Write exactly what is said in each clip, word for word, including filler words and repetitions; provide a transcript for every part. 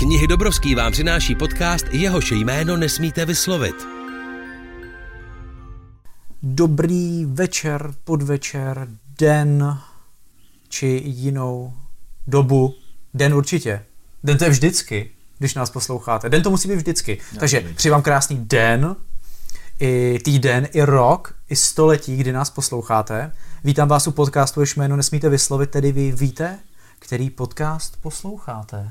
Knihy Dobrovský vám přináší podcast, jehož jméno nesmíte vyslovit. Dobrý večer, podvečer, den či jinou dobu. Den určitě. Den to je vždycky, když nás posloucháte. Den to musí být vždycky. No, takže přeji vám krásný den, i týden, i rok, i století, kdy nás posloucháte. Vítám vás u podcastu, jehož jméno nesmíte vyslovit, tedy vy víte, který podcast posloucháte.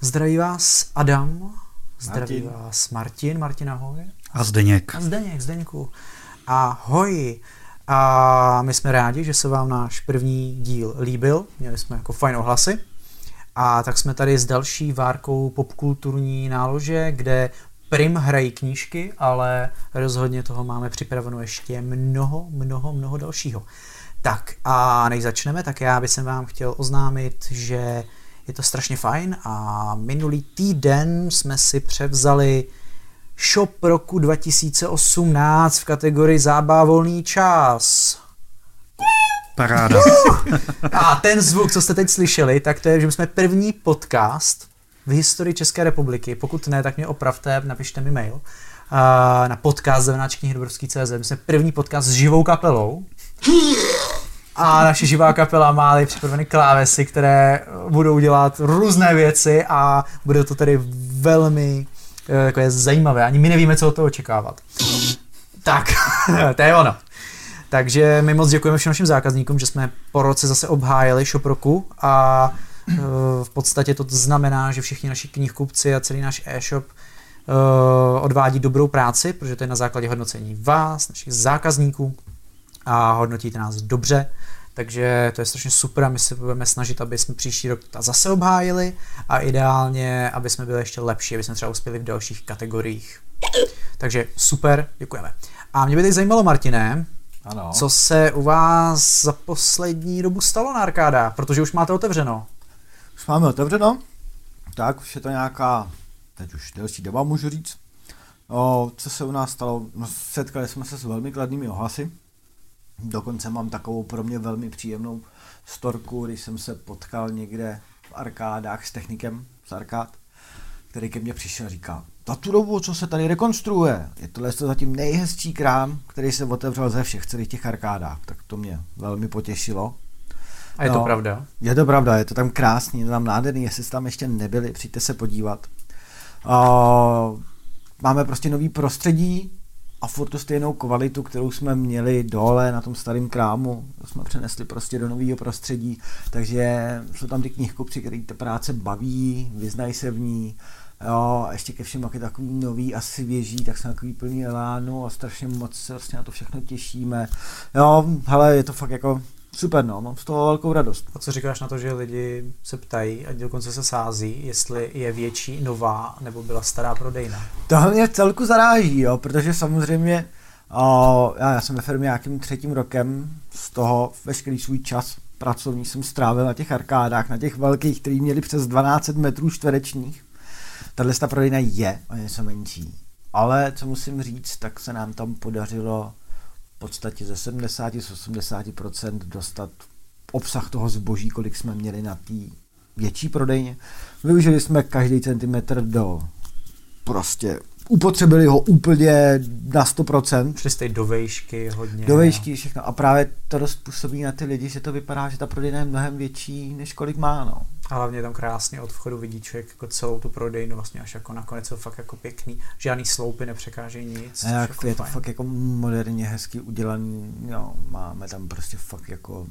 Zdraví vás Adam, zdraví Martin. vás Martin, Martin ahoj. A Zdeněk. A Zdeněk, Zdeňku. Ahoj. A my jsme rádi, že se vám náš první díl líbil, měli jsme jako fajn ohlasy. A tak jsme tady s další várkou popkulturní nálože, kde prim hrají knížky, ale rozhodně toho máme připraveno ještě mnoho, mnoho, mnoho dalšího. Tak a než začneme, tak já bych vám chtěl oznámit, že je to strašně fajn a minulý týden jsme si převzali shop roku dva tisíce osmnáct v kategorii zábavný čas. Paráda. Uh! A ten zvuk, co jste teď slyšeli, tak to je, že jsme první podcast v historii České republiky. Pokud ne, tak mě opravte, napište mi mail na podcast zavináč knihydobrovský tečka cé zet. My jsme první podcast s živou kapelou. A naše živá kapela má připravené klávesy, které budou dělat různé věci a bude to tedy velmi takové zajímavé. Ani my nevíme, co od toho očekávat. Tak, to je ono. Takže my moc děkujeme všem našim zákazníkům, že jsme po roce zase obhájili shop roku a v podstatě to znamená, že všichni naši knihkupci a celý náš e-shop odvádí dobrou práci, protože to je na základě hodnocení vás, našich zákazníků, a hodnotíte nás dobře, takže to je strašně super a my se budeme snažit, aby jsme příští rok to zase obhájili a ideálně, aby jsme byli ještě lepší, aby jsme třeba uspěli v dalších kategoriích. Takže super, děkujeme. A mě by teď zajímalo, Martine, ano. Co se u vás za poslední dobu stalo na arkádách, protože už máte otevřeno. Už máme otevřeno, tak už je to nějaká, teď už delší doba můžu říct. No, co se u nás stalo, no, setkali jsme se s velmi kladnými ohlasy. Dokonce mám takovou pro mě velmi příjemnou storku, když jsem se potkal někde v arkádách s technikem z arkád, který ke mně přišel a říkal, za tu dobu, co se tady rekonstruuje, je tohle zatím nejhezčí krám, který se otevřel ze všech celých těch arkádách. Tak to mě velmi potěšilo. A je no, to pravda? Je to pravda, je to tam krásný, je to tam nádherný, jestli jste tam ještě nebyli, přijďte se podívat. Uh, máme prostě nový prostředí, a furt tu stejnou kvalitu, kterou jsme měli dole na tom starém krámu, to jsme přenesli prostě do nového prostředí, takže jsou tam ty knihkupci, který ta práce baví, vyznají se v ní, jo, a ještě ke všem jak je takový nový a svěží, tak jsme takový plný elánu a strašně moc se vlastně na to všechno těšíme, jo, hele, je to fakt jako super, no, mám z toho velkou radost. A co říkáš na to, že lidi se ptají a dokonce se sází, jestli je větší, nová, nebo byla stará prodejna? To mě celku zaráží, jo, protože samozřejmě o, já, já jsem ve firmě nějakým třetím rokem, z toho veškerý svůj čas pracovní jsem strávil na těch arkádách, na těch velkých, který měli přes dvanáct set metrů čtverečních. Tahle ta prodejna je o něco menší, ale co musím říct, tak se nám tam podařilo v podstatě ze sedmdesát až osmdesát procent dostat obsah toho zboží, kolik jsme měli na té větší prodejně. Využili jsme každý centimetr do, prostě upotřebili ho úplně na sto procent. Přistej do vejšky hodně. Do vejšky, všechno. A právě to dost působí na ty lidi, že to vypadá, že ta prodejna je mnohem větší, než kolik má. No. A hlavně tam krásně od vchodu vidí člověk jako celou tu prodejnu, vlastně až jako nakonec je to fakt jako pěkný, žádný sloupy nepřekáží nic. A jak, je to fajn. Fakt jako moderně hezky udělaný, jo, máme tam prostě fakt jako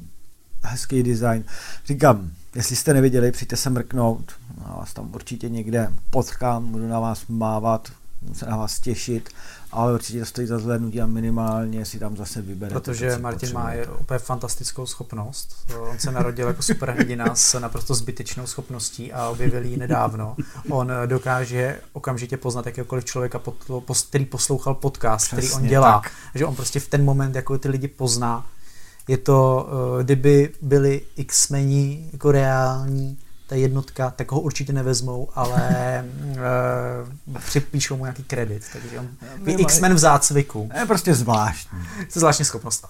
hezký design. Říkám, jestli jste neviděli, přijďte se mrknout, já vás tam určitě někde potkám, budu na vás mávat, budu se na vás těšit, ale určitě to stojí za zhlédnutí a minimálně si tam zase vyberete. Protože Martin má úplně fantastickou schopnost. On se narodil jako superhrdina s naprosto zbytečnou schopností a objevil ji nedávno. On dokáže okamžitě poznat jakéhokoliv člověka, který poslouchal podcast, přesně, který on dělá. Tak. Že on prostě v ten moment jako ty lidi pozná. Je to, kdyby byli X-meni jako reální, ta jednotka, tak ho určitě nevezmou, ale e, připíšou mu nějaký kredit, takže on je X-men v zácviku. Je prostě zvláštní. To zvláštní schopnost.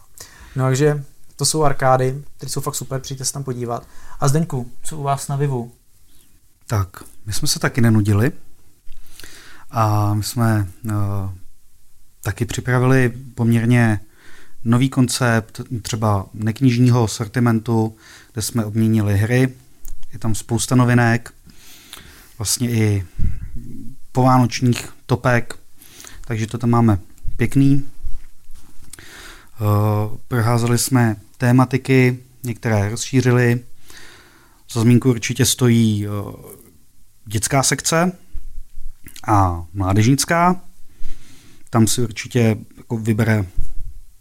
No takže to jsou arkády, které jsou fakt super, přijďte se tam podívat. A Zdeňku, co u vás na Vivu? Tak, my jsme se taky nenudili a my jsme uh, taky připravili poměrně nový koncept třeba neknižního sortimentu, kde jsme obměnili hry. Je tam spousta novinek, vlastně i povánočních topek, takže to tam máme pěkný. Uh, proházeli jsme tématiky, některé rozšířili. Za zmínku určitě stojí uh, dětská sekce a mládežnická. Tam si určitě jako vybere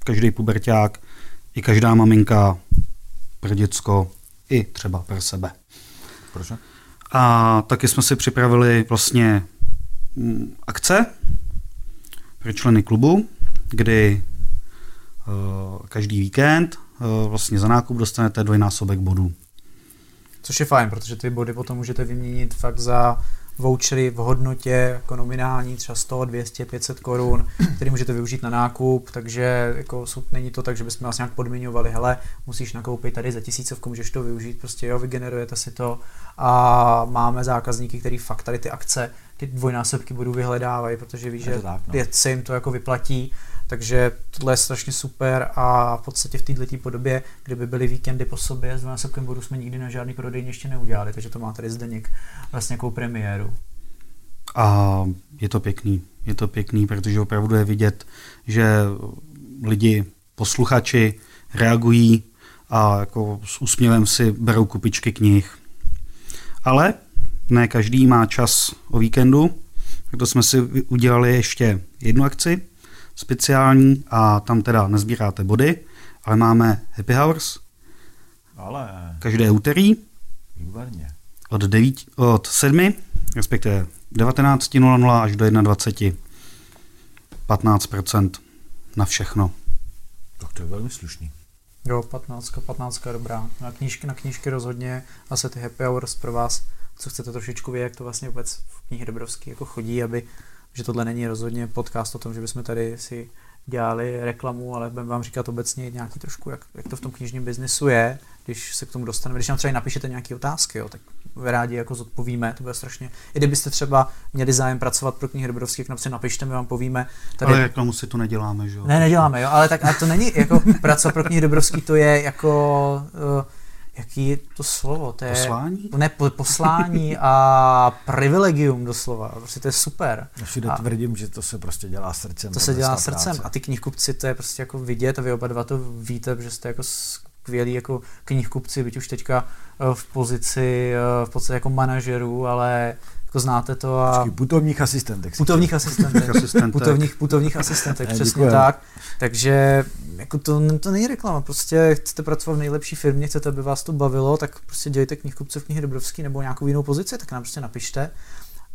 každý puberťák i každá maminka pro děcko i třeba pro sebe. Proč? A taky jsme si připravili vlastně akce pro členy klubu, kdy uh, každý víkend uh, vlastně za nákup dostanete dvojnásobek bodů. Což je fajn, protože ty body potom můžete vyměnit fakt za vouchery v hodnotě jako nominální třeba sto, dvě stě, pět set korun, který můžete využít na nákup, takže jako, není to tak, že bychom vás nějak podmiňovali, hele, musíš nakoupit tady za tisícovku, můžeš to využít, prostě jo, vygenerujete si to a máme zákazníky, který fakt tady ty akce, ty dvojnásobky budou vyhledávají, protože ví, že se jim to jako vyplatí. Takže tohle je strašně super a v podstatě v této podobě, kdyby byly víkendy po sobě, s dvojnásobkem bodů jsme nikdy na žádný prodejně ještě neudělali, takže to má tady Zdeněk vlastně nějakou premiéru. A je to pěkný, je to pěkný, protože opravdu je vidět, že lidi, posluchači reagují a jako s úsměvem si berou kupičky knih. Ale ne každý má čas o víkendu, proto jsme si udělali ještě jednu akci, speciální a tam teda nezbíráte body, ale máme happy hours. Ale... Každé úterý. Výborně. Od, od sedmi, respektive devatenáct nula nula až do dvacet jedna. patnáct procent na všechno. Tak to je velmi slušný. Jo, patnáct, patnáct je dobrá. Na knížky, na knížky rozhodně a se ty happy hours pro vás, co chcete trošičku vědět, jak to vlastně vůbec v knihy Dobrovský jako chodí, aby že tohle není rozhodně podcast o tom, že bychom tady si dělali reklamu, ale budeme vám říkat obecně nějaký trošku, jak, jak to v tom knižním biznesu je, když se k tomu dostaneme. Když nám třeba napíšete nějaké otázky, jo, tak rádi jako zodpovíme, to bude strašně. I kdybyste třeba měli zájem pracovat pro knihy Dobrovský, tak například napište, my vám povíme. Tady... Ale reklamu si to neděláme, že jo? Ne, neděláme, jo, ale tak ale to není jako práce pro knihy Dobrovský, to je jako... Uh, jaký je to slovo? To je, poslání? Ne, po, poslání a privilegium doslova. Prostě to je super. Já všude tvrdím, že to se prostě dělá srdcem. To se dělá srdcem práce. A ty knihkupci, to je prostě jako vidět a vy oba dva to víte, že jste jako skvělí jako knihkupci, byť už teďka v pozici v podstatě jako manažerů, ale jako znáte to a... Počkej, putovních asistentek. Putovních asistentek. putovních, putovních asistentek, přesně děkujem. Tak. Takže jako to, to není reklama, prostě chcete pracovat v nejlepší firmě, chcete, aby vás to bavilo, tak prostě dělejte knihkupce v knihy Dobrovský nebo nějakou jinou pozici, tak nám prostě napište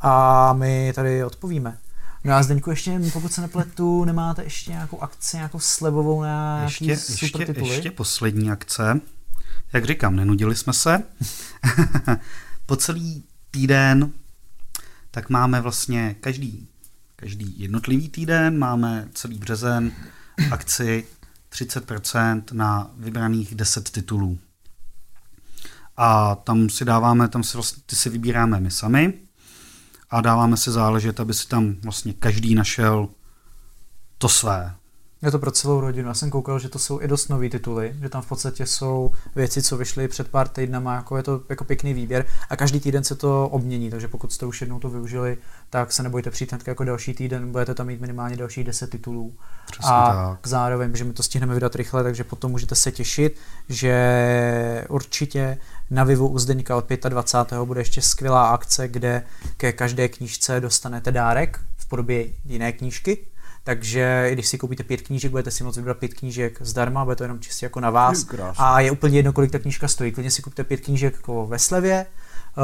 a my tady odpovíme. No a Zdeňku, ještě, pokud se nepletu, nemáte ještě nějakou akci, nějakou slevovou na nějaký ještě, super tituly? Ještě poslední akce. Jak říkám, nenudili jsme se. Po celý týden tak máme vlastně každý, každý jednotlivý týden, máme celý březen akci třicet procent na vybraných deset titulů. A tam si dáváme, tam si vlastně, ty si vybíráme my sami a dáváme si záležet, aby si tam vlastně každý našel to své. Je to pro celou rodinu. Já jsem koukal, že to jsou i dost nový tituly, že tam v podstatě jsou věci, co vyšly před pár týdnama, jako je to jako pěkný výběr a každý týden se to obmění, takže pokud jste už jednou to využili, tak se nebojte přijít hned jako další týden, budete tam mít minimálně dalších deset titulů. Přesně a tak. Zároveň, že my to stihneme vydat rychle, takže potom můžete se těšit, že určitě na Vivu u Zdeňka od dvacátého pátého bude ještě skvělá akce, kde ke každé knížce dostanete dárek v podobě jiné knížky. Takže když si koupíte pět knížek, budete si moct vybrat pět knížek zdarma, bude to jenom čistě jako na vás. A je úplně jedno, kolik ta knížka stojí. Klidně si koupíte pět knížek jako ve slevě, uh,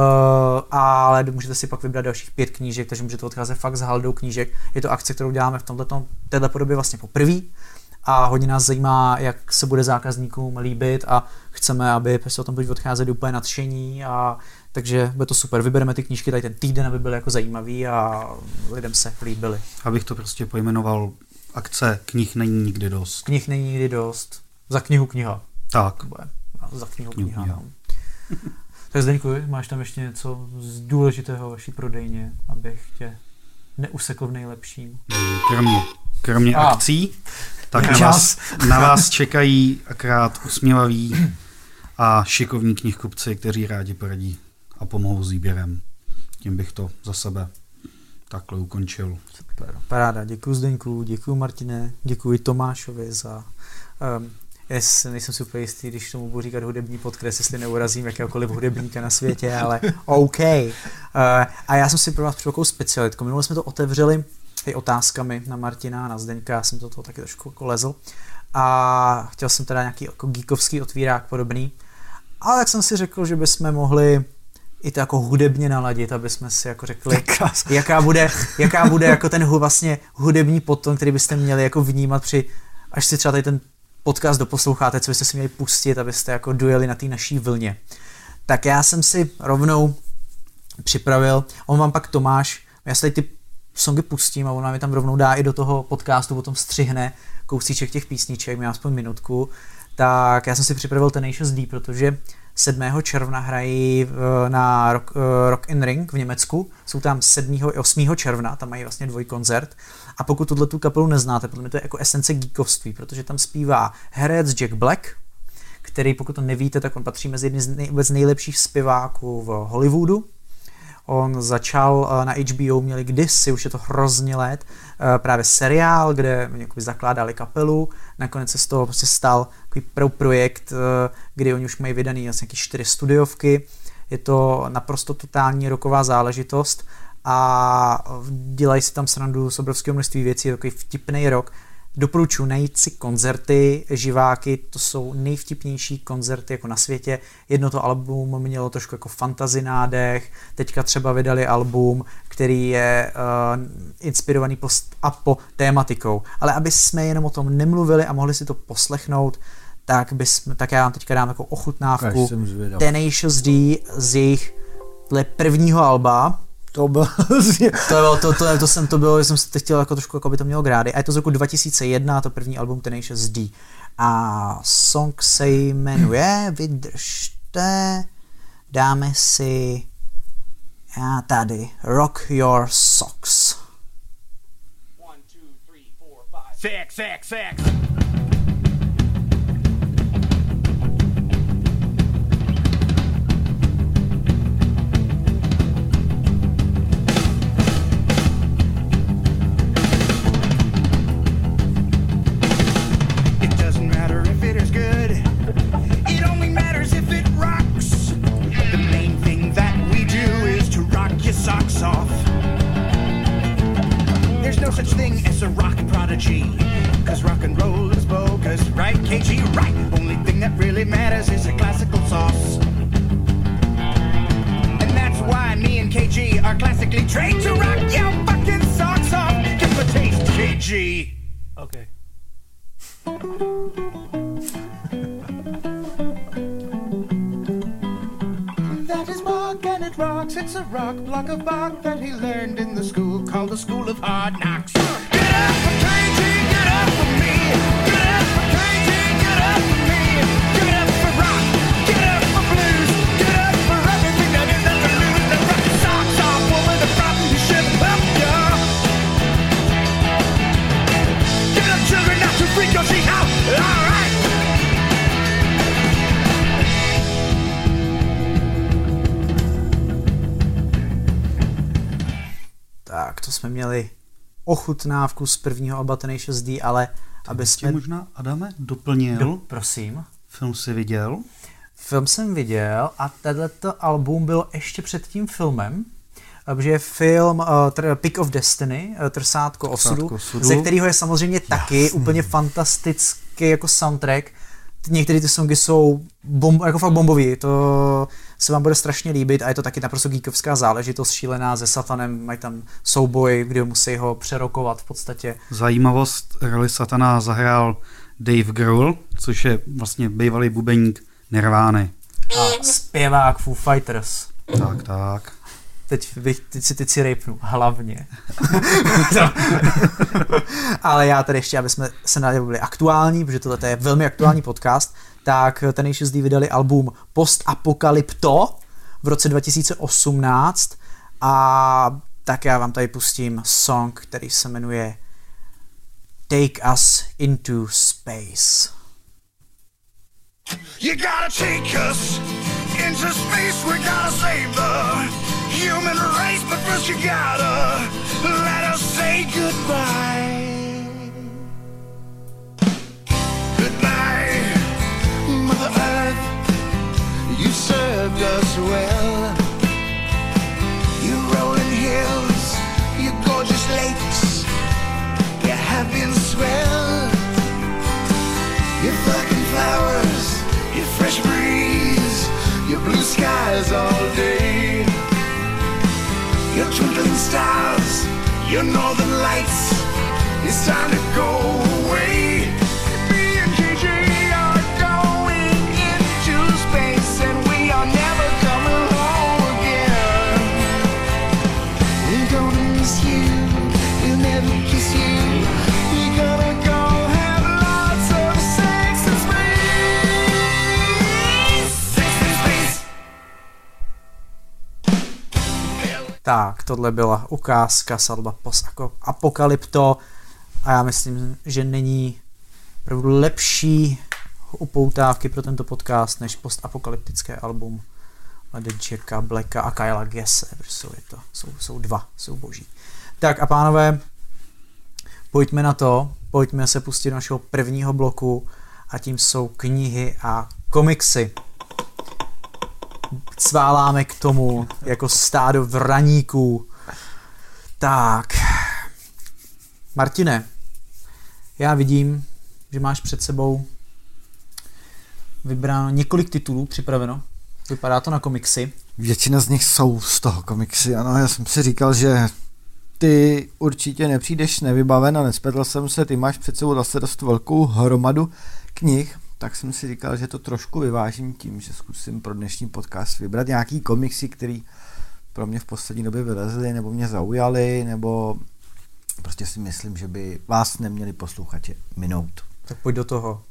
ale můžete si pak vybrat dalších pět knížek, takže můžete odcházet fakt s haldou knížek. Je to akce, kterou děláme v tomto této podobě vlastně poprvé. A hodně nás zajímá, jak se bude zákazníkům líbit a chceme, aby se o tom buď odcházeli úplně nadšení. A takže bude to super. Vybereme ty knížky tady ten týden, aby byly jako zajímavý a lidem se líbily. Abych to prostě pojmenoval, akce knih není nikdy dost. Knih není nikdy dost. Za knihu kniha. Tak. Za knihu kniha. kniha. Tak Zdeňku, máš tam ještě něco z důležitého vaší prodejně, abych tě neusekl v nejlepším? Kromě, kromě a. akcí, tak na vás, na vás čekají akrát usměvaví a šikovní knihkupci, kteří rádi poradí a pomohou s výběrem. Tím bych to za sebe takhle ukončil. Super. Paráda, děkuji Zdeňku, děkuji Martine, děkuji Tomášovi za... Um, Yes, nejsem si úplně jistý, když tomu budu říkat hudební podkres, jestli neurazím jakéhokoliv hudebníka na světě, ale OK. Uh, a já jsem si pro vás přišel takovou specialitku. Minule jsme to otevřeli i otázkami na Martina a na Zdeňka, já jsem do toho taky trošku jako lezl. A chtěl jsem teda nějaký jako geekovský otvírák podobný. Ale tak jsem si řekl, že bychom mohli i to jako hudebně naladit, aby jsme si jako řekli, jaká bude, jaká bude jako ten vlastně hudební podton, který byste měli jako vnímat při, až si třeba tady ten podcast doposloucháte, co byste si měli pustit, abyste jako dojeli na té naší vlně. Tak já jsem si rovnou připravil, on vám pak Tomáš, já si tady ty songy pustím a on vám je tam rovnou dá i do toho podcastu, potom střihne kousíček těch písniček, měl aspoň minutku. Tak já jsem si připravil Tenacious D, protože sedmého června hrají na Rock, rock in Ring v Německu, jsou tam sedmého i osmého června, tam mají vlastně dvojkoncert. A pokud tuhle tu kapelu neznáte, protože to je jako esence geekovství, protože tam zpívá herec Jack Black, který, pokud to nevíte, tak on patří mezi jedny z nej, vůbec nejlepších zpěváků v Hollywoodu. On začal na H B O, měli kdysi, už je to hrozně let, právě seriál, kde zakládali kapelu. Nakonec se z toho prostě stal takový projekt, kdy oni už mají vydaný nějaké čtyři studiovky. Je to naprosto totální rocková záležitost a dělají si tam srandu z obrovského množství věcí, je takový vtipnej rock. Doporučuji najít si koncerty, živáky, to jsou nejvtipnější koncerty jako na světě. Jedno to album mělo trošku jako fantasy nádech, teďka třeba vydali album, který je uh, inspirovaný post-apo tématikou. Ale aby jsme jenom o tom nemluvili a mohli si to poslechnout, tak, bysme, tak já vám teďka dám jako ochutnávku Tenacious D z jejich prvního alba. To bylo, to, to, to, to jsem to bylo, jsem se chtěl jako trošku, jako by to mělo grády. A je to z roku dva tisíce jedna, to první album Tenacious D. A song se jmenuje, vydržte, dáme si, já tady, Rock Your Socks. One, two, three, four, five. Six, six, six. Cause rock and roll is bogus, right? K G, right? Only thing that really matters is a classical sauce. And that's why me and K G are classically trained to rock your fucking socks off. Give a taste, K G. Okay. That is rock and it rocks. It's a rock block of Bach that he learned in the school called the School of Hard Knocks. Get up for K G, get up for me. Get up for K G, get up for me. Get up for rock, get up for blues. Get up for everything that is nothing new. Now rock your socks off, woman, the problem you should help ya. Get up, children, not to freak your shit out. All right. Tak, to jsme měli ochutnávku z prvního alba Tenacious D, ale aby jsme... možná, Adame, doplnil. Do, prosím. Film jsi viděl? Film jsem viděl a tohleto album bylo ještě před tím filmem, protože je film uh, tr- Pick of Destiny, uh, Trsátko osudu, ze kterého je samozřejmě taky Jasný. Úplně fantastický jako soundtrack. Některé ty songy jsou bomb- jako fakt bombový, to se vám bude strašně líbit a je to taky naprosto geekovská záležitost, šílená se Satanem, mají tam souboj, kdy musí ho přerokovat v podstatě. Zajímavost, roli Satana zahrál Dave Grohl, což je vlastně bývalý bubeník Nirvány. A zpěvák Foo Fighters. Tak, tak. Teď, bych, teď si teď si rejpnu, hlavně. Ale já tady ještě, aby jsme se na byli aktuální, protože tohle je velmi aktuální podcast, tak Tenacious D vydali album Post Apokalypto, v roce dva tisíce osmnáct a tak já vám tady pustím song, který se jmenuje Take Us Into Space. You gotta take us into space, we gotta save the human race, but first you gotta let us say goodbye. Goodbye, Mother Earth, you served us well. Your rolling hills, your gorgeous lakes, you have been swell. Your fucking flowers, your fresh breeze, your blue skies all day, your twinkling stars, your northern lights, it's time to go away. Me and K J are going into space and we are never coming home again. We're gonna miss you, we'll never kiss you, we're gonna go have lots of sex in space. Sex in space. Tak, tohle byla ukázka sadba Post-apokalypto a já myslím, že není opravdu lepší upoutávky pro tento podcast než postapokalyptické album Jacka Blacka a Kyla Gesse. Jsou, to, jsou, jsou dva, jsou boží. Tak a pánové, pojďme na to, pojďme se pustit do našeho prvního bloku a tím jsou knihy a komiksy. Cváláme k tomu jako stádo vraníků. Tak, Martine, já vidím, že máš před sebou vybráno několik titulů, připraveno. Vypadá to na komiksy. Většina z nich jsou z toho komiksy, ano, já jsem si říkal, že ty určitě nepřijdeš nevybaven a nespetl jsem se, ty máš před sebou zase dost velkou hromadu knih, tak jsem si říkal, že to trošku vyvážím tím, že zkusím pro dnešní podcast vybrat nějaký komiksy, který pro mě v poslední době vylezly, nebo mě zaujaly, nebo prostě si myslím, že by vás neměli posluchače minout. Tak pojď do toho.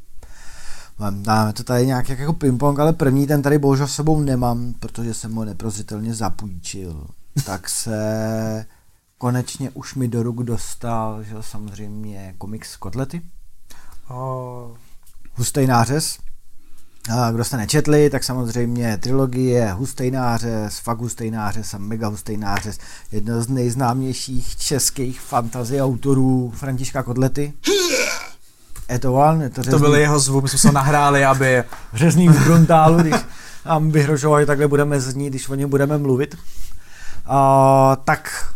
Dáme to tady nějak jako ping-pong, ale první ten tady bohužel s sebou nemám, protože jsem ho neprozřitelně zapůjčil. Tak se konečně už mi do ruk dostal, že samozřejmě komiks Kotlety. Oh. Hustej nářez. A kdo jste nečetli, tak samozřejmě trilogie, hustej nářez, fakt hustej nářez a mega hustej nářez. Jedno z nejznámějších českých fantasy autorů Františka Kotlety. Je to on, je to řezný. To byl jeho zvuk, my jsme se nahráli, aby řezný v frontálu, když nám vyhrožovali, takhle budeme znít, když o něm budeme mluvit. A, tak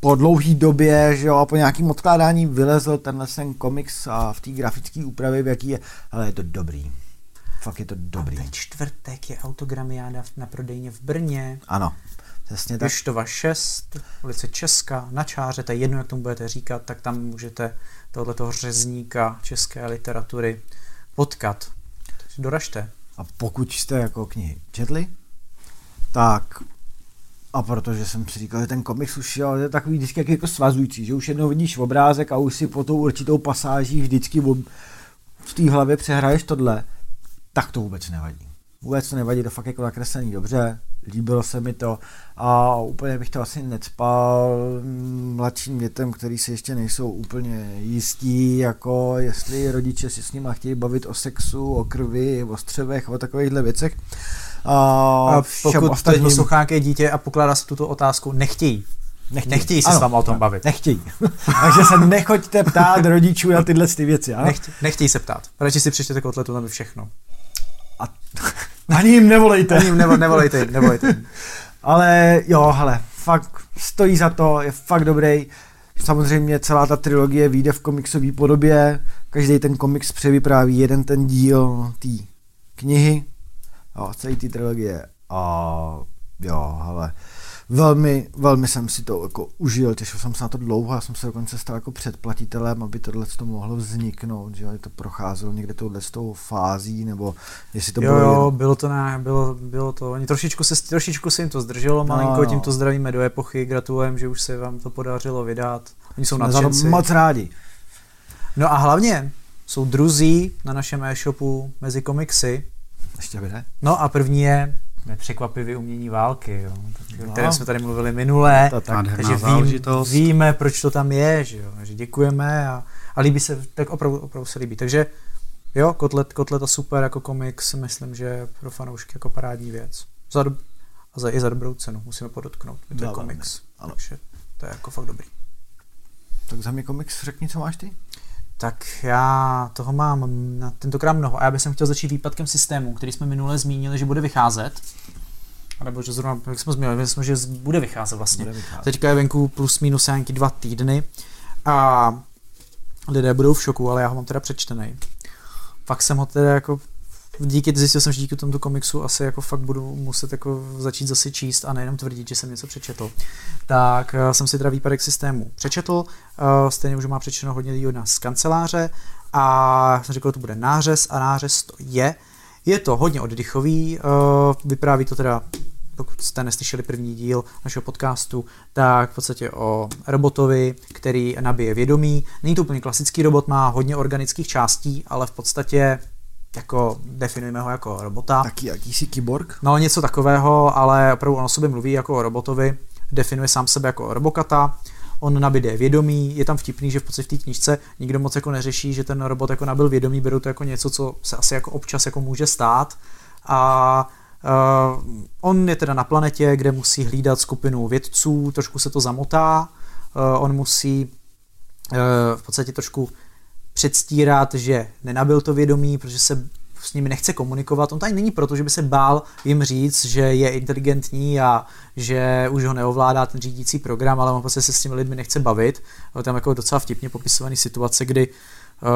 po dlouhý době, že jo, a po nějakým odkládání vylezl tenhle ten komiks a v té grafické úpravě, v jaký je, ale je to dobrý. Fakt je to dobrý. A ten čtvrtek je autogramiáda na prodejně v Brně. Ano, přesně tak. Pištova šest, ulice Česka, na Čáře, to je jedno, jak tomu budete říkat, tak tam můžete tohoto řezníka české literatury potkat. Takže doražte. A pokud jste jako knihy četli, tak a protože jsem si říkal, že ten komiks už jo, je takový vždycky jako svazující, že už jednou vidíš obrázek a už si po tou určitou pasáží vždycky v, v té hlavě přehraješ tohle, tak to vůbec nevadí. Vůbec to nevadí, to fakt jako nakreslený dobře, líbilo se mi to a úplně bych to asi necpal mladším dětem, který si ještě nejsou úplně jistí, jako jestli rodiče si s nima chtějí bavit o sexu, o krvi, o střevech, o takovýchhle věcech. A, a pokud ostatním poslouchá nějaké dítě a pokládá si tuto otázku, nechtějí. Nechtějí, nechtějí se ano, s váma o tom bavit. Nechtějí. Takže se nechoďte ptát rodičů na tyhle ty věci. Nechtějí, nechtějí se ptát. Radši si přečtěte Kotletu, tam je všechno. A ani jim nevolejte. Ani jim nevo, nevolejte, jim, nevolejte jim. Ale jo, hele, fakt stojí za to, je fakt dobrý. Samozřejmě celá ta trilogie vyjde v komiksové podobě. Každý ten komiks převypráví jeden ten díl té knihy. Jo, celý ty trilogie a jo, hele, velmi, velmi jsem si to jako užil, těšil jsem se na to dlouho, já jsem se dokonce stal jako předplatitelem, aby tohleto mohlo vzniknout, že jo, to procházelo někde touhletou fází, nebo jestli to jo, bylo... Jo, bylo to ne, bylo, bylo to, oni trošičku se, trošičku se jim to zdrželo, malinko, no, no. Tímto zdravíme do epochy, gratulujeme, že už se vám to podařilo vydat, oni jsou nadšenci. Moc rádi. No a hlavně jsou druzí na našem e-shopu mezi komiksy. Ještě by ne? No a první je Nepřekvapivé umění války, jo, tak, no, které jsme tady mluvili minulé, ta tak, takže vím, víme, proč to tam je, že, jo, že děkujeme a, a líbí se, tak opravdu, opravdu se líbí. Takže jo, Kotlet, Kotleta super jako komiks, myslím, že pro fanoušky jako parádní věc. Za do, a za, i za dobrou cenu, musíme podotknout, je to komiks, takže to je jako fakt dobrý. Tak za mě komiks, řekni, co máš ty? Tak já toho mám na tentokrát mnoho a já bych chtěl začít výpadkem systému, který jsme minule zmínili, že bude vycházet. A nebo že zrovna, jak jsme zmínili, myslím, že bude vycházet vlastně. Bude vycházet. Teďka je venku plus minus nějaký dva týdny a lidé budou v šoku, ale já ho mám teda přečtenej. Fakt jsem ho teda jako, díky, zjistil jsem, že díky tomu komiksu asi jako fakt budu muset jako začít zase číst a nejenom tvrdit, že jsem něco přečetl. Tak jsem si teda výpadek systému přečetl, stejně už má přečteno hodně lidí od nás z kanceláře a jsem řekl, že to bude nářez a nářez to je. Je to hodně oddychový, vypráví to teda, pokud jste neslyšeli první díl našeho podcastu, tak v podstatě o robotovi, který nabije vědomí. Není to úplně klasický robot, má hodně organických částí, ale v podstatě jako definujeme ho jako robota. Taky jakýsi kyborg? No něco takového, ale opravdu on o sobě mluví jako o robotovi, definuje sám sebe jako robokata, on nabíde vědomí, je tam vtipný, že v podstatě v té knížce nikdo moc jako neřeší, že ten robot jako nabil vědomí, berou to jako něco, co se asi jako občas jako může stát a uh, on je teda na planetě, kde musí hlídat skupinu vědců, trošku se to zamotá, uh, on musí uh, v podstatě trošku předstírat, že nenabil to vědomí, protože se s nimi nechce komunikovat. On tady není proto, že by se bál jim říct, že je inteligentní a že už ho neovládá ten řídící program, ale on prostě se s těmi lidmi nechce bavit. Tam jako docela vtipně popisovaný situace, kdy uh,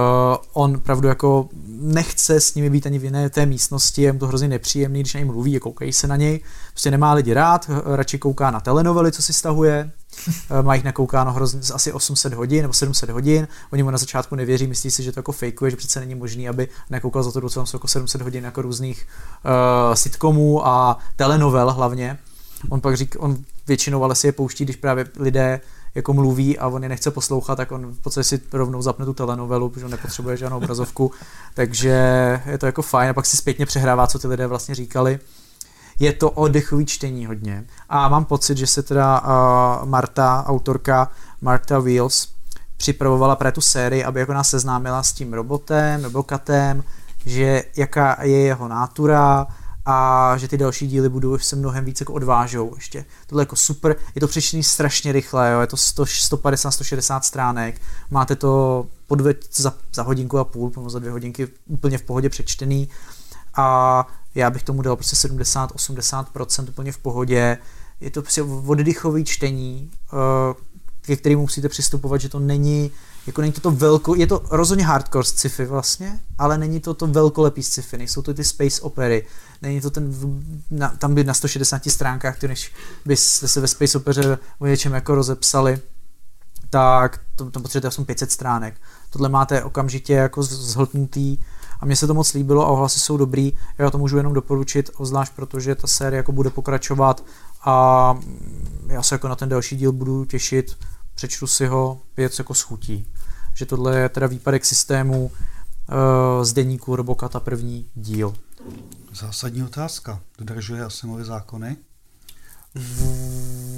on pravdu jako nechce s nimi být ani v jiné té místnosti, je mu to hrozně nepříjemný, když na něj mluví, koukají se na něj. Prostě nemá lidi rád, radši kouká na telenovely, co si stahuje. Má jich nakoukáno hrozně asi osm set hodin nebo sedm set hodin. Oni mu na začátku nevěří, myslí si, že to jako fejkuje, že přece není možný, aby nakoukal za to dobu, co tam jsou jako sedm set hodin jako různých uh, sitcomů a telenovel hlavně. On pak řík, on většinou ale si je pouští, když právě lidé jako mluví a on je nechce poslouchat, tak on v podstatě si rovnou zapne tu telenovelu, protože on nepotřebuje žádnou obrazovku. Takže je to jako fajn a pak si zpětně přehrává, co ty lidé vlastně říkali. Je to oddechový čtení hodně a mám pocit, že se teda uh, Marta, autorka Martha Wells, připravovala pro tu sérii, aby jako nás seznámila s tím robotem nebo katem, že jaká je jeho nátura a že ty další díly budou se mnohem víc jako odvážou ještě. Tohle je jako super, je to přečtený strašně rychle, jo. Je to sto padesát až sto šedesát stránek, máte to podve, za, za hodinku a půl, nebo za dvě hodinky úplně v pohodě přečtený a já bych tomu dal prostě sedmdesát až osmdesát procent úplně v pohodě. Je to oddychové čtení, ke kterému musíte přistupovat, že to není, jako není to to velko, je to rozhodně hardcore sci-fi vlastně, ale není to to velkolepý sci-fi, nejsou to ty space opery, není to ten, na, tam by na sto šedesáti stránkách, ty než byste se ve space opeře o něčem jako rozepsali, tak to, tam potřebujete aspoň pět set stránek. Tohle máte okamžitě jako zhltnutý, a mně se to moc líbilo a ohlasy jsou dobrý. Já to můžu jenom doporučit, zvlášť protože ta série jako bude pokračovat a já se jako na ten další díl budu těšit, přečtu si ho, pět jako schutí. Že tohle je teda výpadek systému e, z deníku Robokata první díl. Zásadní otázka. Dodržuje Asimovy zákony? V,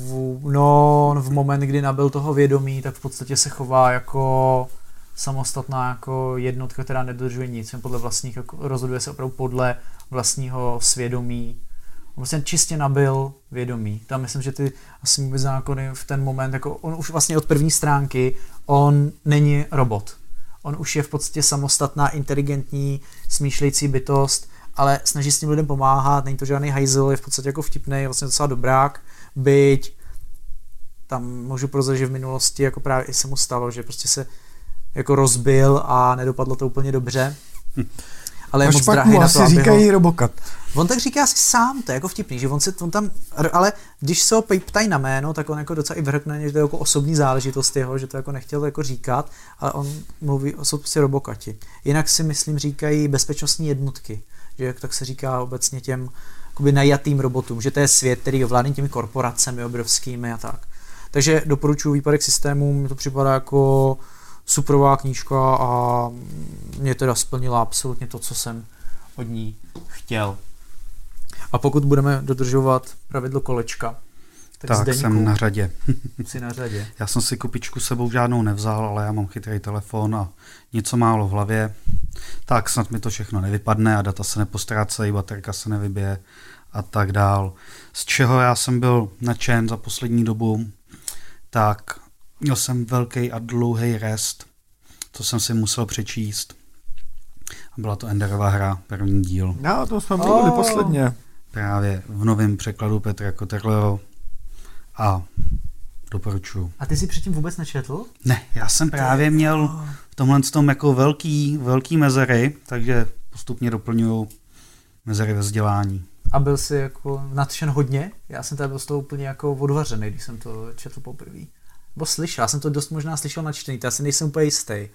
v, no, v moment, kdy nabyl toho vědomí, tak v podstatě se chová jako samostatná jako jednotka, která nedodržuje nic, podle vlastních, jako rozhoduje se opravdu podle vlastního svědomí. On vlastně čistě nabyl vědomí. Tam myslím, že ty Asimovy zákony v ten moment, jako on už vlastně od první stránky, on není robot. On už je v podstatě samostatná, inteligentní, smýšlející bytost, ale snaží s tím lidem pomáhat, není to žádný hajzel, je v podstatě jako vtipnej, vlastně docela dobrák, byť tam můžu prozradit, že v minulosti jako právě i se mu stalo, že prostě se jako rozbil a nedopadlo to úplně dobře. Ale je moc drahý na to, aby říkají ho... Robokat. On tak říká asi sám, to je jako vtipný, že on se on tam, ale když se ho ptají na jméno, tak on jako docela i vrhne, že to je jako osobní záležitost jeho, že to jako nechtěl jako říkat, ale on mluví o sobě robokati. Jinak si myslím říkají bezpečnostní jednotky, že jak tak se říká obecně těm jakoby najatým robotům, že to je svět, který je ovládný těmi korporacemi obrovskými a tak. Takže doporučuji výpadek systému, mi to připadá jako superová knížka a mě teda splnila absolutně to, co jsem od ní chtěl. A pokud budeme dodržovat pravidlo kolečka, tak, tak Zdeňku, jsem na řadě. Jsi na řadě. Já jsem si kupičku sebou žádnou nevzal, ale já mám chytrý telefon a něco málo v hlavě. Tak snad mi to všechno nevypadne a data se nepostrácejí, baterka se nevybije a tak dál. Z čeho já jsem byl nadšen za poslední dobu, tak měl jsem velký a dlouhý rest, co jsem si musel přečíst. Byla to Enderova hra, první díl. No, to jsme mluvili oh. posledně. Právě v novém překladu Petra Koterlého. A doporučuju. A ty jsi předtím vůbec nečetl? Ne, já jsem právě měl v tomhle tom jako velký, velký mezery, takže postupně doplňuju mezery ve vzdělání. A byl jsi jako nadšen hodně? Já jsem tady byl z toho úplně jako odvařený, když jsem to četl poprvé. Bo slyšel, já jsem to dost možná slyšel načtený, to já si nejsem úplně jistý.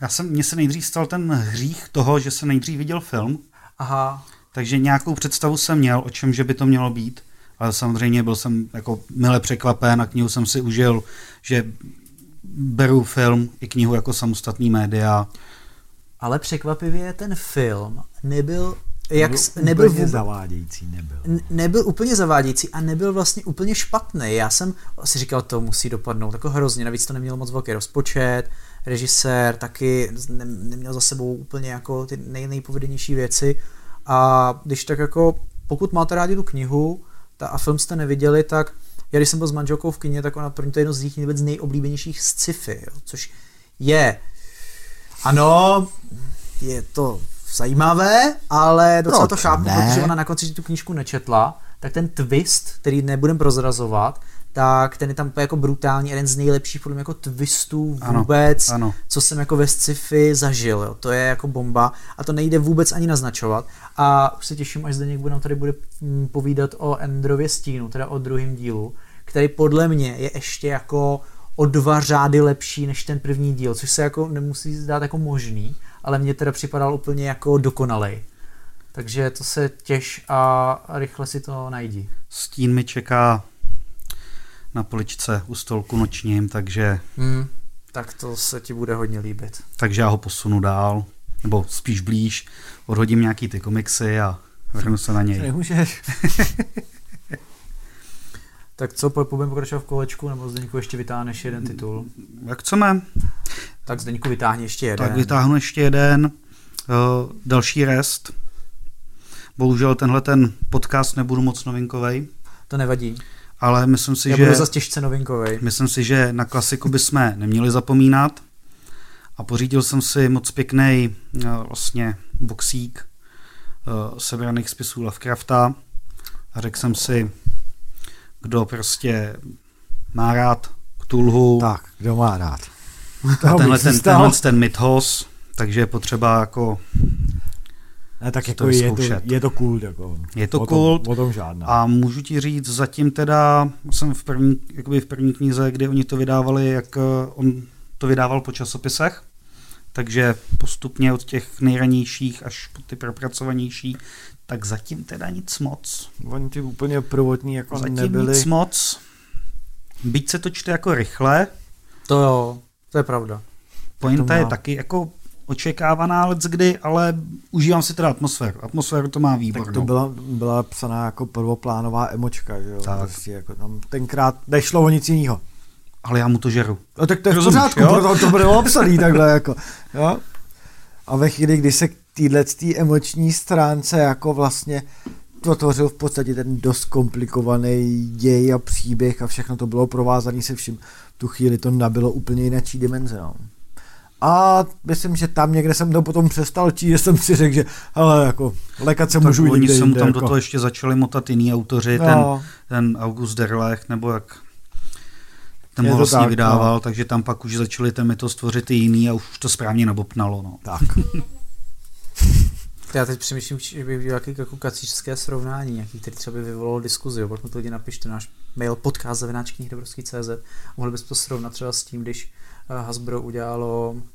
Já jsem, mně se nejdřív stal ten hřích toho, že jsem nejdřív viděl film. Aha. Takže nějakou představu jsem měl, o čem že by to mělo být. Ale samozřejmě byl jsem jako mile překvapen a knihu jsem si užil, že beru film i knihu jako samostatný média. Ale překvapivě ten film nebyl, jak, nebyl, nebyl úplně vůbec, zavádějící. Nebyl. nebyl úplně zavádějící a nebyl vlastně úplně špatný. Já jsem si říkal, to musí dopadnout jako hrozně, navíc to nemělo moc velký rozpočet, režisér taky ne, neměl za sebou úplně jako ty nej, nejpovedenější věci a když tak jako, pokud máte rádi tu knihu, ta, a film jste neviděli, tak já když jsem byl s manželkou v kině, tak ona pro mě to je jedno z jejich vůbec nejoblíbenějších sci-fi, jo, což je, ano, je to zajímavé, ale docela no, to chápu, ne. Protože ona na konci tu knížku nečetla, tak ten twist, který nebudem prozrazovat, tak ten je tam jako brutální, jeden z nejlepších podle mě jako twistů vůbec, ano, ano. Co jsem jako ve sci-fi zažil, jo. To je jako bomba a to nejde vůbec ani naznačovat a už se těším, až Zdeněk nám tady bude povídat o Endrově stínu, teda o druhém dílu, který podle mě je ještě jako o dva řády lepší než ten první díl, což se jako nemusí zdát jako možný, ale mně teda připadal úplně jako dokonalej. Takže to se těš a rychle si to najdi. Stín mi čeká na poličce u stolku nočním, takže... Hmm, tak to se ti bude hodně líbit. Takže já ho posunu dál, nebo spíš blíž, odhodím nějaký ty komiksy a vrhnu se na něj. Nemůžeš. Tak co, budeme pokračovat v kolečku, nebo Zdeňku ještě vytáhneš jeden titul? Jak co mám? Tak Zdeňku vytáhni ještě jeden. Tak vytáhnu ještě jeden. Uh, další rest. Bohužel tenhle ten podcast nebudu moc novinkovej. To nevadí. Ale myslím si, Já že, budu zas těžce novinkovej. Myslím si, že na klasiku bychom neměli zapomínat. A pořídil jsem si moc pěkný vlastně boxík uh, sebraných spisů Lovecrafta. A řekl jsem si, kdo prostě má rád Cthulhu. Tak, kdo má rád. A tenhle ten, tenhle ten mythos, takže je potřeba jako ne, tak jako je, to, je to kult. Jako. Je to o tom, kult o tom žádná. A můžu ti říct, zatím teda jsem v první, jakoby v první knize, kdy oni to vydávali, jak on to vydával po časopisech, takže postupně od těch nejranějších až po ty propracovanější, tak zatím teda nic moc. Oni ty úplně prvotní jako zatím nebyli. Zatím nic moc. Byť se to čte jako rychle. To jo, to je pravda. Pointa je taky jako očekávaná leckdy, ale užívám si teda atmosféru. Atmosféru to má výbornou. Tak to byla, byla psaná jako prvoplánová emočka, že jo? Prostě jako tam tenkrát nešlo o nic jinýho. Ale já mu to žeru. No tak to je rozumíš, v pořádku, jo? Proto to bylo obsaný takhle jako. Jo? A ve chvíli, kdy se k této emoční stránce jako vlastně tvořil v podstatě ten dost komplikovaný děj a příběh a všechno to bylo provázané se vším. V tu chvíli to nabylo úplně jináčí dimenze, no. A myslím, že tam někde jsem to potom přestal číst, že jsem si řekl, že hele, jako, lékat se tak můžu jít. Oni se mu tam jako do toho ještě začali motat jiný autoři, no. ten, ten August Derlech, nebo jak ten ho vlastně tak, vydával, no. Takže tam pak už začali ten mythos tvořit i jiný a už to správně nabopnalo. No. Tak. Já teď přemýšlím, že bych dělal nějaké jako kacířské srovnání, nějaký, který třeba by vyvolalo diskuzi, jo, proto to lidi napište náš mail podcast zavináč knihydobrovský tečka cz a mohli byste to srovnat třeba s tím, když Hasbro udělalo uh,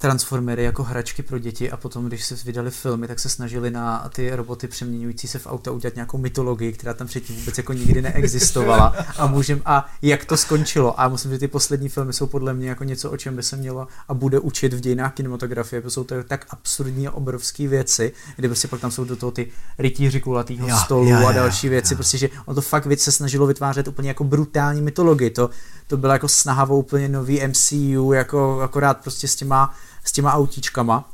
Transformery jako hračky pro děti a potom, když se vydali filmy, tak se snažili na ty roboty přeměňující se v auta udělat nějakou mytologii, která tam předtím vůbec jako nikdy neexistovala. A můžem, a jak to skončilo? A musím říct, že ty poslední filmy jsou podle mě jako něco, o čem by se mělo a bude učit v dějinách kinematografie, protože jsou to tak absurdní a obrovské věci, kdy prostě pak tam jsou do toho ty rytíři kulatýho stolu jo, jo, a další věci, jo. Prostě, že on to fakt víc se snažilo vytvářet úplně jako brutální mytologii. To, to byla jako snaha o úplně nový M C U, jako akorát prostě s těma s těma autíčkama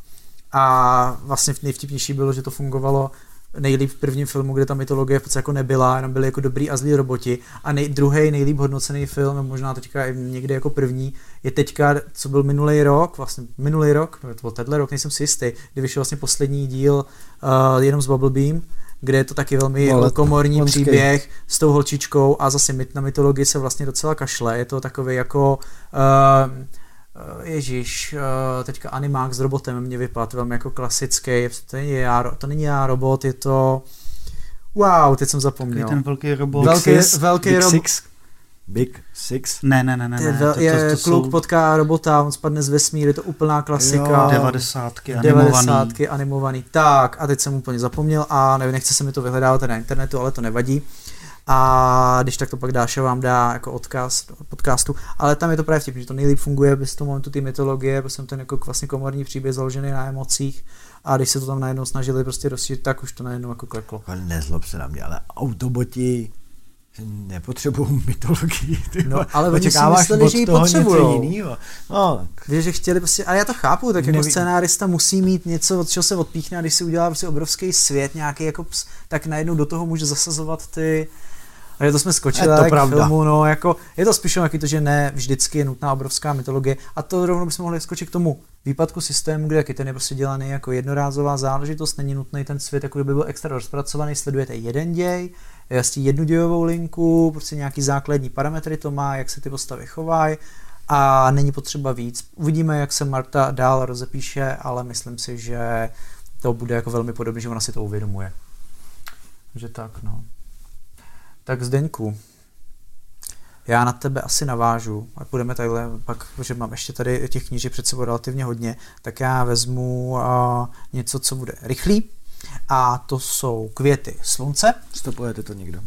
a vlastně nejvtipnější bylo, že to fungovalo nejlíp v prvním filmu, kde ta mytologie v podstatě jako nebyla, jenom byly jako dobrý a zlí roboti a nej, druhý nejlíp hodnocený film, možná teďka někde jako první, je teďka, co byl minulý rok, vlastně minulý rok, no to byl tenhle rok, nejsem si jistý, kdy vyšel vlastně poslední díl uh, jenom z Bubble Beam, kde je to taky velmi no, komorní honský příběh s tou holčičkou a zase na mytologii se vlastně docela kašle, je to takový jako uh, Ježíš, teďka animák s robotem mě vypadl velmi jako klasický, to není já, to není já robot, je to, wow, teď jsem zapomněl. Ten velký robot. Velký, six, velký Big, rob... six. Big Six? Ne, ne, ne, ne. Ten vel... to, to, to, to kluk jsou... potká robota, on spadne z vesmíru, je to úplná klasika. Jo, devadesátky animovaný. Devadesátky animovaný, tak a teď jsem úplně zapomněl a nevím, nechce se mi to vyhledávat na internetu, ale to nevadí. A když tak to pak Dáša vám dá jako odkaz podcastu, ale tam je to právě vtipný, že to nejlíp funguje bez toho momentu ty mytologie, protože jsem ten jako vlastně komorní příběh založený na emocích a když se to tam najednou snažili prostě rozšířit, tak už to najednou jako kleklo. Ale nezlob se na mě, ale Autoboti nepotřebují mytologii. Tyhle. No, ale oni si mysleli, že ji potřebují. No. Víš, že chtěli prostě, ale já to chápu, tak jako scénárista musí mít něco, od čeho se odpíchne, a když si udělá prostě obrovský svět nějaký, jako ps, tak najednou do toho může zasazovat ty. A to jsme skočili to k filmu, no, jako, je to spíš nějaký to, že ne vždycky je nutná obrovská mytologie a to rovnou bychom mohli skočit k tomu výpadku systému, kde ten je prostě dělaný jako jednorázová záležitost, není nutný ten svět, jako by byl extra rozpracovaný, sledujete jeden děj, jasně jednodějovou linku, prostě nějaký základní parametry to má, jak se ty postavy chovají a není potřeba víc. Uvidíme, jak se Martha dál rozepíše, ale myslím si, že to bude jako velmi podobné, že ona si to uvědomuje. Takže tak, no. Tak Zdeňku, já na tebe asi navážu a půjdeme takhle, pak, protože mám ještě tady těch knížek před sebou relativně hodně, tak já vezmu uh, něco, co bude rychlý a to jsou Květy slunce. Stopujete to někdo?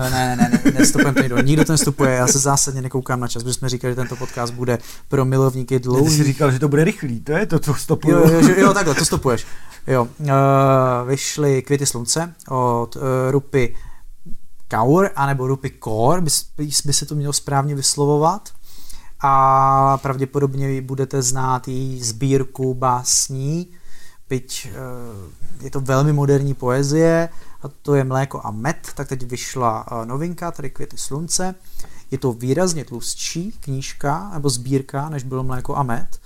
Ne, ne, ne, nestopujeme to někdo, nikdo to nestopuje, já se zásadně nekoukám na čas, protože jsme říkali, že tento podcast bude pro milovníky dlouhý. Ty jsi říkal, že to bude rychlý, to je to, co stopuje. Jo, jo, jo, takhle, to stopuješ. Jo, uh, vyšly Květy slunce od uh, Rupi Kaur, anebo Rupi Kaur, by, by se to mělo správně vyslovovat. A pravděpodobně budete znát její sbírku básní, byť je to velmi moderní poezie, a to je Mléko a med, tak teď vyšla novinka, tady Květy slunce. Je to výrazně tlustší knížka, nebo sbírka, než bylo Mléko a med.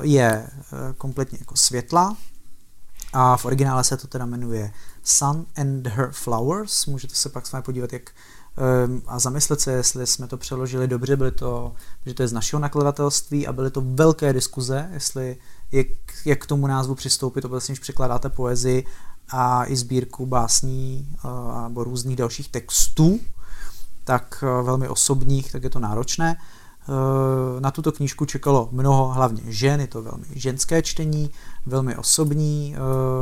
Je kompletně jako světla a v originále se to teda jmenuje Sun and Her Flowers. Můžete se pak s vámi podívat, jak um, a zamyslet se, jestli jsme to přeložili dobře, byly to, protože to je z našeho nakladatelství a byly to velké diskuze, jestli jak, jak k tomu názvu přistoupit, obecně, když překládáte poezii a i sbírku básní uh, nebo různých dalších textů, tak uh, velmi osobních, tak je to náročné. Uh, na tuto knížku čekalo mnoho, hlavně žen, je to velmi ženské čtení, velmi osobní,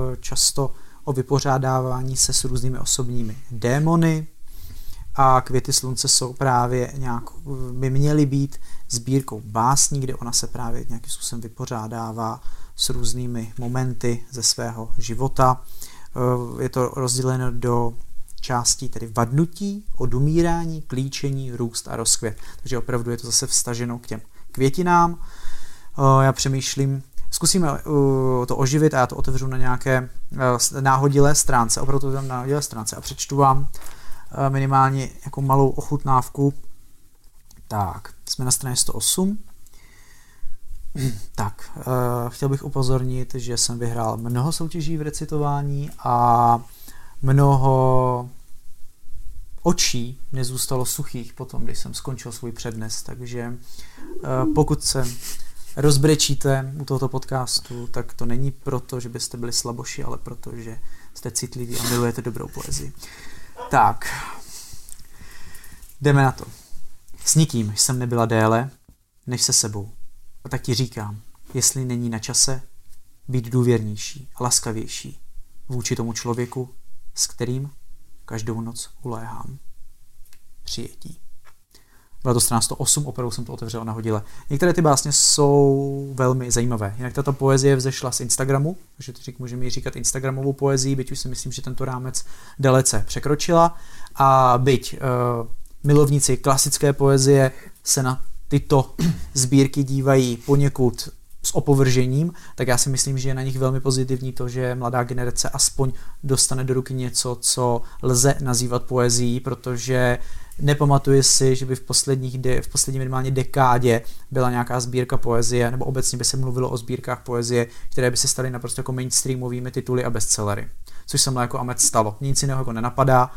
uh, často o vypořádávání se s různými osobními démony a Květy slunce jsou právě nějak, by měly být sbírkou básní, kde ona se právě nějakým způsobem vypořádává s různými momenty ze svého života. Je to rozděleno do částí tedy vadnutí, odumírání, klíčení, růst a rozkvět. Takže opravdu je to zase vztaženo k těm květinám. Já přemýšlím, zkusíme to oživit a já to otevřu na nějaké náhodilé stránce, opravdu tam náhodilé stránce a přečtu vám minimálně jako malou ochutnávku. Tak, jsme na straně sto osm. Tak, chtěl bych upozornit, že jsem vyhrál mnoho soutěží v recitování a mnoho očí mě zůstalo suchých potom, když jsem skončil svůj přednes, takže pokud jsem rozbrečíte u tohoto podcastu, tak to není proto, že byste byli slaboši, ale proto, že jste citliví a milujete dobrou poezii. Tak, jdeme na to. S nikým jsem nebyla déle, než se sebou. A tak ti říkám, jestli není na čase být důvěrnější a laskavější vůči tomu člověku, s kterým každou noc uléhám. Přijetí. Byla to strana sto osm, opravdu jsem to otevřel na hodile. Některé ty básně jsou velmi zajímavé. Jinak tato poezie vzešla z Instagramu, takže teď můžeme ji říkat instagramovou poezii, byť už si myslím, že tento rámec dalece překročila. A byť uh, milovníci klasické poezie se na tyto sbírky dívají poněkud s opovržením, tak já si myslím, že je na nich velmi pozitivní to, že mladá generace aspoň dostane do ruky něco, co lze nazývat poezií, protože nepamatuji si, že by v, posledních de, v poslední minimálně dekádě byla nějaká sbírka poezie, nebo obecně by se mluvilo o sbírkách poezie, které by se staly naprosto jako mainstreamovými tituly a bestsellery. Což se mnou jako Amet stalo. Nic jiného jako nenapadá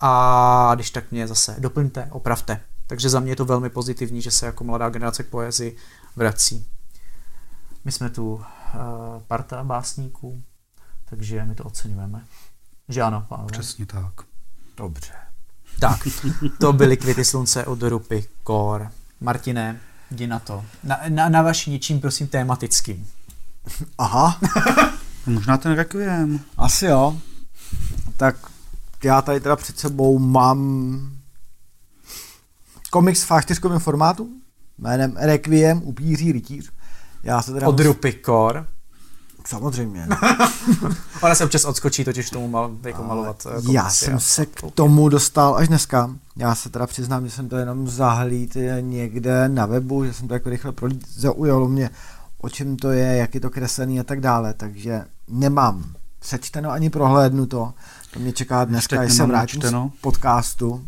a když tak mě zase doplňte, opravte. Takže za mě je to velmi pozitivní, že se jako mladá generace k poezii vrací. My jsme tu uh, parta básníků, takže my to oceňujeme. Že ano, pánové? Přesně tak. Dobře. Tak, to byly Květy slunce od Rupi Kaur. Martine, jdi na to. Na, na, na vaši něčím, prosím, tématickým. Aha. Možná ten requiem. Asi jo. Tak já tady teda před sebou mám komiks v á čtyři formátu jménem Requiem, upíří rytíř. Já se teda od mus... Rupi Kaur. Samozřejmě. Ona se občas odskočí totiž tomu mal, jako malovat komiksy. Já jsem se k tomu dostal až dneska. Já se teda přiznám, že jsem to jenom zahlíd někde na webu, že jsem to jako rychle prolít, zaujalo mě, o čem to je, jak je to kreslený a tak dále, takže nemám přečteno ani prohlédnu to. To mě čeká dneska, až se vrátím čteno z podcastu.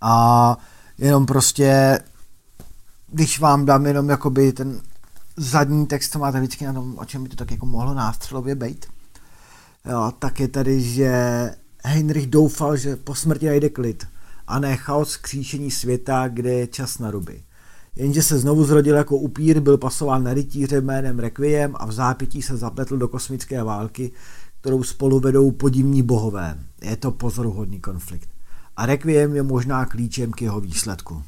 A jenom prostě, když vám dám jenom jakoby ten zadní text, co máte vždycky na tom, o čem by to tak jako mohlo nástřelově být, jo, tak je tady, že Heinrich doufal, že po smrti najde klid a ne chaos kříšení světa, kde je čas na ruby. Jenže se znovu zrodil jako upír, byl pasován na rytíře jménem Requiem a v zápětí se zapletl do kosmické války, kterou spolu vedou podivní bohové. Je to pozoruhodný konflikt. A Requiem je možná klíčem k jeho výsledku.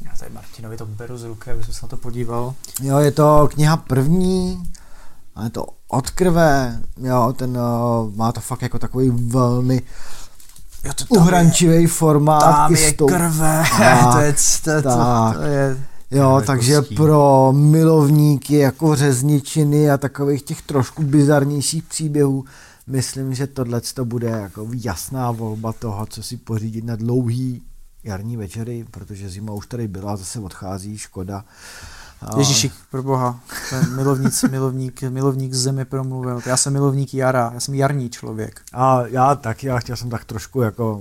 Já tady Martinovi to beru z ruky, aby jsem se na to podíval. Jo, je to kniha první, je to od krve, jo, ten uh, má to fakt jako takový velmi jo, uhrančivý je, formát. Tam je tou... krve, tak, to je, to, tak. to je... Jo, takže pro milovníky jako řezničiny a takových těch trošku bizarnějších příběhů, myslím, že tohle to bude jako jasná volba toho, co si pořídit na dlouhý jarní večery, protože zima už tady byla, zase odchází, škoda. Ježíši, pro boha, milovník, milovník, milovník zemi promluvil. Já jsem milovník jara, já jsem jarní člověk. A já taky, já chtěl jsem tak trošku jako,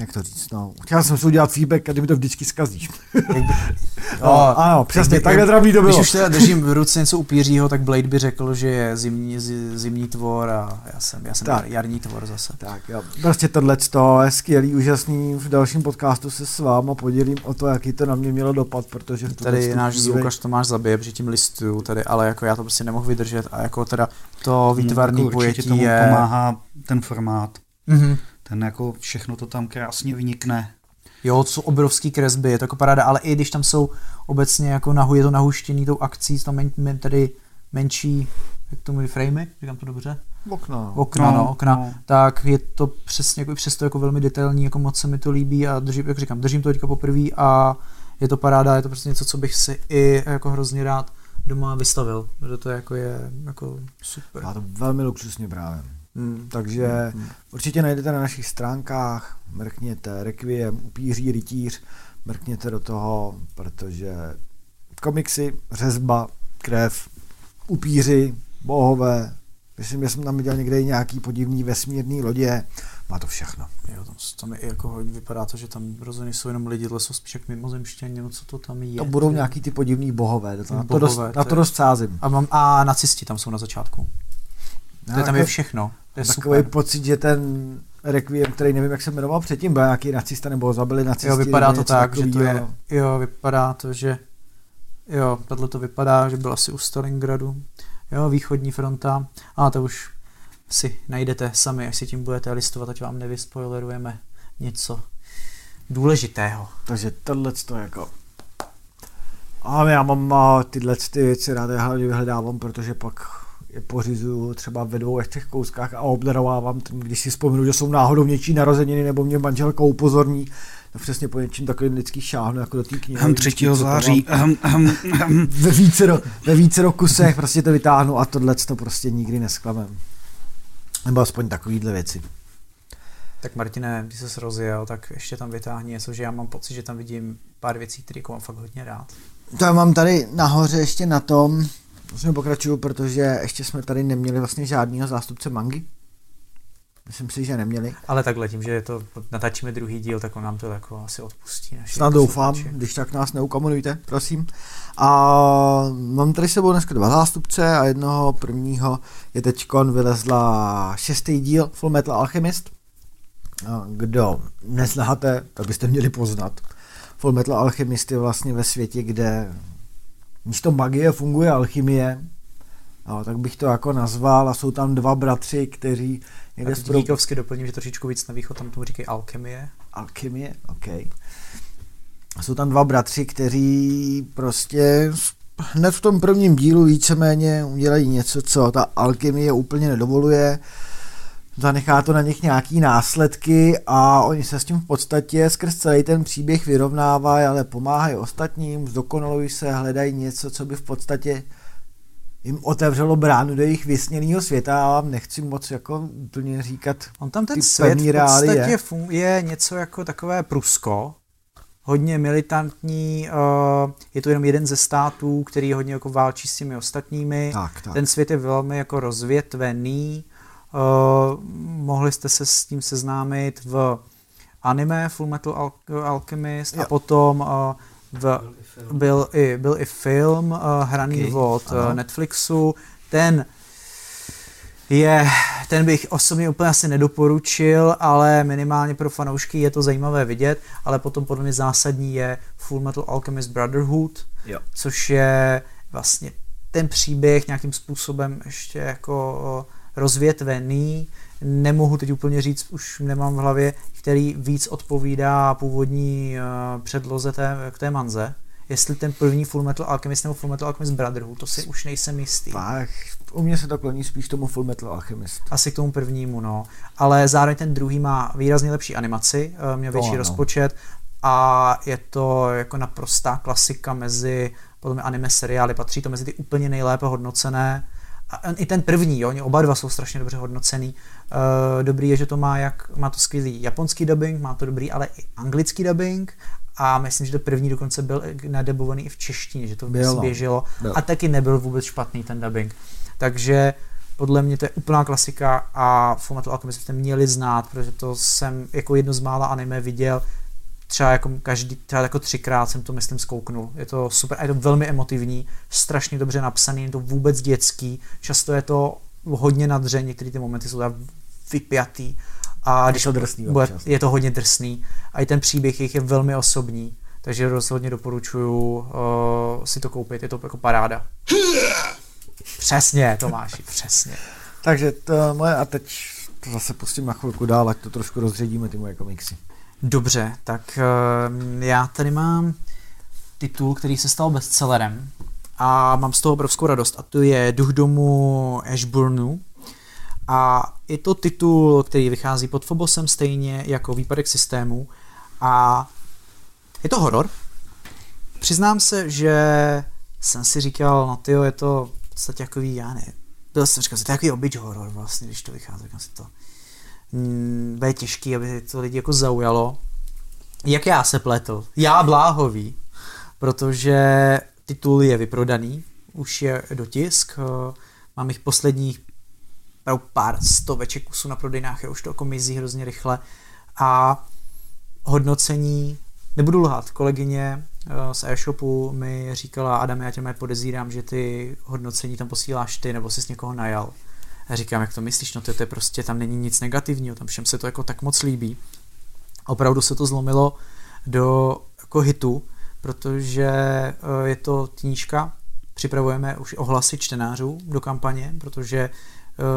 jak to říct, no, chtěl jsem si udělat feedback a ty mi to vždycky zkazíš. No, ano, přesně, tak netravný to bylo. Když už teda držím v ruce něco upířího, tak Blade by řekl, že je zimní, zimní tvor a já jsem, já jsem jarní tvor zase. Tak jo, prostě tohleto je skvělý, úžasný, v dalším podcastu se s váma podělím o to, jaký to na mě mělo dopad, protože v tady je náš zvukař Tomáš zabije, protože tím listuju tady, ale jako já to prostě nemohu vydržet a jako teda to výtvarný pojetí tomu je... pomáhá ten formát, mm-hmm. ten jako všechno to tam krásně vynikne. Jo, to jsou obrovský kresby, je to jako paráda, ale i když tam jsou obecně jako nahu, je to nahuštěný tou akcí, tam men, tady menší, jak to mluví, framey, říkám to dobře? Okna. Okna, no, no okna. No. Tak je to přesně jako, přesto jako velmi detailní, jako moc se mi to líbí a držím, jak říkám, držím to teďka poprvé a je to paráda, je to prostě něco, co bych si i jako hrozně rád doma vystavil, protože to jako je jako super. Má to velmi luxusně právě. Hmm. Takže hmm. určitě najdete na našich stránkách, mrkněte Requiem, upíří rytíř, mrkněte do toho, protože komiksy, řezba, krev, upíři, bohové, myslím, že jsem tam viděl někde i nějaký podivný vesmírný lodě, má to všechno. Jo, tam, tam je jako hodně, vypadá to, že tam rozhodně jsou jenom lidi, to jsou spíš jak mimozemštění, nebo co to tam je. To budou tě? Nějaký ty podivní bohové, to, na, bohové, to dost, na to dost sázím. A, mám, a nacisti tam jsou na začátku. No, to tam je všechno. To je takový super pocit, že ten Requiem, který nevím, jak se jmenoval předtím, byl nějaký nacista nebo zabili nacisti. Jo, vypadá to tak, takový, že to je, jo, vypadá to, že jo, tohle to vypadá, že byl asi u Stalingradu. Jo, východní fronta. A to už si najdete sami, až si tím budete listovat, ať vám nevyspoilerujeme něco důležitého. Takže tohle to jako A já mám a tyhle ty věci rád, já hlavně vyhledávám, protože pak je pořizuju třeba ve dvou těch kouskách a obdarovávám, když si vzpomenu, že jsou náhodou něčí narozeniny nebo mě manželka upozorní, no přesně po něčím takovým lidský šáhnu, jako do té knihy. třetího září Ve vícero, ve vícero kusech prostě to vytáhnu a tohle to prostě nikdy nesklamem. Nebo aspoň takovýhle věci. Tak Martine, když jsi se rozjel, tak ještě tam vytáhni něco, že já mám pocit, že tam vidím pár věcí, které mám fakt hodně rád. To já mám tady nahoře ještě na tom, vlastně pokračuju, protože ještě jsme tady neměli vlastně žádného zástupce mangy. Myslím si, že neměli. Ale takhle tím, že to natáčíme druhý díl, tak on nám to jako asi odpustí. Snad doufám, když tak nás neukomunujte, prosím. A mám tady s sebou dneska dva zástupce a jednoho prvního je teďkon vylezla šestý díl Fullmetal Alchemist. Kdo neznáte, tak byste měli poznat. Fullmetal Alchemist je vlastně ve světě, kde místo magie funguje alchymie. No, tak bych to jako nazval a jsou tam dva bratři, kteří někde... Tak díkovsky doplním, že trošičku víc na východ, tam tomu říkají alchymie. Alchymie, ok. Jsou tam dva bratři, kteří prostě hned v tom prvním dílu víceméně udělají něco, co ta alchymie úplně nedovoluje. Zanechá to na nich nějaký následky a oni se s tím v podstatě skrz celý ten příběh vyrovnávají, ale pomáhají ostatním, zdokonalují se, hledají něco, co by v podstatě jim otevřelo bránu do jejich vysněného světa a vám nechci moc jako úplně říkat. On tam ten svět v podstatě je. je něco jako takové Prusko, hodně militantní, je to jenom jeden ze států, který hodně jako válčí s těmi ostatními. Tak, tak. Ten svět je velmi jako rozvětvený. Uh, mohli jste se s tím seznámit v anime Fullmetal Al- Alchemist jo. A potom uh, v, byl, i, byl i film uh, hraný okay. od uh, Netflixu. Ten je, ten bych osobně úplně asi nedoporučil, ale minimálně pro fanoušky je to zajímavé vidět, ale potom podle mě zásadní je Fullmetal Alchemist Brotherhood, jo. Což je vlastně ten příběh nějakým způsobem ještě jako rozvětvený, nemohu teď úplně říct, už nemám v hlavě, který víc odpovídá původní uh, předloze té, k té manze. Jestli ten první Fullmetal Alchemist nebo Fullmetal Alchemist Brotherhood, to si už nejsem jistý. Tak, u mě se to kloní spíš tomu Fullmetal Alchemist. Asi k tomu prvnímu, no. Ale zároveň ten druhý má výrazně lepší animaci, uh, měl větší no, rozpočet a je to jako naprostá klasika mezi potom anime seriály, patří to mezi ty úplně nejlépe hodnocené. A i ten první, jo, oni oba dva jsou strašně dobře hodnocený. Uh, dobrý je, že to má jak, má to skvělý japonský dubbing, má to dobrý, ale i anglický dubbing a myslím, že to první dokonce byl nadebovaný i v češtině, že to běželo a taky nebyl vůbec špatný ten dubbing. Takže podle mě to je úplná klasika a Fullmetal Alchemist byste měli znát, protože to jsem jako jedno z mála anime viděl, třeba jako každý, třeba jako třikrát jsem to myslím zkouknul. Je to super a je to velmi emotivní, strašně dobře napsaný, je to vůbec dětský, často je to hodně nadře, některé ty momenty jsou tam vypjatý a když to drsný, bude, je to hodně drsný a i ten příběh jejich je velmi osobní, takže rozhodně doporučuju uh, si to koupit, je to jako paráda. Přesně, Tomáši, přesně. Takže to moje a teď to zase pustím na chvilku dál, ať to trošku rozředíme ty moje komiksy. Dobře, tak uh, já tady mám titul, který se stal bestsellerem a mám z toho obrovskou radost a to je Duch domu Ashburnu a je to titul, který vychází pod Phobosem stejně jako Výpadek systému a je to horor. Přiznám se, že jsem si říkal, no tyjo, je to v podstatě takový, já ne, byl jsem říkal, že to je takový obyč horor vlastně, když to vychází, říkám si to. Bude těžký, aby to lidi jako zaujalo. Jak já se pletl? Já bláhový, protože titul je vyprodaný, už je dotisk, mám jich posledních pár stoveček kusů na prodejnách, je už to jako mizí hrozně rychle a hodnocení, nebudu lhát, kolegyně z e-shopu mi říkala, Adam, já tě mě podezírám, že ty hodnocení tam posíláš ty, nebo jsi z někoho najal. A říkám, jak to myslíš, no to je prostě, tam není nic negativního, tam všem se to jako tak moc líbí. Opravdu se to zlomilo do jako hitu, protože je to knížka, připravujeme už ohlasy čtenářů do kampaně, protože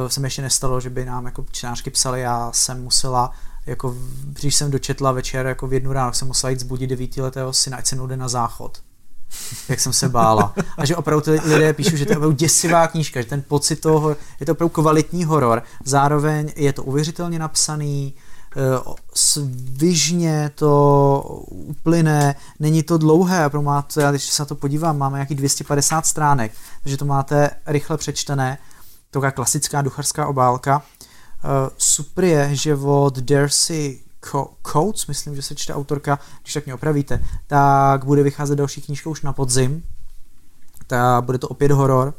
se mi ještě nestalo, že by nám jako čtenářky psaly, já jsem musela, jako, když jsem dočetla večer, jako v jednu ráno, jsem musela jít zbudit devítiletého syna, ať se jde na záchod. jak jsem se bála. A že opravdu ty lidé píšou, že to je opravdu děsivá knížka, že ten pocit toho, je to opravdu kvalitní horor, zároveň je to uvěřitelně napsaný, svižně to uplyne, není to dlouhé, opravdu máte, já když se na to podívám, máme nějakých dvě stě padesát stránek, takže to máte rychle přečtené, taková klasická duchařská obálka. Super je, že od Darcy Coates, myslím, že se čte autorka, když tak mě opravíte, tak bude vycházet další knížka už na podzim. Ta, bude to opět horor.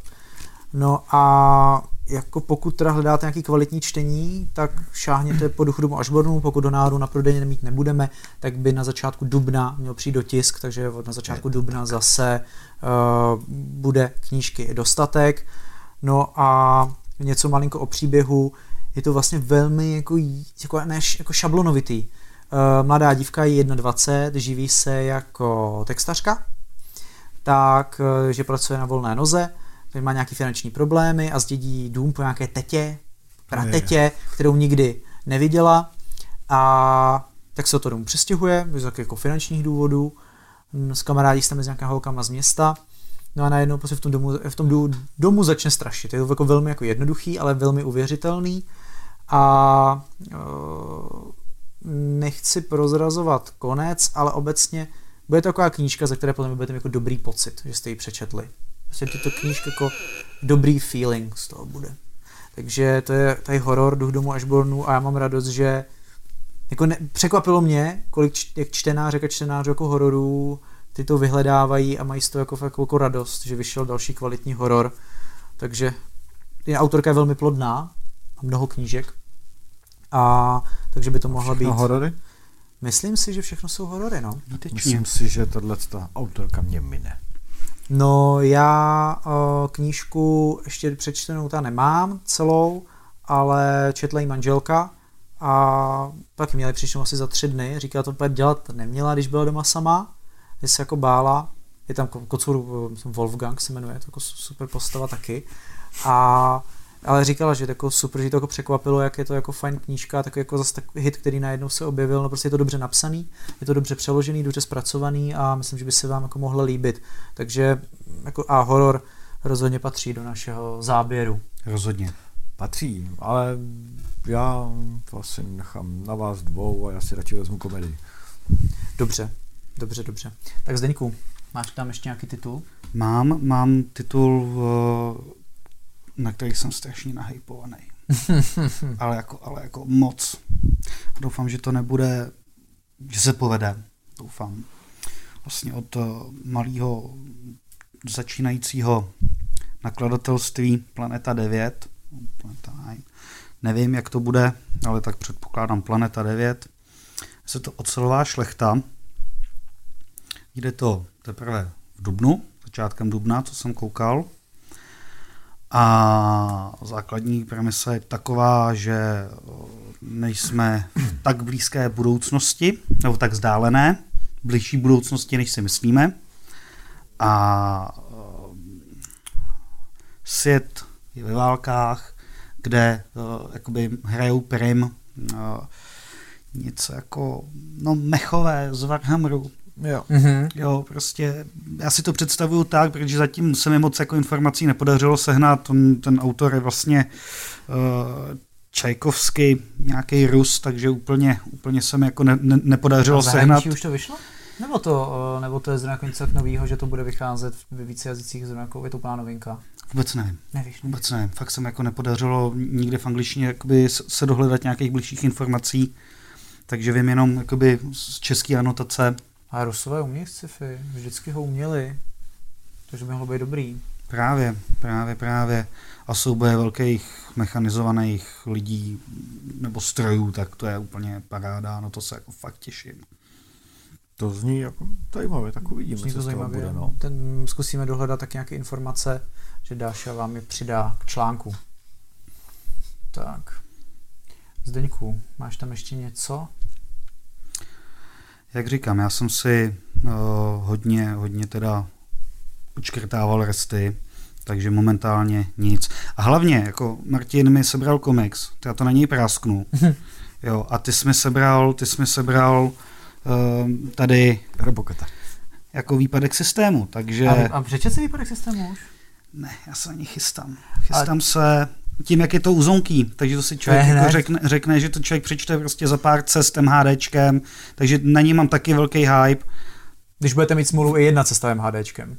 No a jako pokud teda hledáte nějaký kvalitní čtení, tak šáhněte po Duchu domu až Bornu, pokud ho náhodou na prodejně mít nebudeme, tak by na začátku dubna měl přijít do tisk, takže od na začátku dubna zase uh, bude knížky dostatek. No a něco malinko o příběhu. Je to vlastně velmi jako, jako, ne, jako šablonovitý. Uh, mladá dívka je dvacet jedna, živí se jako textařka, tak, uh, že pracuje na volné noze, takže má nějaké finanční problémy a zdědí dům po nějaké tetě, pratetě, kterou nikdy neviděla, a tak se o to domů přestěhuje, z jako finančních důvodů, s kamarádí se tam s nějaká holkama z města. No a najednou prostě v tom domu, v tom domu začne strašit. Je to jako velmi jako jednoduchý, ale velmi uvěřitelný. A nechci prozrazovat konec, ale obecně bude to taková knížka, ze které potom budete mít jako dobrý pocit, že jste ji přečetli. Prostě to knížka jako dobrý feeling z toho bude. Takže to je tady horor Duch domu Ashbournu a já mám radost, že jako ne, překvapilo mě, kolik jak čtenář, jak čtenářů jako hororů ty to vyhledávají a mají z toho jako, jako, jako radost, že vyšel další kvalitní horor. Takže autorka je velmi plodná, mnoho knížek, a takže by to mohla všechno být... horory? Myslím si, že všechno jsou horory, no. Výtečně. Myslím si, že tato autorka mě mine. No, já o, knížku ještě přečtenou ta nemám celou, ale četla jí manželka a pak měla přičnou asi za tři dny. Říkala, to opět dělat neměla, když byla doma sama, že se jako bála, je tam kocůr, Wolfgang se jmenuje, to jako super postava taky, a, ale říkala, že jako super, že to jako překvapilo, jak je to jako fajn knížka, takový jako zase takový hit, který najednou se objevil, no prostě je to dobře napsaný, je to dobře přeložený, dobře zpracovaný a myslím, že by se vám jako mohla líbit, takže jako a horor rozhodně patří do našeho záběru. Rozhodně. Patří, ale já to asi nechám na vás dvou a já si radši vezmu komedii. Dobře. Dobře, dobře. Tak Zdeňku, máš tam ještě nějaký titul? Mám, mám titul, na který jsem strašně nahypovaný. ale, jako, ale jako moc. Doufám, že to nebude, že se povede. Doufám. Vlastně od malého začínajícího nakladatelství Planeta devět, Planeta devět, nevím, jak to bude, ale tak předpokládám Planeta devět. Je to Ocelová šlechta. Jde to teprve v dubnu, začátkem dubna, co jsem koukal. A základní premisa je taková, že nejsme v tak blízké budoucnosti, nebo tak vzdálené, blížší budoucnosti, než si myslíme. A svět je ve válkách, kde jakoby hrajou prim něco jako no, mechové z Warhammeru. Jo. Mm-hmm. Jo, prostě já si to představuju tak, protože zatím se mi moc jako informací nepodařilo sehnat. On, ten autor je vlastně uh, Čajkovský, nějaký Rus, takže úplně, úplně se mi jako ne, ne, nepodařilo sehnat. Už to vyšlo? Nebo to, uh, nebo to je zrovna něco tak novýho, že to bude vycházet ve více jazycích, zrovna jako je to plná novinka? Vůbec nevím. Nevíš, nevím. Vůbec nevím. Fakt se mi jako nepodařilo nikde v angličtině jakoby se dohledat nějakých blížších informací, takže vím jenom jakoby z české anotace. A Rusové umějí sci-fi, vždycky ho uměli, takže by mohlo být dobrý. Právě, právě, právě. A souboje velkých mechanizovaných lidí nebo strojů, tak to je úplně paráda, no to se jako fakt těším. To zní jako zajímavě, tak uvidíme, zní co to zajímavě. Bude, no. Ten, zkusíme dohledat tak nějaké informace, že Dáša vám je přidá k článku. Tak. Zdeňku, máš tam ještě něco? Jak říkám, já jsem si uh, hodně, hodně teda odškrtával resty, takže momentálně nic. A hlavně, jako Martin mi sebral komiks, já to na něj prásknu, jo, a ty jsi mi sebral, ty jsi mi sebral uh, tady... Robokata. jako Výpadek systému, takže... A, a přečet si Výpadek systému už? Ne, já se na ní chystám. Chystám a... se tím, jak je to uzonký, takže to si člověk jako řekne, řekne, že to člověk přečte prostě za pár cest MHDčkem, takže na ní mám taky velký hype. Když budete mít smůlu i jedna cesta MHDčkem.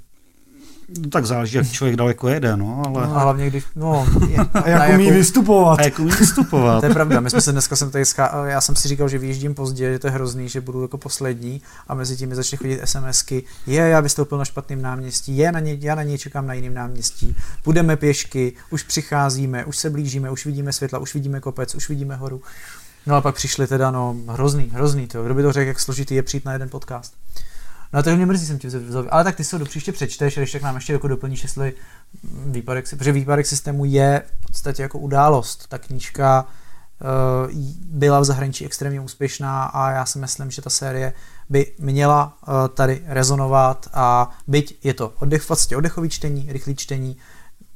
No, tak záleží, jak člověk daleko jede, no, ale... No, hlavně když, no... Je, a jak umí jako, vystupovat. A jak umí vystupovat. To je pravda, my jsme se dneska, jsem tady ská... já jsem si říkal, že vyjíždím pozdě, že to je hrozný, že budu jako poslední a mezi tím mi začne chodit SMSky, je, já vystoupil na špatném náměstí, je, na ně, já na něj čekám na jiném náměstí, půjdeme pěšky, už přicházíme, už se blížíme, už vidíme světla, už vidíme kopec, už vidíme horu. No a pak přišli teda, no, hrozný, hrozný to, kdo by to řekl, jak složitý je přijít na jeden podcast. No to mě mrzí, jsem ti vzal, ale tak ty se ho do příště přečteš, a když tak nám ještě jako doplníš, jestli výpadek, protože Výpadek systému je v podstatě jako událost. Ta knížka uh, byla v zahraničí extrémně úspěšná a já si myslím, že ta série by měla uh, tady rezonovat a byť je to oddech, vlastně oddechové čtení, rychlé čtení,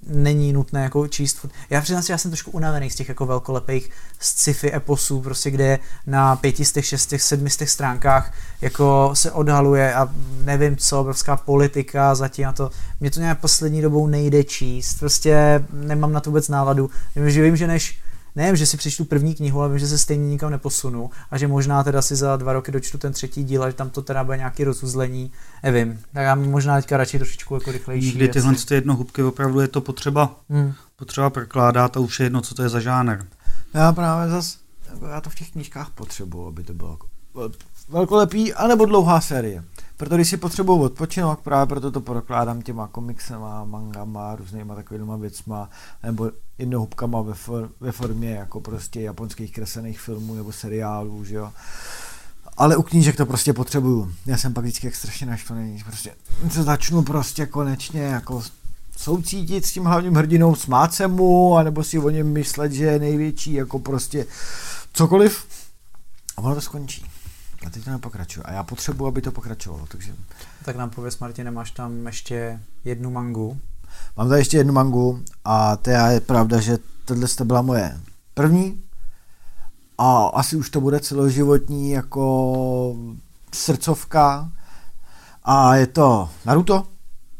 není nutné jako číst. Já přiznám si, já jsem trošku unavený z těch jako velkolepých sci-fi eposů, prostě kde na pěti z těch, šestech, sedmi z těch stránkách jako se odhaluje a nevím co, obrovská politika zatím a to. Mně to nějak poslední dobou nejde číst, prostě nemám na to vůbec náladu. Že vím, že než, nevím, že si přečtu první knihu, ale vím, že se stejně nikam neposunu a že možná teda si za dva roky dočtu ten třetí díl a že tam to teda bude nějaký rozuzlení, nevím. Tak já možná teďka radši trošičku jako rychlejší. Nikdy tyhle ty jednohubky, opravdu je to potřeba, hmm. potřeba prokládat a už je jedno, co to je za žánr. Já právě zas, já to v těch knížkách potřebuju, aby to bylo velkolepý anebo dlouhá série. Proto když si potřebuju odpočinout, právě proto to prokládám těma komiksama, mangama, různýma takovýma věcma, nebo jednohubkama ve, for, ve formě jako prostě japonských kreslených filmů nebo seriálů, že jo. Ale u knížek to prostě potřebuju. Já jsem pak vždycky jak strašně naštvaný, prostě se začnu prostě konečně jako soucítit s tím hlavním hrdinou, smát se mu, anebo si o něm myslet, že je největší, jako prostě cokoliv. A ono to skončí. A teď to nepokračuje. A já potřebuji, aby to pokračovalo. Takže... Tak nám pověz, Martine, máš tam ještě jednu mangu? Mám tady ještě jednu mangu a to je pravda, že tohle byla moje první a asi už to bude celoživotní jako srdcovka a je to Naruto.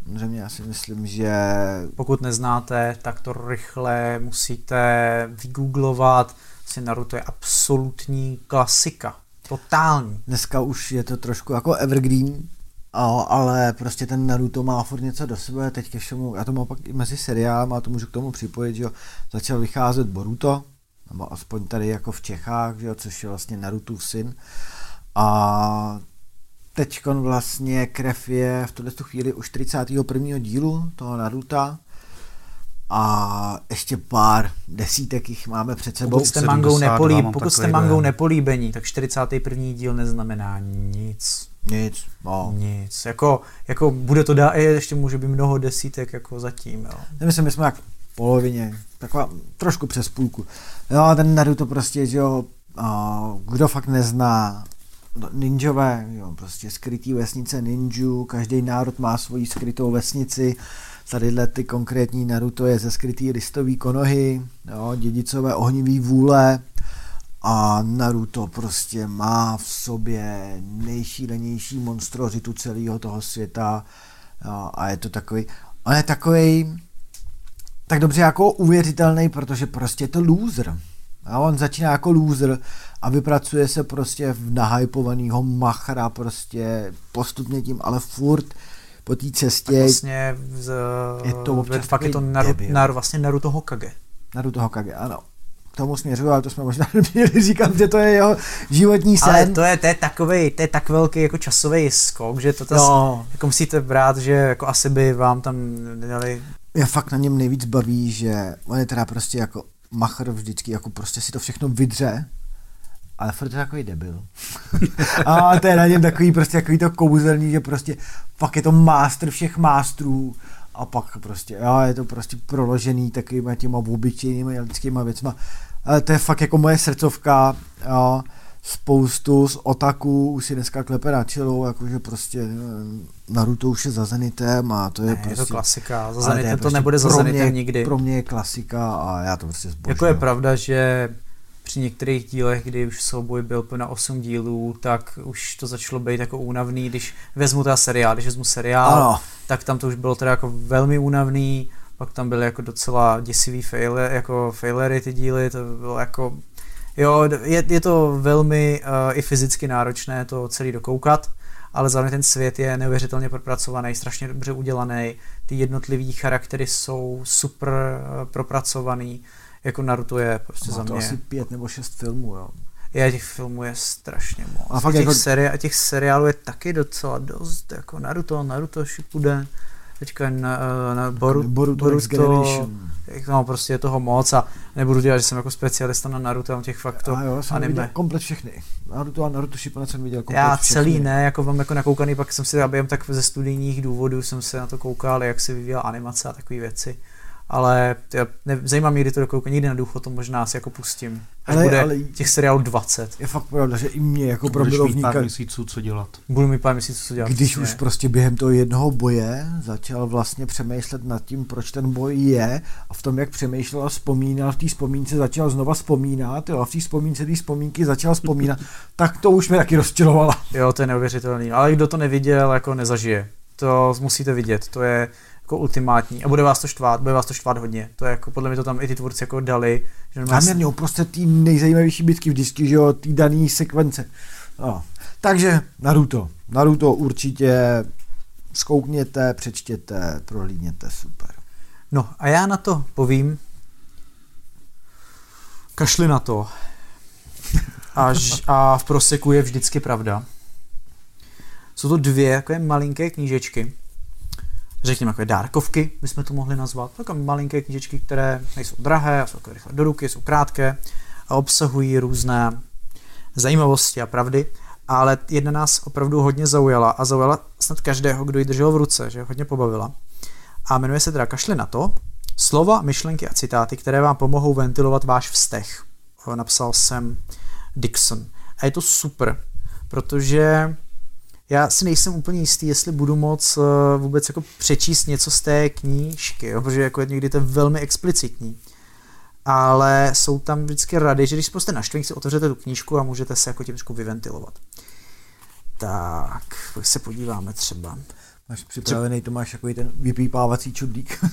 Samozřejmě já si myslím, že... Pokud neznáte, tak to rychle musíte vygooglovat. Asi Naruto je absolutní klasika. Totální. Dneska už je to trošku jako evergreen, ale prostě ten Naruto má furt něco do sebe, teď ke všemu, já to mám pak i mezi seriálem a to můžu k tomu připojit, že jo, začal vycházet Boruto, nebo aspoň tady jako v Čechách, že jo, což je vlastně Narutův syn a teďkon vlastně krev je v tuhle chvíli už třicátého prvního dílu toho Naruta a ještě pár desítek jich máme před sebou. Pokud jste mangou, nepolíb, pokud jste mangou nepolíbení, tak čtyřicátý první díl neznamená nic. Nic. No. Nic. Jako, jako bude to dál, ještě může být mnoho desítek jako zatím. Jo. Já myslím, my jsme jak v polovině, taková trošku přes půlku. No, ten Naruto prostě, že jo, kdo fakt nezná, ninjové, jo, prostě skrytý vesnice ninjů, každý národ má svoji skrytou vesnici. Tadyhle ty konkrétní Naruto je ze skrytý listový konohy, jo, dědicové ohnivý vůle a Naruto prostě má v sobě nejšílenější monstruozitu celého toho světa, jo, a je to takový, on je takový tak dobře jako uvěřitelný, protože prostě je to loser. A on začíná jako loser a vypracuje se prostě v nahypovanýho machra prostě postupně tím, ale furt po té cestě vlastně z, je to občas fakt je to Naru, Naru, vlastně Naruto Hokage. Naruto Hokage, ano. K tomu směřuju, ale to jsme možná neměli říkat, že to je jeho životní sen. Ale to je, to je takovej, to je tak velký jako časový skok, že to no. Jako musíte brát, že jako asi by vám tam nedali. Já fakt na něm nejvíc baví, že on je teda prostě jako machr vždycky, jako prostě si to všechno vydře, ale furt je takový debil. A to je na něm takový prostě takový to kouzelný, že prostě pak je to master všech mástrů a pak prostě, jo, je to prostě proložený takovýma těma obyčejnými lidskýma věcma. Ale to je fakt jako moje srdcovka, jo, spoustu z otaků už si dneska klepe na čelo, jakože prostě Naruto už je za zenitem a to je ne, prostě... je to klasika, za zenitem to, to prostě nebude za zenitem nikdy. Pro mě je klasika a já to prostě zbožňuji. Jako je pravda, že při některých dílech, kdy už souboj byl na osm dílů, tak už to začalo být jako únavný, když vezmu ta seriál, když vezmu seriál, ano. tak tam to už bylo teda jako velmi únavný, pak tam byly jako docela děsivý faile, jako failery ty díly, to bylo jako, jo, je, je to velmi uh, i fyzicky náročné to celý dokoukat, ale zároveň ten svět je neuvěřitelně propracovaný, strašně dobře udělaný, ty jednotlivý charaktery jsou super uh, propracovaný, jako Naruto je prostě za mě. Má to asi pět nebo šest filmů, jo. Já těch filmů je strašně moc. A fakt těch, jako... seri- těch seriálů je taky docela dost, jako Naruto, Naruto Shippuden, teďka na, na Boru, Boruto, Boruto no, prostě je toho moc a nebudu dělat, že jsem jako specialista na Naruto, mám těch fakt to anime. Já viděl komplet všechny, Naruto a Naruto Shippuden jsem viděl komplet Já všechny. celý ne, jako mám jako nakoukaný, pak jsem si, aby jen tak ze studijních důvodů jsem se na to koukal, jak se vyvíjela animace a takové věci. Ale ne, zajímá mě, kdy to dokoukám, nikdy na důchod to možná si jako pustím. Až ale, bude ale, těch seriálů dvacet. Je fakt pravda, že i mě jako pro milovníka... Budeš pár měsíců, co dělat. Budu mít pár měsíců, co dělat. Když už prostě během toho jednoho boje začal vlastně přemýšlet nad tím, proč ten boj je a v tom, jak přemýšlel a vzpomínal, v té vzpomínce začal znova vzpomínat, jo, a v té vzpomínce té vzpomínky začal vzpomínat, tak to už mě taky rozčilovala. Jo, to je neuvěřitelný, ale kdo to neviděl, jako nezažije. To musíte vidět, to je... jako ultimátní. A bude vás to štvát, bude vás to štvát hodně. To je jako podle mě to tam i ty tvůrci jako dali, že záměrně vás... prostě ty nejzajímavější bitky v disky, že jo, ty daný sekvence. No. Takže Naruto. Naruto určitě zkoukněte, přečtěte, prohlídněte, super. No, a já na to povím. Kašli na to. Až a v proseku je vždycky pravda. Jsou to dvě takové malinké knížečky. Řekněme takové dárkovky, bychom to mohli nazvat. Takové malinké knížečky, které nejsou drahé, jsou takové rychle do ruky, jsou krátké a obsahují různé zajímavosti a pravdy, ale jedna nás opravdu hodně zaujala a zaujala snad každého, kdo ji držel v ruce, že hodně pobavila. A jmenuje se teda Kašli na to, slova, myšlenky a citáty, které vám pomohou ventilovat váš vzteh. Napsal jsem Dixon. A je to super, protože... já si nejsem úplně jistý, jestli budu moc vůbec jako přečíst něco z té knížky, jo, protože jako někdy to je velmi explicitní. Ale jsou tam vždycky rady, že když prostě naštvený si otevřete tu knížku a můžete se jako tím trošku vyventilovat. Tak, se podíváme třeba. Máš připravený, to máš jako ten vypípávací čudlík. uh,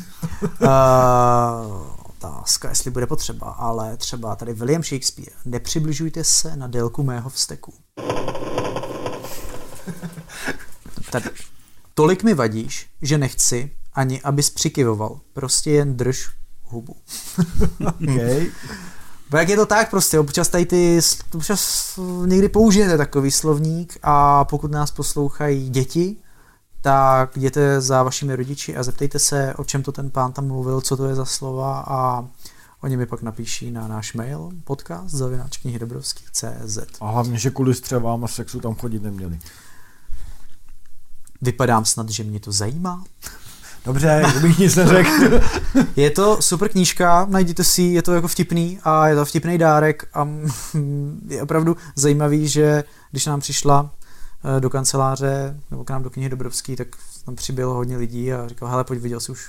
otázka, jestli bude potřeba, ale třeba tady William Shakespeare. Nepřibližujte se na délku mého vzteku. Tady. Tolik mi vadíš, že nechci ani, abys přikyvoval. Prostě jen drž hubu. Okay. Jak je to tak prostě, občas tady ty, občas někdy použijete takový slovník a pokud nás poslouchají děti, tak jděte za vašimi rodiči a zeptejte se, o čem to ten pán tam mluvil, co to je za slova a oni mi pak napíší na náš mail podcast zavináč knihy dobrovský tečka cé zet. A hlavně, že kvůli střevám a sexu tam chodit neměli. Vypadám snad, že mě to zajímá. Dobře, bych nic neřekl. Je to super knížka, najděte si, je to jako vtipný a je to vtipný dárek a je opravdu zajímavý, že když nám přišla do kanceláře nebo k nám do knihy Dobrovský, tak tam přibylo hodně lidí a říkal, hele, pojď, viděl jsi už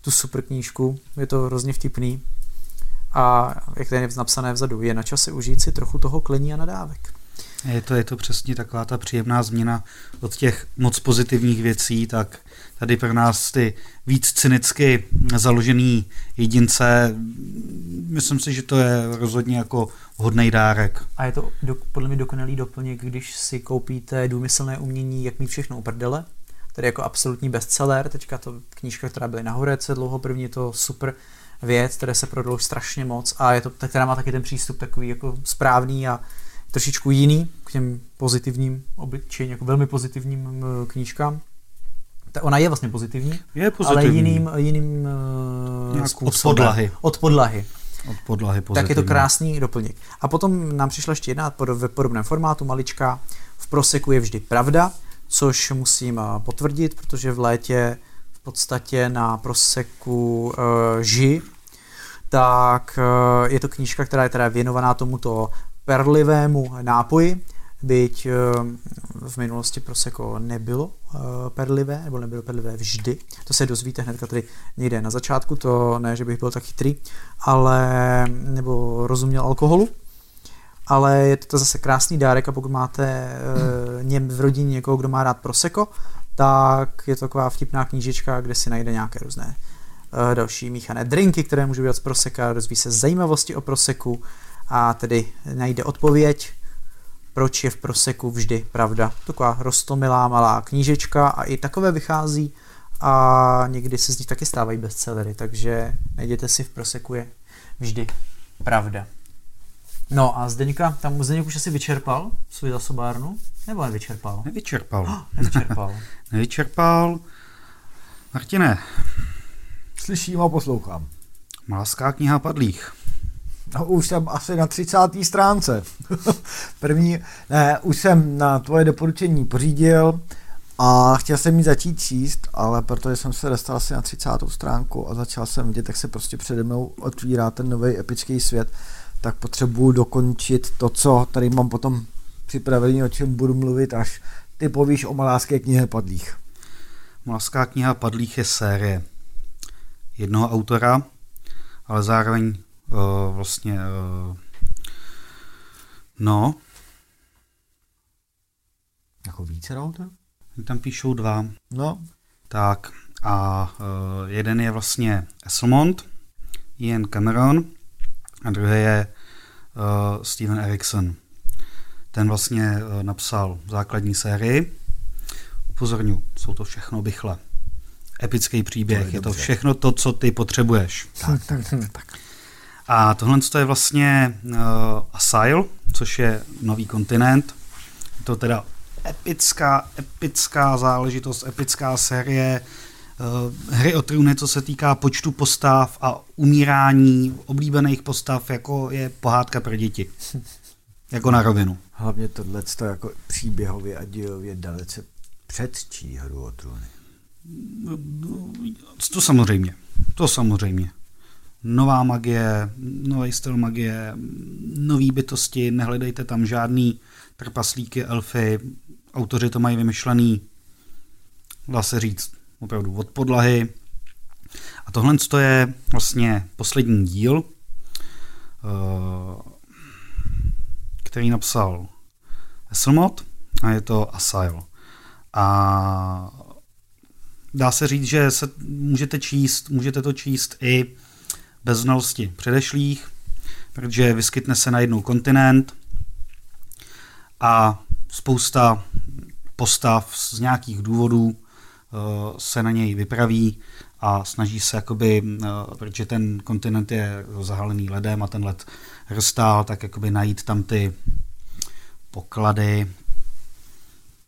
tu super knížku, je to hrozně vtipný a jak tady je napsané vzadu, je na čase užít si trochu toho klení a nadávek. Je to, je to přesně taková ta příjemná změna od těch moc pozitivních věcí, tak tady pro nás ty víc cynicky založený jedince, myslím si, že to je rozhodně jako hodnej dárek. A je to do, podle mě dokonalý doplněk, když si koupíte Důmyslné umění, jak mít všechno u prdele, tedy jako absolutní bestseller, teďka to knížka, která byla nahoře, co je dlouho první, je to super věc, které se prodalo strašně moc a je to, která má taky ten přístup takový jako správný a trošičku jiný k těm pozitivním obličejím, jako velmi pozitivním knížkám. Ta ona je vlastně pozitivní, je pozitivní. Ale jiným, jiným způsobem. Od podlahy. Od podlahy. Od podlahy pozitivní. Tak je to krásný doplněk. A potom nám přišla ještě jedna v podobném formátu, malička. V proseku je vždy pravda, což musím potvrdit, protože v létě v podstatě na proseku uh, ži, tak uh, je to knížka, která je teda věnovaná tomuto perlivému nápoji, byť v minulosti prosecco nebylo perlivé, nebo nebylo perlivé vždy. To se dozvíte hnedka tady někde na začátku, to ne, že bych byl tak chytrý, ale nebo rozuměl alkoholu, ale je to zase krásný dárek a pokud máte uh, něm v rodině někoho, kdo má rád prosecco, tak je to taková vtipná knížička, kde si najde nějaké různé uh, další míchané drinky, které můžou dělat z prosecca, dozví se zajímavosti o proseccu a tedy najde odpověď, proč je v proseccu vždy pravda. Taková roztomilá malá knížička a i takové vychází a někdy se z nich taky stávají bestsellery, takže najděte si v proseccu je vždy pravda. No a Zdeňka, tam Zdeněk už asi vyčerpal svůj zásobárnu, nebo nevyčerpal? Nevyčerpal. Oh, nevyčerpal. Nevyčerpal. Martine. Slyším a poslouchám. Malská kniha padlých. No už jsem asi na třicáté stránce. První, ne, už jsem na tvoje doporučení pořídil a chtěl jsem ji začít číst, ale protože jsem se dostal asi na třicátou stránku a začal jsem vidět, tak se prostě přede mnou otvírá ten nový epický svět, tak potřebuju dokončit to, co tady mám potom připravený, o čem budu mluvit, až ty povíš o Maláská kniha padlých. Maláská kniha padlých je série jednoho autora, ale zároveň uh, vlastně uh, no jako více autor? Tam píšou dva. No. Tak a uh, jeden je vlastně Esselmont, Ian Cameron, a druhý je uh, Steven Erikson. Ten vlastně uh, napsal základní sérii. Upozorňuji, jsou to všechno bichle. Epický příběh, to je, je to všechno to, co ty potřebuješ. Tak, tak, tak. tak. A tohle je vlastně uh, Asyl, což je nový kontinent. Je to teda epická, epická záležitost, epická série, Hry o trůny, co se týká počtu postav a umírání oblíbených postav, jako je pohádka pro děti. Jako na rovinu. Hlavně tohleto jako příběhově a dějově dalece předčí Hru o trůny. To samozřejmě. To samozřejmě. Nová magie, nový styl magie, nový bytosti, nehledejte tam žádný trpaslíky, elfy, autoři to mají vymyšlený, dá se říct, opravdu od podlahy. A tohle je vlastně poslední díl, který napsal Esselmont a je to Asyl. A dá se říct, že se můžete číst, můžete to číst i bez znalosti předešlých, protože vyskytne se najednou kontinent a spousta postav z nějakých důvodů se na něj vypraví a snaží se jakoby, protože ten kontinent je zahalený ledem a ten led roztál, tak jakoby najít tam ty poklady,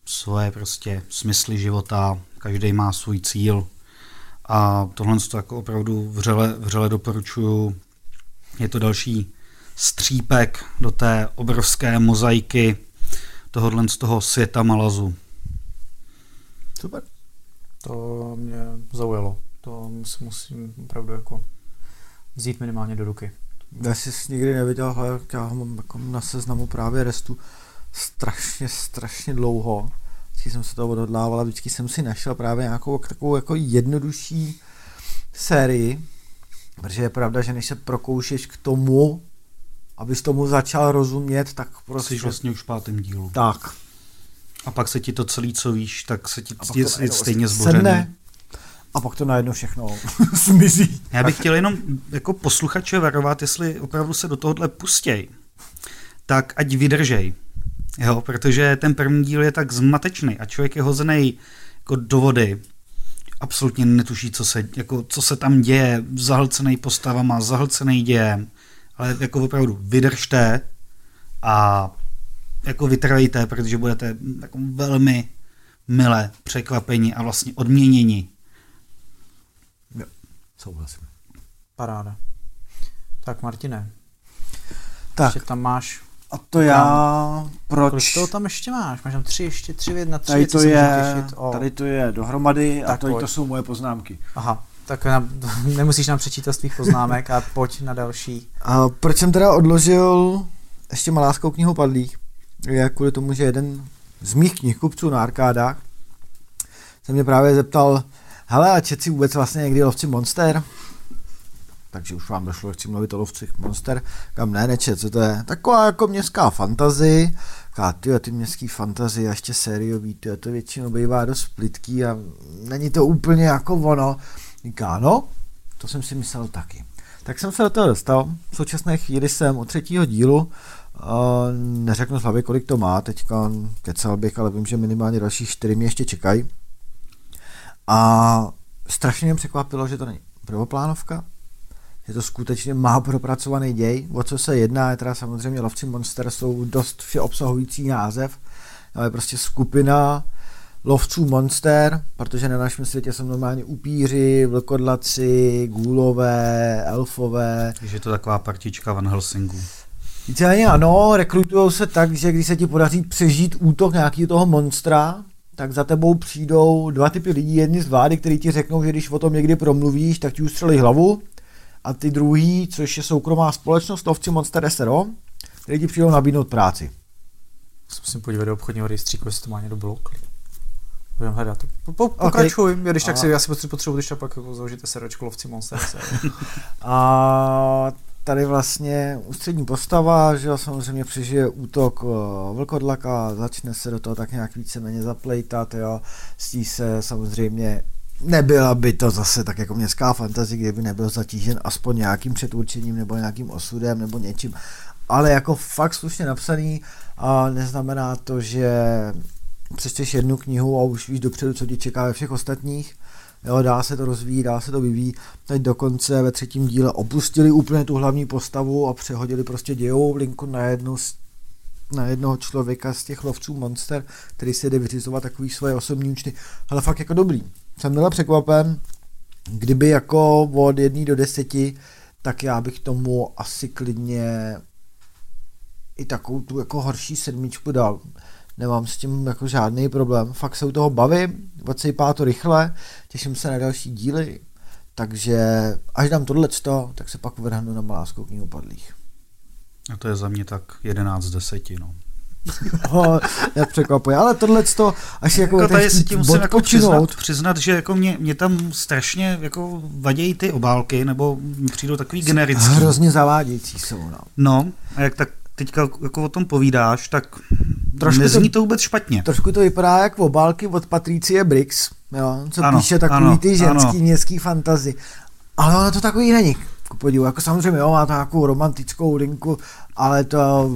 svoje prostě smysly života, každý má svůj cíl a tohle to jako opravdu vřele, vřele doporučuju. Je to další střípek do té obrovské mozaiky tohohle z toho světa Malazu. Super. To mě zaujalo. To si musím opravdu jako vzít minimálně do ruky. Já jsi nikdy neviděl, ale já ho mám jako na seznamu právě restu strašně, strašně dlouho. Vždycky jsem se toho odhodlával a vždycky jsem si našel právě nějakou takovou jako jednodušší sérii, protože je pravda, že než se prokoušeš k tomu, abys tomu začal rozumět, tak prostě... Jsi vlastně už v pátém dílu. Tak. A pak se ti to celý, co víš, tak se ti je stejně zbořené. A pak to najednou všechno zmizí. Já bych chtěl jenom jako posluchače varovat, jestli opravdu se do tohohle pustěj, tak ať vydržej. Jo, protože ten první díl je tak zmatečný a člověk je hozený jako do vody. Absolutně netuší, co se, jako, co se tam děje, zahlcený postavama, zahlcený dějem. Ale jako opravdu vydržte a jako vytrvejte, protože budete jako velmi milé překvapení a vlastně odměnění. Jo, souhlasím. Paráda. Tak Martine, tak. Ještě tam máš... A to já... Proč? Kolik toho tam ještě máš? Máš tam tři ještě, tři věd na tři věci se můžu těšit. O... Tady to je dohromady tak a tady to jsou moje poznámky. Aha. Tak na, nemusíš nám přečítat svých poznámek a pojď na další. A proč jsem teda odložil ještě Maláskou knihu padlých? Já kvůli tomu, že jeden z mých knihkupců na arkádách se mě právě zeptal, hele, a čet si vůbec vlastně někdy Lovci Monster? takže už vám došlo, chci mluvit o Lovcích Monster, kam ne, neče, co to je, taková jako městská fantazie, a tyjo, ty městský fantazie a ještě sériový, tyjo, to většinou bývá dost plitký a není to úplně jako ono, říká, no, to jsem si myslel taky. Tak jsem se do toho dostal, v současné chvíli jsem od třetího dílu, neřeknu z hlavy, kolik to má, teďka kecal bych, ale vím, že minimálně další čtyři mě ještě čekají. A strašně mě překvapilo, že to není prvoplánovka, že to skutečně má propracovaný děj, o co se jedná, je teda samozřejmě Lovci Monster, jsou dost všeobsahující název, ale prostě skupina lovců monster, protože na našem světě jsou normálně upíři, vlkodlaci, gůlové, elfové. Takže je to taková partička Van Helsingu. Víceméně ano, rekrutujou se tak, že když se ti podaří přežít útok nějakého toho monstra, tak za tebou přijdou dva typy lidí, jedni z vlády, kteří ti řeknou, že když o tom někdy promluvíš, tak ti ustřelí hlavu, a ty druhý, což je soukromá společnost Lovci Monster s r o, který ti přijdou nabídnout práci. Musím podívat do obchodního rejstříku, jestli to má někdo blok. Budeme hledat. Pokračuj, okay. Když tak si, já si potřebuji, když pak jako založit s r očku Lovci Monster s r o. A tady vlastně ústřední postava, že samozřejmě přežije útok vlkodlaka, začne se do toho tak nějak víceméně zaplejtat, jo, stí se samozřejmě. Nebyla by to zase tak jako městská fantazie, kde by nebyl zatížen aspoň nějakým předurčením nebo nějakým osudem nebo něčím, ale jako fakt slušně napsaný a neznamená to, že přečteš jednu knihu a už víš dopředu, co ti čeká ve všech ostatních. Jo, dá se to rozvíjí, dá se to vyvíjí. Teď dokonce ve třetím díle opustili úplně tu hlavní postavu a přehodili prostě dějovou linku na jednu z na jednoho člověka z těch lovců monster, který si jde vyřizovat takový svoje osobní účty, ale fakt jako dobrý. Jsem byl překvapen, kdyby jako od jedné do deseti, tak já bych tomu asi klidně i takovou tu jako horší sedmičku dal. Nemám s tím jako žádný problém. Fakt se u toho bavím, odsejpá to rychle, těším se na další díly, takže až dám tohleto, tak se pak vrhnu na Maláskou knihu padlých. A to je za mě tak jedenáct z deseti, no. No, já překvapuji, ale tohleto až jako... jako tady si tím musím jako přiznat, přiznat, že jako mě, mě tam strašně jako vadějí ty obálky, nebo mi přijdou takový generický. Hrozně zavádějící jsou, no. No, a jak tak teďka jako o tom povídáš, tak trošku nezní to, to vůbec špatně. Trošku to vypadá jak obálky od Patricie Briggs, jo, co ano, píše takový ano, ty ženský ano. Městský fantazy. Ale ono to takový není. Podívu. Jako samozřejmě jo, má to nějakou romantickou linku, ale to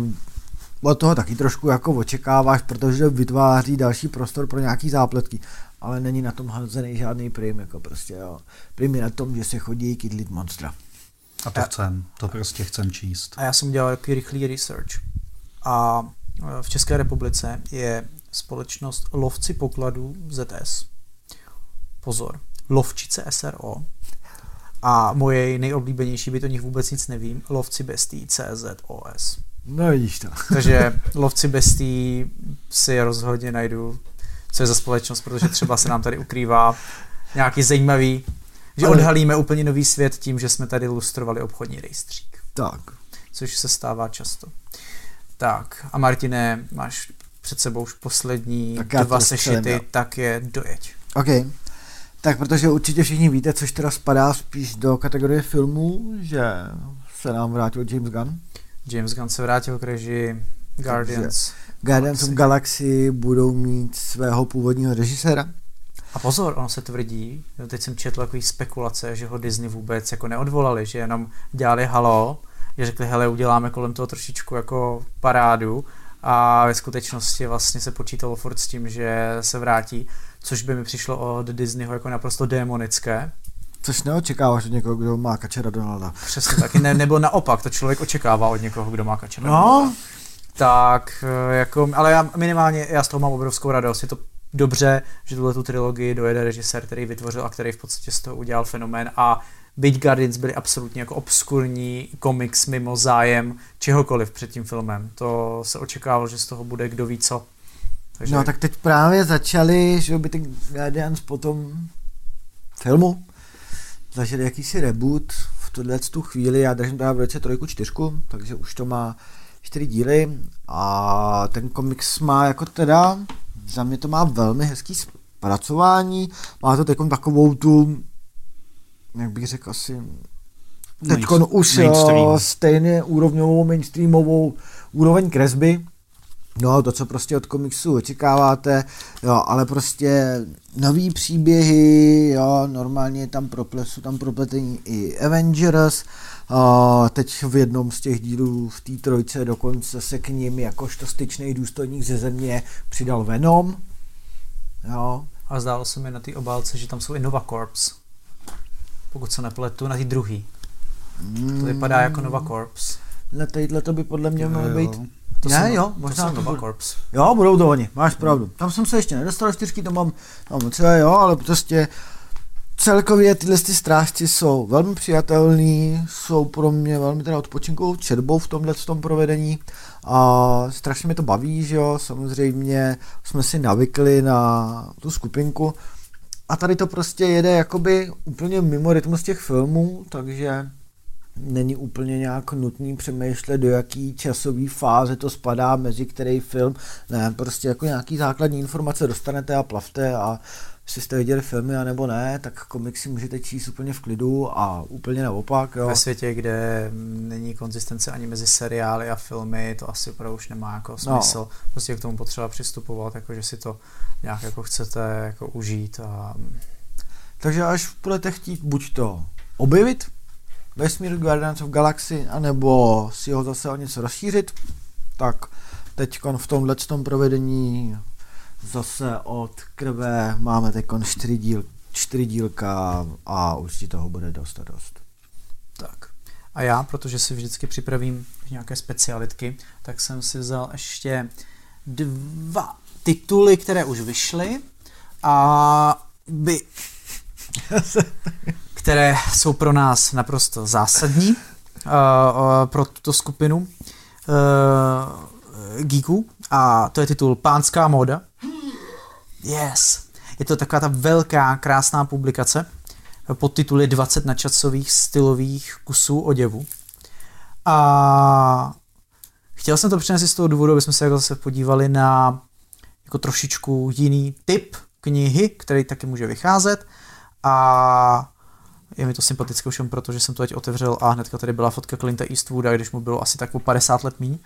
od toho taky trošku jako očekáváš, protože vytváří další prostor pro nějaký zápletky, ale není na tom házený žádný prim, jako prostě jo. Prim je na tom, že se chodí kydlit monstra. A to a, chcem, to prostě chcem číst. A já jsem dělal takový rychlý research a v České republice je společnost Lovci pokladů z s. Pozor, Lovčice s r o. A moje nejoblíbenější, by to nich vůbec nic nevím, Lovci bestí c z o s. No vidíš to. Takže Lovci bestí si rozhodně najdu, co je za společnost, protože třeba se nám tady ukrývá nějaký zajímavý, že odhalíme úplně nový svět tím, že jsme tady lustrovali obchodní rejstřík. Tak. Což se stává často. Tak a Martine, máš před sebou už poslední dva sešity, tak je dojeď. Okay. Tak, protože určitě všichni víte, což teda spadá spíš do kategorie filmů, že se nám vrátil James Gunn. James Gunn se vrátil k režii Guardians. Guardians of Galaxy budou mít svého původního režiséra. A pozor, ono se tvrdí, teď jsem četl takový spekulace, že ho Disney vůbec jako neodvolali, že jenom dělali halo, že řekli, hele, uděláme kolem toho trošičku jako parádu a ve skutečnosti vlastně se počítalo furt s tím, že se vrátí. Což by mi přišlo od Disneyho jako naprosto démonické. Což neočekáváš od někoho, kdo má kačera Donalda. Přesně tak, ne, nebo naopak, to člověk očekává od někoho, kdo má kačera no. Donalda. Tak, jako, ale já minimálně, já z toho mám obrovskou radost, je to dobře, že tuhle tu trilogii dojede režisér, který vytvořil a který v podstatě z toho udělal fenomén a byť Guardians byli absolutně jako obskurní komiks mimo zájem čehokoliv před tím filmem. To se očekávalo, že z toho bude kdo ví co. Takže... No tak teď právě začali, že by ten Guardians po tom filmu zažili jakýsi reboot v tuhle tu chvíli, já držím teda v roce trojku, čtyřku, takže už to má čtyři díly a ten komiks má jako teda, za mě to má velmi hezký zpracování, má to takovou tu, jak bych řekl asi... teďkon main, už mainstream. Stejně úrovňovou mainstreamovou úroveň kresby. No, to, co prostě od komiksu očekáváte, jo, ale prostě nový příběhy, jo, normálně tam proplesu, tam propletení i Avengers, a teď v jednom z těch dílů v té trojce dokonce se k ním jakožto styčnej důstojník ze země přidal Venom, jo. A zdálo se mi na té obálce, že tam jsou i Novacorps, pokud se nepletu, na té druhý. Mm. To vypadá jako Novacorps. Na téhle to by podle mě mělo být... To ne, jsem, jo, možná to budou. Jo, budou to oni, máš pravdu. Tam jsem se ještě nedostal čtyřky, to mám, mám třeba, jo, ale prostě celkově tyhle ty strážci jsou velmi přijatelný, jsou pro mě velmi teda odpočinkovou četbou v tomhle v tom provedení a strašně mi to baví, že jo, samozřejmě jsme si navykli na tu skupinku a tady to prostě jede jakoby úplně mimo rytmus těch filmů, takže... Není úplně nějak nutný přemýšlet, do jaký časové fáze to spadá, mezi který film. Ne, prostě jako nějaký základní informace dostanete a plavte a jestli jste viděli filmy a nebo ne, tak komiksy můžete číst úplně v klidu a úplně naopak. Jo. Ve světě, kde není konzistence ani mezi seriály a filmy, to asi opravdu už nemá jako smysl. No. Prostě k tomu potřeba přistupovat, jako že si to nějak jako chcete jako užít. A... Takže až budete chtít buď to objevit, vesmír Guardians of Galaxy, anebo si ho zase o něco rozšířit, tak teďkon v tomhletom provedení zase od krve máme teďkon čtyři, díl, čtyři dílka a určitě toho bude dost a dost. Tak. A já, protože si vždycky připravím nějaké specialitky, tak jsem si vzal ještě dva tituly, které už vyšly a by... které jsou pro nás naprosto zásadní uh, uh, pro tuto skupinu uh, geeků a to je titul Pánská móda. Yes. Je to taková ta velká, krásná publikace pod tituly dvacet nadčasových stylových kusů oděvu. A chtěl jsem to přinést z toho důvodu, abychom se jako zase podívali na jako trošičku jiný typ knihy, který taky může vycházet a je mi to sympatické všem, protože jsem to teď otevřel a hnedka tady byla fotka Clinta Eastwooda, když mu bylo asi tak o padesát let míň.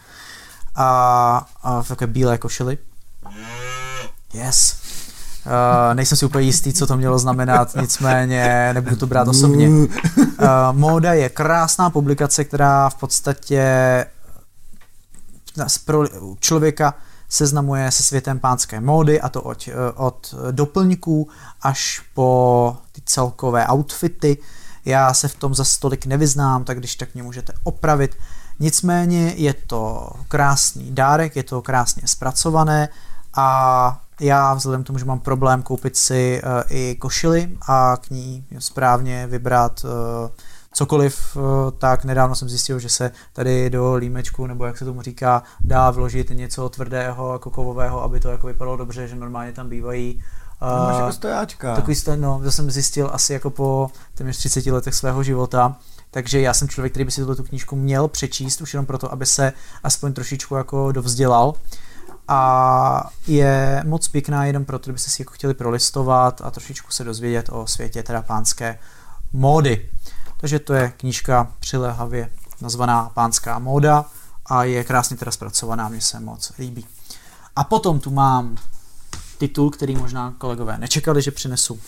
A, a v takové bílé košili. Yes. Uh, nejsem si úplně jistý, co to mělo znamenat, nicméně nebudu to brát osobně. Uh, Móda je krásná publikace, která v podstatě pro člověka seznamuje se světem pánské módy, a to od, od doplňků až po ty celkové outfity. Já se v tom za stolik nevyznám, tak když tak mě můžete opravit. Nicméně je to krásný dárek, je to krásně zpracované a já vzhledem k tomu, že mám problém koupit si i košili a k ní správně vybrat cokoliv, tak nedávno jsem zjistil, že se tady do límečku, nebo jak se tomu říká, dá vložit něco tvrdého, kokového, aby to jako vypadalo dobře, že normálně tam bývají uh, jako stojáčka. Takový stoj, no, to jsem zjistil asi jako po téměř třiceti letech svého života, takže já jsem člověk, který by si tuto knížku měl přečíst, už jenom proto, aby se aspoň trošičku jako dovzdělal. A je moc pěkná jenom proto, kdybyste si jako chtěli prolistovat a trošičku se dozvědět o světě teda pánské módy. Takže to je knížka přiléhavě nazvaná Pánská móda a je krásně teda zpracovaná, mně se moc líbí. A potom tu mám titul, který možná kolegové nečekali, že přinesu.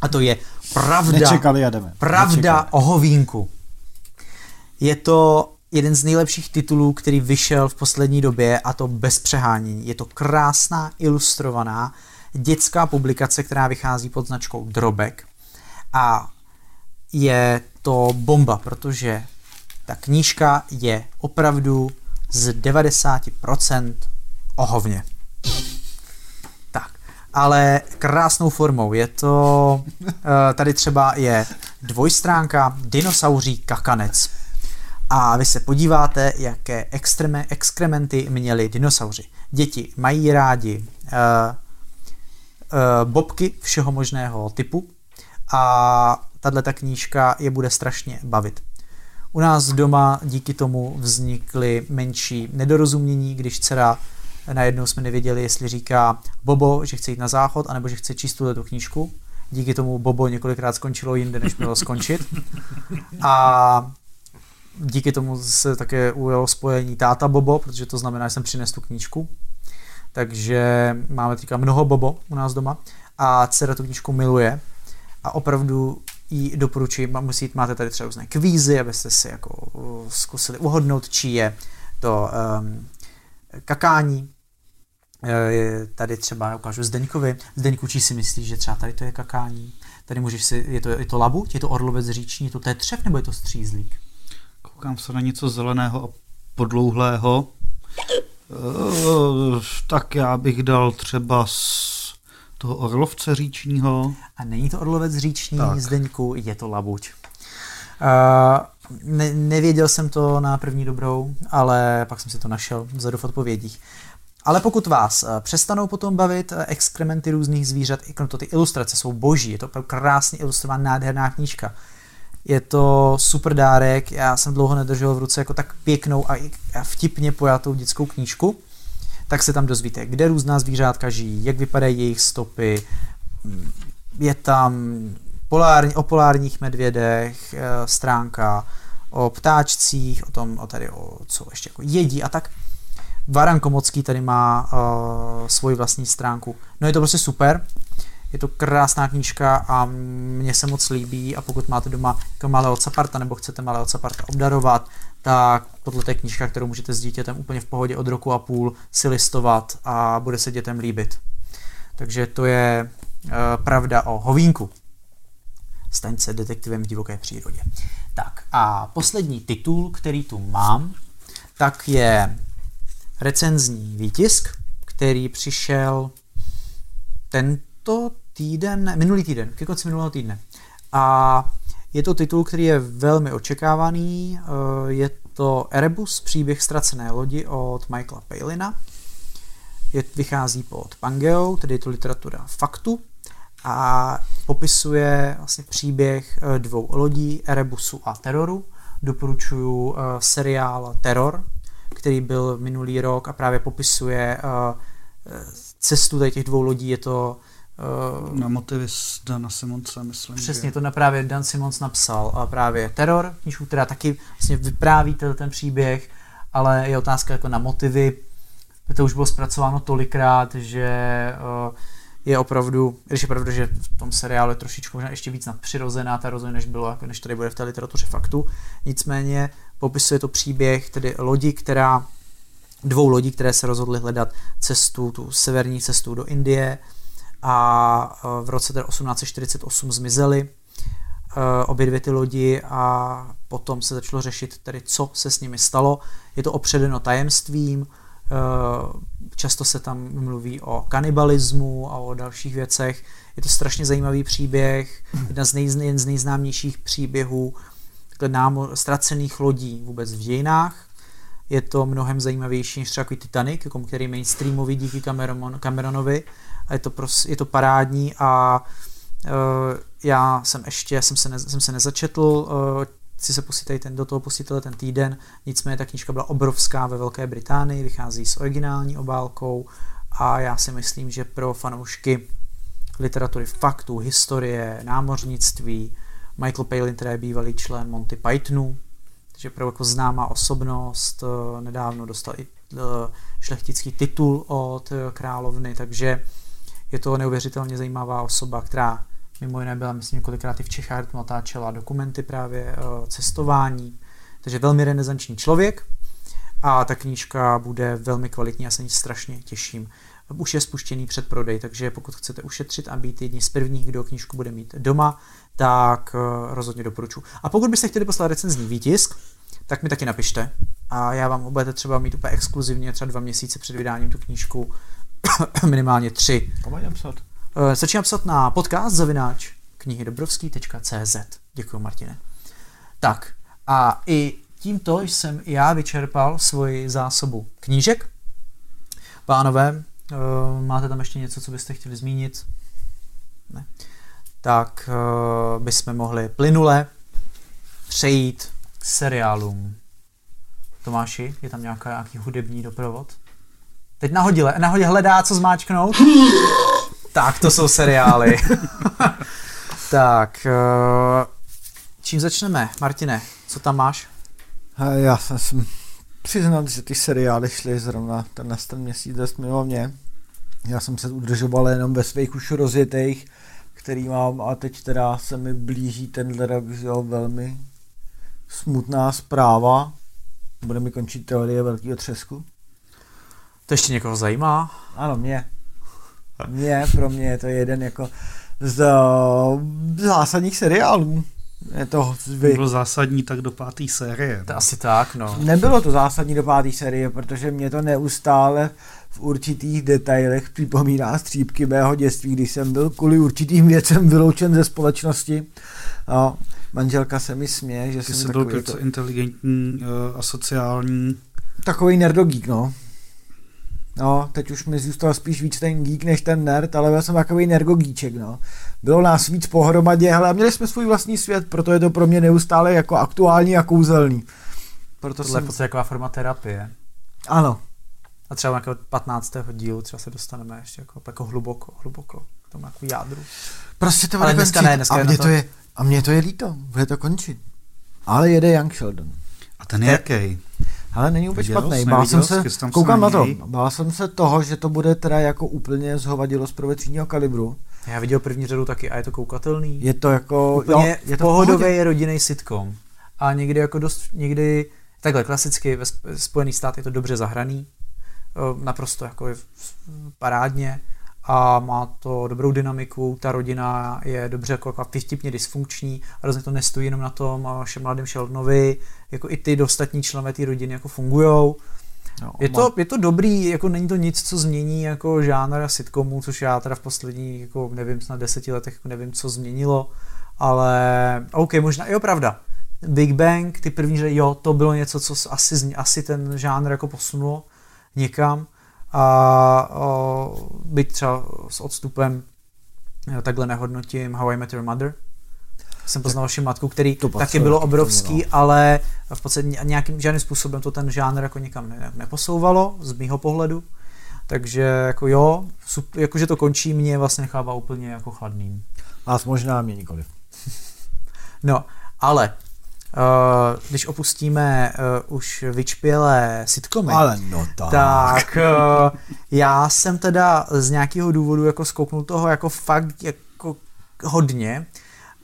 A to je Pravda, nečekali, jademe. Pravda nečekali. O Hovínku. Je to jeden z nejlepších titulů, který vyšel v poslední době, a to bez přehánění. Je to krásná, ilustrovaná dětská publikace, která vychází pod značkou Drobek. A je to bomba, protože ta knížka je opravdu z devadesát procent o hovně. Tak, ale krásnou formou. Je to, tady třeba je dvojstránka Dinosauří kakanec. A vy se podíváte, jaké extreme, exkrementy měli dinosauři. Děti mají rádi uh, uh, bobky všeho možného typu a tato knížka je bude strašně bavit. U nás doma díky tomu vznikly menší nedorozumění, když dcera, najednou jsme nevěděli, jestli říká Bobo, že chce jít na záchod, anebo že chce číst tuto knížku. díky tomu Bobo několikrát skončilo jinde, než mělo skončit. A díky tomu se také ujalo spojení táta Bobo, protože to znamená, že jsem přines tu knížku. Takže máme teďka mnoho Bobo u nás doma a dcera tu knížku miluje a opravdu jí doporučuji, musí, máte tady třeba různé kvízy, abyste si jako zkusili uhodnout, čí je to um, kakání. Je tady třeba, ukážu Zdeňkovi, Zdeňku, čí si myslíš, že třeba tady to je kakání, tady můžeš si, je to, je to labuť, je to orlovec říční, je to tetřev nebo je to střízlík? Koukám se na něco zeleného a podlouhlého. Uh, tak já bych dal třeba z toho orlovce říčního. A není to orlovec říční, tak. Zdeňku, je to labuť. Uh, ne, nevěděl jsem to na první dobrou, ale pak jsem si to našel vzadu v odpovědích. Ale pokud vás přestanou potom bavit exkrementy různých zvířat, ty ilustrace jsou boží, je to krásně ilustrovaná nádherná knížka. Je to super dárek, já jsem dlouho nedržel v ruce jako tak pěknou a vtipně pojatou dětskou knížku, tak se tam dozvíte, kde různá zvířátka žijí, jak vypadají jejich stopy, je tam polární, o polárních medvědech, stránka o ptáčcích, o tom, o tady, o co ještě jako jedí a tak. Varankomocký tady má uh, svoji vlastní stránku. No je to prostě super, je to krásná knížka a mně se moc líbí a pokud máte doma jako malého caparta nebo chcete malého caparta obdarovat, tak tohle je knížka, kterou můžete s dítětem úplně v pohodě od roku a půl si listovat a bude se dětem líbit. Takže to je uh, pravda o Hovínku. Staň se detektivem v divoké přírodě. Tak a poslední titul, který tu mám, tak je recenzní výtisk, který přišel tento týden, minulý týden, ke konci minulého týdne. A je to titul, který je velmi očekávaný. Je to Erebus, příběh ztracené lodi od Michaela Palina. Je, vychází pod Pangeou, tedy je to literatura faktu a popisuje vlastně příběh dvou lodí, Erebusu a Teroru. Doporučuju seriál Teror, který byl minulý rok a právě popisuje uh, cestu tady těch dvou lodí, je to... Uh, na motivy z Dana Simonsa, myslím. Přesně, že... to na právě Dan Simons napsal a právě Teror, knížku, která taky vlastně vypráví ten příběh, ale je otázka jako na motivy, to už bylo zpracováno tolikrát, že uh, je opravdu, když je pravda, že v tom seriálu je trošičku možná ještě víc nadpřirozená ta rozhodně, než bylo, než tady bude v té literatuře faktu, nicméně popisuje to příběh tedy lodi, která, dvou lodí, které se rozhodly hledat cestu, tu severní cestu do Indie a v roce osmnáct set čtyřicet osm zmizely obě dvě ty lodi a potom se začalo řešit tedy, co se s nimi stalo. Je to opředeno tajemstvím, často se tam mluví o kanibalismu a o dalších věcech. Je to strašně zajímavý příběh, jedna z, nejz, jeden z nejznámějších příběhů námo- ztracených lodí vůbec v dějinách. Je to mnohem zajímavější než třeba Titanic, jako který je mainstreamový díky Cameron, Cameronovi. A je to, pros, je to parádní a uh, já jsem ještě jsem se, ne, jsem se nezačetl, uh, chci se pustit ten do toho pustitele ten týden, nicméně ta knížka byla obrovská ve Velké Británii, vychází s originální obálkou a já si myslím, že pro fanoušky literatury faktů, historie, námořnictví, Michael Palin, který je bývalý člen Monty Pythonu, takže opravdu jako známá osobnost, nedávno dostal i šlechtický titul od královny, takže je to neuvěřitelně zajímavá osoba, která mimo jiné byla, myslím, několikrát i v Čechách natáčela dokumenty právě cestování, takže velmi renesanční člověk a ta knížka bude velmi kvalitní, já se ní strašně těším. Už je spuštěný předprodej, takže pokud chcete ušetřit a být jedni z prvních, kdo knížku bude mít doma, tak rozhodně doporučuji. A pokud byste chtěli poslat recenzní výtisk, tak mi taky napište a já vám budete třeba mít úplně exkluzivně třeba dva měsíce před vydáním tu knížku, minimálně tři. Komu psát? Začínám psát na podcast zavináč knihydobrovský tečka cé zet. Děkuji, Martine. Tak a i tímto jsem já vyčerpal svoji zásobu knížek. Pánové, máte tam ještě něco, co byste chtěli zmínit? Ne. Tak bychom mohli plynule přejít k seriálům. Tomáši, je tam nějaká, nějaký hudební doprovod? Teď nahodile, nahodile hledá, co zmáčknout. Tak, to jsou seriály. Tak, čím začneme? Martine, co tam máš? Já jsem přiznal, že ty seriály šly zrovna tenhle ten měsíc dost mimo mě. Já jsem se udržoval jenom ve svých už rozjetých, který mám, a teď teda se mi blíží tenhle rok, že jo, velmi smutná zpráva. Bude mi končit teorie velkého třesku. To ještě někoho zajímá? Ano, mě. Mě, pro mě je to jeden jako z zásadních seriálů. Je to zvy... Bylo zásadní tak do páté série. To asi tak, no. Nebylo to zásadní do páté série, protože mě to neustále v určitých detailech připomíná střípky mého dětství, když jsem byl kvůli určitým věcem vyloučen ze společnosti. No, manželka se mi směje, že Ty jsem takový... Ty byl to... inteligentní, uh, asociální... Takový nerdogík, no. No, teď už mi zůstal spíš víc ten geek než ten nerd, ale byl jsem takový nergogíček, no. Bylo nás víc pohromadě, hele, a měli jsme svůj vlastní svět, proto je to pro mě neustále jako aktuální a kouzelný. Proto Tohle jsem... je prostě taková forma terapie. Ano. A třeba nějakého patnáctého dílu třeba se dostaneme ještě jako, jako hluboko, hluboko k tomu jako jádru. Prostě to bude končit. Ne, a, mě to... To je, a mě to je líto, bude to končit. Ale jede Young Sheldon. A ten je jaký? Ale není vůbec špatný. Bál jsem se, koukám na to, bál jsem se toho, že to bude teda jako úplně zhovadilo z prvočíního kalibru. Já viděl první řadu taky a je to koukatelný. Je to jako... Úplně jo, je to pohodový rodinný sitcom. A někdy jako dost, někdy takhle klasicky ve Spojených státech je to dobře zahraný. Naprosto jako parádně. A má to dobrou dynamiku, ta rodina je dobře jako, jako vtipně dysfunkční a rozhodně to nestojí jenom na tom mladém Sheldonovi, jako i ty ostatní členové té rodiny jako fungujou. No, je, to, je to dobrý, jako není to nic, co změní jako žánr a sitcomů, což já teda v posledních, jako nevím, snad deseti letech jako nevím, co změnilo, ale OK, možná jo, pravda. Big Bang, ty první, že jo, to bylo něco, co asi, asi ten žánr jako posunulo někam. A o, byť třeba s odstupem, jo, takhle nehodnotím How I Met Your Mother. Jsem poznal vaši matku, který to taky bylo obrovský, to ale v podstatě nějakým žádným způsobem to ten žánr jako nikam ne, neposouvalo, z mýho pohledu. Takže jako jo, sup, jakože to končí, mě vlastně nechává úplně jako chladným. Vás možná, mě nikoliv. No, ale... Uh, když opustíme uh, už vyčpělé sitcomy, ale no tak, tak uh, já jsem teda z nějakého důvodu jako skouknul toho jako fakt jako hodně,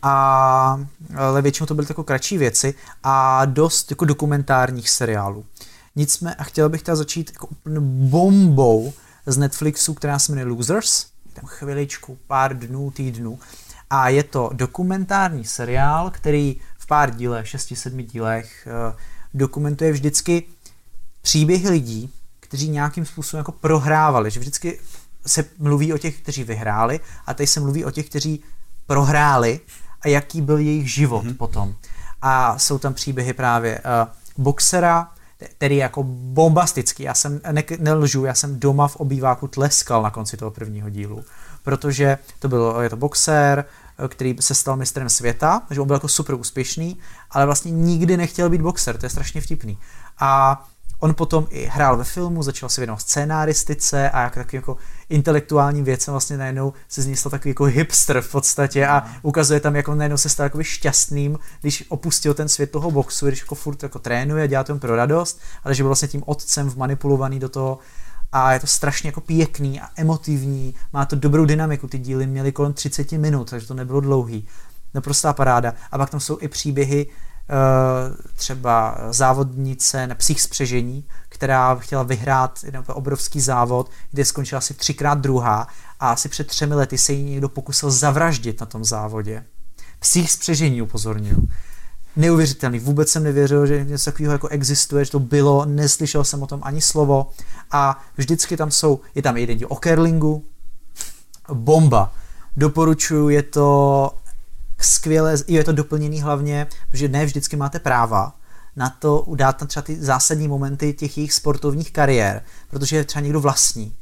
a, ale většinou to byly takové kratší věci a dost jako dokumentárních seriálů. Nicméně a chtěl bych teda začít jako úplně bombou z Netflixu, která se jmenuje Losers, tam chviličku, pár dnů, týdnů, a je to dokumentární seriál, který v pár dílech, šesti, sedmi dílech dokumentuje vždycky příběhy lidí, kteří nějakým způsobem jako prohrávali, že vždycky se mluví o těch, kteří vyhráli, a teď se mluví o těch, kteří prohráli a jaký byl jejich život mm-hmm. potom. A jsou tam příběhy právě uh, boxera, který je jako bombastický. Já jsem ne, nelžu, já jsem doma v obýváku tleskal na konci toho prvního dílu, protože to bylo, je to boxer, který se stal mistrem světa, takže on byl jako super úspěšný, ale vlastně nikdy nechtěl být boxer, to je strašně vtipný. A on potom i hrál ve filmu, začal se věnovat scénaristice a jako takovým jako intelektuálním věcem, vlastně najednou se z něj stal takový jako hipster v podstatě a ukazuje tam, jak on najednou se stal takový šťastným, když opustil ten svět toho boxu, když jako furt jako trénuje a dělá to jen pro radost, ale že byl vlastně tím otcem vmanipulovaný do toho. A je to strašně jako pěkný a emotivní, má to dobrou dynamiku, ty díly měly kolem třicet minut, takže to nebylo dlouhý. Naprostá paráda. A pak tam jsou i příběhy třeba závodnice na psích spřežení, která chtěla vyhrát obrovský závod, kde skončila asi třikrát druhá a asi před třemi lety se jí někdo pokusil zavraždit na tom závodě. Psích spřežení, upozorňuju. Neuvěřitelný, vůbec jsem nevěřil, že něco takového jako existuje, že to bylo, neslyšel jsem o tom ani slovo a vždycky tam jsou, je tam jeden díl o curlingu, bomba, doporučuju, je to skvělé, je to doplněný hlavně, protože ne vždycky máte práva na to udát na třeba ty zásadní momenty těch jejich sportovních kariér, protože je třeba někdo vlastní.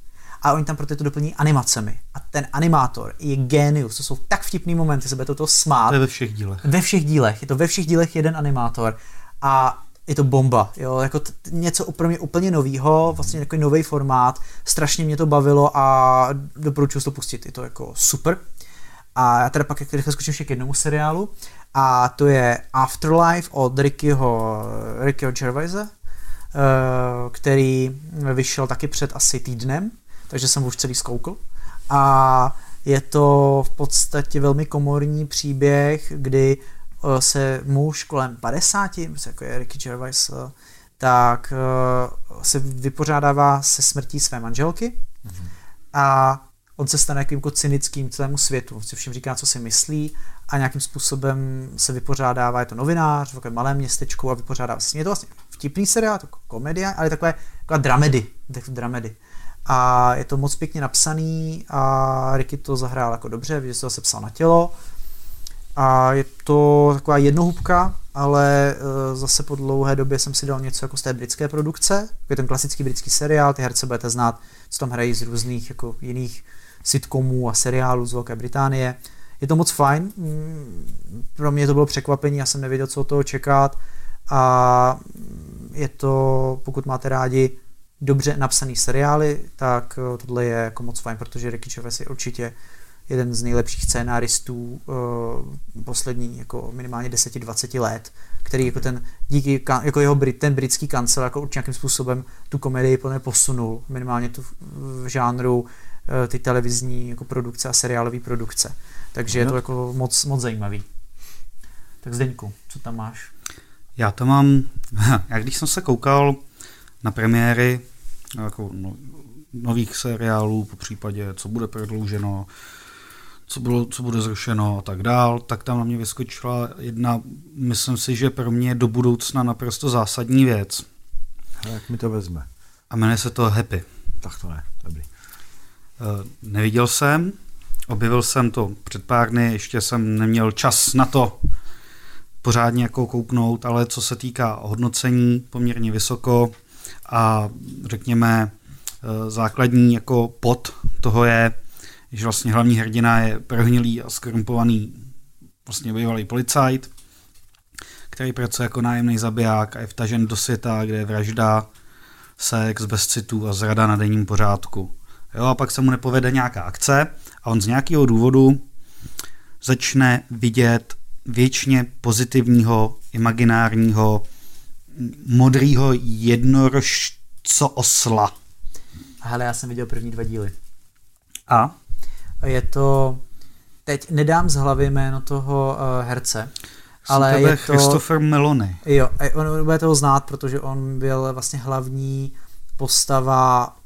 A oni tam proto to doplní animacemi. A ten animátor je génius. To jsou tak vtipný momenty, se bude to toho smát. To je ve všech dílech. Ve všech dílech. Je to ve všech dílech jeden animátor. A je to bomba. Jo? Jako t- něco pro mě úplně novýho, vlastně takový nový formát. Strašně mě to bavilo a doporučuji to pustit. Je to jako super. A já teda pak rychle skočím ještě k jednomu seriálu a to je Afterlife od Rickyho, Rickyho Gervaise, který vyšel taky před asi týdnem, takže jsem už celý zkoukl. A je to v podstatě velmi komorní příběh, kdy se muž kolem padesáti, jako je Ricky Gervais, tak se vypořádává se smrtí své manželky mm-hmm. a on se stane nějakým jako cynickým celému světu. On si všem říká, co si myslí a nějakým způsobem se vypořádává, je to novinář v takovém malém městečku a vypořádává se. Je to vlastně vtipný seriál, to komedie, ale takové, takové dramedy, dramedy. A je to moc pěkně napsaný a Ricky to zahrál jako dobře, viděl, že se to psal na tělo. A je to taková jednohubka, ale zase po dlouhé době jsem si dal něco jako z té britské produkce. Je ten klasický britský seriál, ty herce budete znát, co tam hrají z různých jako jiných sitcomů a seriálů z Velké Británie. Je to moc fajn, pro mě to bylo překvapení, já jsem nevěděl, co od toho čekat. A je to, pokud máte rádi dobře napsaný seriály, tak tohle je jako moc fajn, protože Ricky Gervais je určitě jeden z nejlepších scénáristů uh, poslední jako minimálně deset dvacet let, který jako ten díky jako jeho brit, ten britský kancel jako určitě nějakým způsobem tu komedii posunul minimálně tu v žánru uh, ty televizní jako produkce a seriálové produkce. Takže no. Je to jako moc moc zajímavý. Tak Zdeňku, co tam máš? Já to mám, já když jsem se koukal na premiéry jako no, nových seriálů, po případě co bude prodlouženo, co bylo, co bude zrušeno a tak dál, tak tam na mě vyskočila jedna, myslím si, že pro mě do budoucna naprosto zásadní věc. A jak mi to vezme? A jmenuje se to Happy. Tak to ne, dobrý. Neviděl jsem, objevil jsem to před pár dny, ještě jsem neměl čas na to pořádně jako kouknout, ale co se týká hodnocení, poměrně vysoko a řekněme základní jako pot toho je, že vlastně hlavní hrdina je prohnilý a skorumpovaný vlastně bývalý policajt, který pracuje jako nájemný zabiják a je vtažen do světa, kde je vražda, sex, bez citů a zrada na denním pořádku. Jo, a pak se mu nepovede nějaká akce a on z nějakého důvodu začne vidět věčně pozitivního, imaginárního, modrýho jednorožco osla. Hele, já jsem viděl první dva díly. A? Je to, teď nedám z hlavy jméno toho uh, herce, Jsou ale je to... Christopher Meloni. Jo, on, budete ho znát, protože on byl vlastně hlavní postava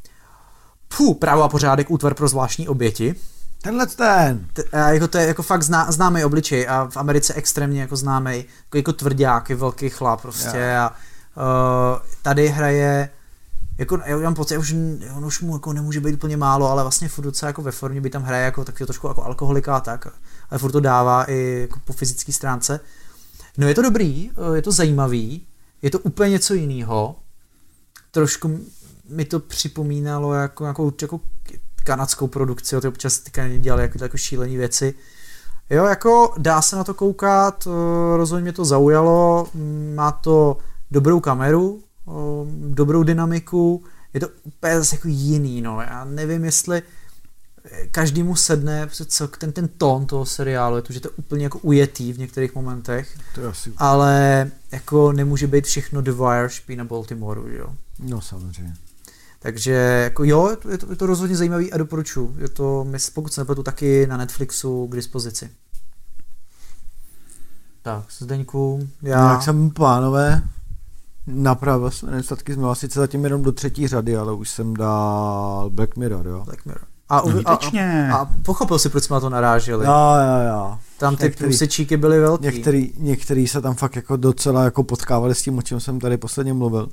Pů, právo a pořádek, útvar pro zvláštní oběti. Tenhle ten! T, a jako to je jako fakt zná, známý obličej a v Americe extrémně jako známý, jako, jako tvrdák, je velký chlap prostě yeah. a uh, tady hraje... Jako, já mám pocit, už, on už mu jako nemůže být úplně málo, ale vlastně furt docela jako ve formě by tam hraje jako taky trošku jako alkoholika a tak, ale furt to dává i jako po fyzické stránce. No je to dobrý, je to zajímavý, je to úplně něco jiného. Trošku mi to připomínalo jako, jako, jako kanadskou produkci, ty občas dělali jako, jako šílené věci. Jo, jako dá se na to koukat, rozhodně mě to zaujalo, má to dobrou kameru, dobrou dynamiku, je to úplně zase jako jiný, no, já nevím, jestli každému sedne ten, ten tón toho seriálu, je to, že to je úplně jako ujetý v některých momentech, asi... ale jako nemůže být všechno The Wire, špína Baltimoru, jo. No samozřejmě. Takže jako jo, je to, je to rozhodně zajímavý a doporučuji, je to, pokud se nepletu, taky na Netflixu k dispozici. Tak, Zdeňku, já... Jak jsem, pánové, napravil jsem nedostatky, změla sice zatím jenom do třetí řady, ale už jsem dal Black Mirror, jo? Black Mirror. A, a, a, a pochopil si, proč jsme na to naráželi. Jo, jo, jo. Tam ty průsečíky byly velký. Některý, některý se tam fakt jako docela jako potkávali s tím, o čem jsem tady posledně mluvil.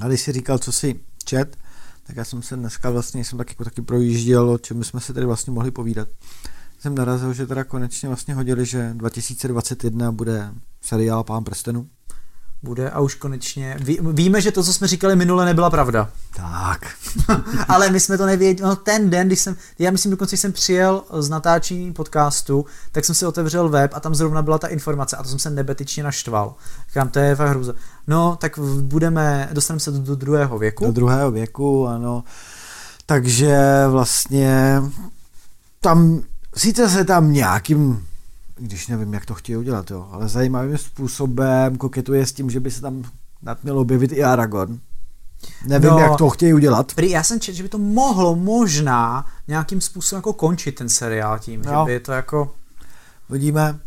A když si říkal, co si čet, tak já jsem se dneska vlastně, jsem tak jako taky projížděl, o čem jsme se tady vlastně mohli povídat. Jsem narazil, že teda konečně vlastně hodili, že dva tisíce dvacet jedna bude seriál Pán prstenů. Bude a už konečně. Ví, víme, že to, co jsme říkali minule, nebyla pravda. Tak. Ale my jsme to nevěděli. No ten den, když jsem, já myslím dokonce, když jsem přijel z natáčení podcastu, tak jsem si otevřel web a tam zrovna byla ta informace a to jsem se nebetičně naštval. Říkám, to je fakt hrůza. No, tak budeme, dostaneme se do, do druhého věku. Do druhého věku, ano. Takže vlastně tam sice se tam nějakým, když nevím, jak to chtějí udělat, jo, ale zajímavým způsobem koketuje s tím, že by se tam nad měl objevit i Aragorn. Nevím, no, jak to chtějí udělat. Prý, já jsem četl, že by to mohlo možná nějakým způsobem jako končit ten seriál tím, no, že by to jako... Vidíme.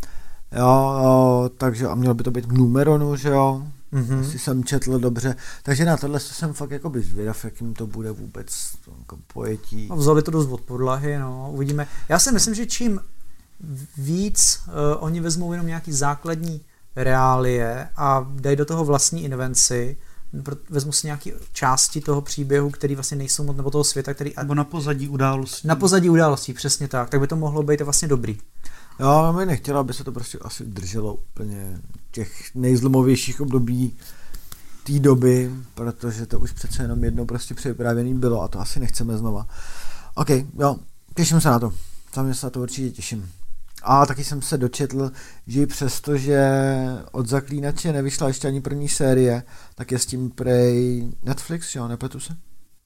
Jo, jo, takže a mělo by to být v Numeronu, že jo? Mm-hmm. Asi jsem četl dobře. Takže na tohle jsem fakt jakoby zvědav, jakým to bude vůbec to jako pojetí. No, vzali to dost od podlahy, no, uvidíme. Já si myslím, že čím víc uh, oni vezmou jenom nějaký základní reálie a dají do toho vlastní invenci, vezmu si nějaké části toho příběhu, který vlastně nejsou moc, nebo toho světa, který... Nebo na pozadí událostí. Na pozadí událostí, přesně tak. Tak by to mohlo být vlastně dobrý. Já mi nechtěla, aby se to prostě asi drželo úplně těch nejzlomovějších období té doby, protože to už přece jenom jedno prostě převyprávěný bylo a to asi nechceme znova. OK, jo, těším se na to. Za mě se na to určitě těším. A taky jsem se dočetl, že přestože od Zaklínače nevyšla ještě ani první série, tak je s tím prej Netflix, jo, nepletu se?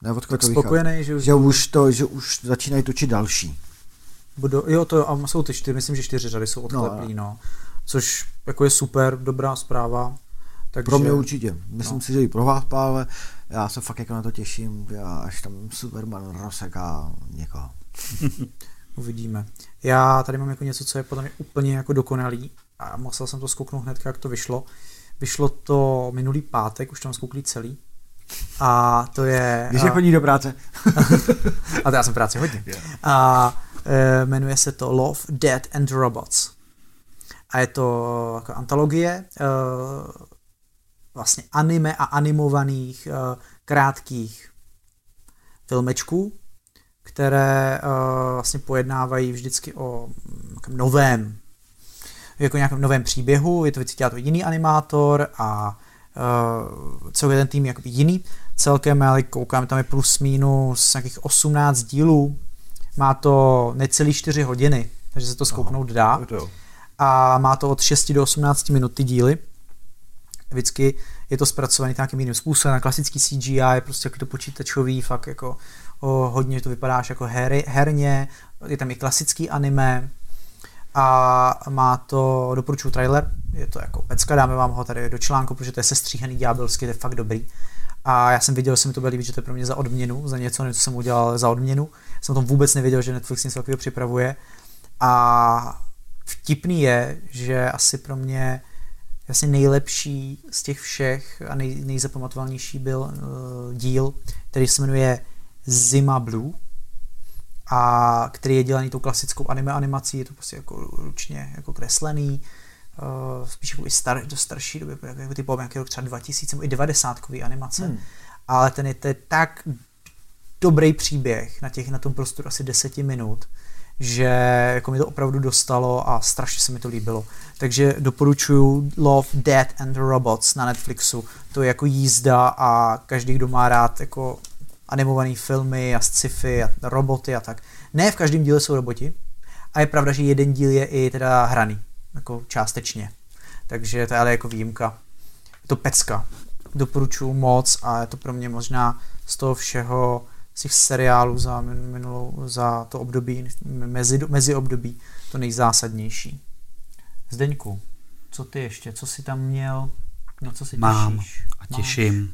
Ne, od koho to vychází? Spokojený, že už... Že už to, že už začínají točit další. Budu, jo, to a jsou ty čtyři, myslím, že čtyři řady jsou odkleplý, no, no. Což jako je super, dobrá zpráva. Takže, pro mě určitě. Myslím no. si, že i pro vás, Pále. Já se fakt jako na to těším, já až tam Superman rozseká někoho. Uvidíme. Já tady mám jako něco, co je podle mě úplně jako dokonalý a musel jsem to zkouknout hned, jak to vyšlo. Vyšlo to minulý pátek, už tam zkoukli celý. A to je... Když je chodí do práce. A to já jsem v práci hodně. Yeah. A e, jmenuje se to Love, Death and Robots. A je to jako antologie e, vlastně anime a animovaných e, krátkých filmečků, které uh, vlastně pojednávají vždycky o nějakém novém, jako nějakém novém příběhu, je to vycítila to jiný animátor a uh, celý ten tým je jakoby jiný. Celkem, ale koukáme, tam je plus minus nějakých osmnáct dílů, má to necelý čtyři hodiny, takže se to zkouknout dá a má to od šesti do osmnácti minut ty díly. Vždycky je to zpracovaný nějakým jiným způsobem, na klasický C G I, prostě jako to počítačový, fakt jako O, hodně to vypadáš jako hery, herně, je tam i klasický anime a má to, doporučuji trailer, je to jako pecka, dáme vám ho tady do článku, protože to je sestříhaný ďábelsky, to je fakt dobrý. A já jsem viděl, že se mi to bude líbit, že to je pro mě za odměnu, za něco, něco jsem udělal za odměnu. Jsem o tom vůbec nevěděl, že Netflix něco takového připravuje. A vtipný je, že asi pro mě jasně nejlepší z těch všech a nej, nejzapamatovanější byl uh, díl, který se jmenuje Zima Blue, a který je dělaný tou klasickou anime animací, je to prostě jako ručně jako kreslený, uh, spíš jako i star, do starší doby, jako typu nějaký rok třeba dva tisíce, nebo i devadesátkový animace, hmm. ale ten je, to je tak dobrý příběh na, těch, na tom prostoru asi deseti minut, že jako mi to opravdu dostalo a strašně se mi to líbilo. Takže doporučuju Love, Death and Robots na Netflixu, to je jako jízda a každý, kdo má rád jako animované filmy a sci-fi a roboty a tak. Ne v každém díle jsou roboti a je pravda, že jeden díl je i teda hraný, jako částečně. Takže to je ale jako výjimka. Je to pecka. Doporučuju moc a je to pro mě možná z toho všeho, z těch seriálů za, minulou, za to období, mezi, mezi období, to nejzásadnější. Zdeňku, co ty ještě? Co jsi tam měl? No, co si Mám těšíš? a těším Máš?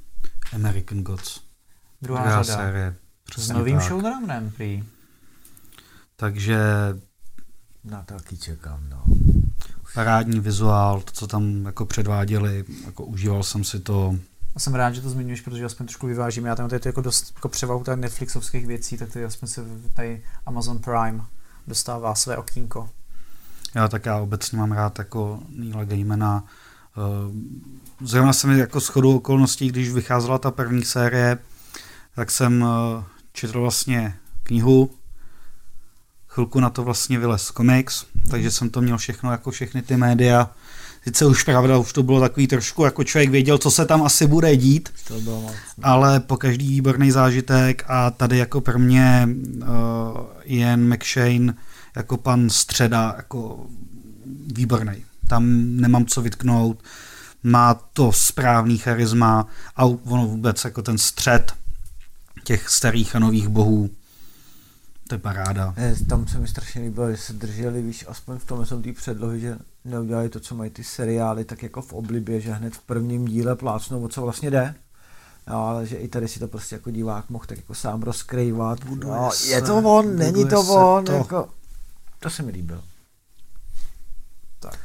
American Gods. Druhá, Druhá řada. Série, s novým showrunnerem prý. Takže... Na to taky čekám, no. Parádní vizuál, to, co tam jako předváděli, jako užíval jsem si to. A jsem rád, že to zmiňuješ, protože aspoň trošku vyvážím. Já tam tady to jako dost jako převahu tady Netflixovských věcí, tak tady aspoň se tady Amazon Prime dostává své okýnko. Já tak já obecně mám rád jako Neila Gaimana. Zrovna se mi jako shodou okolností, když vycházela ta první série, tak jsem četl vlastně knihu, chvilku na to vlastně vylez komiks, takže jsem to měl všechno, jako všechny ty média. Sice už pravda, už to bylo takový trošku, jako člověk věděl, co se tam asi bude dít, to bylo moc, ale po každý výborný zážitek a tady jako pro mě uh, Ian McShane jako pan Středa, jako výborný. Tam nemám co vytknout, má to správný charisma a ono vůbec jako ten střed těch starých a nových bohů. To je paráda. Tam se mi strašně líbilo, že se drželi, víš, aspoň v tom jsem té předlohy, že neudělali to, co mají ty seriály, tak jako v oblibě, že hned v prvním díle plácnou, o co vlastně jde. No, ale že i tady si to prostě jako divák mohl tak jako sám rozkrývat. Buduje no, se, je to on, není to on, to. Jako... To se mi líbilo. Tak.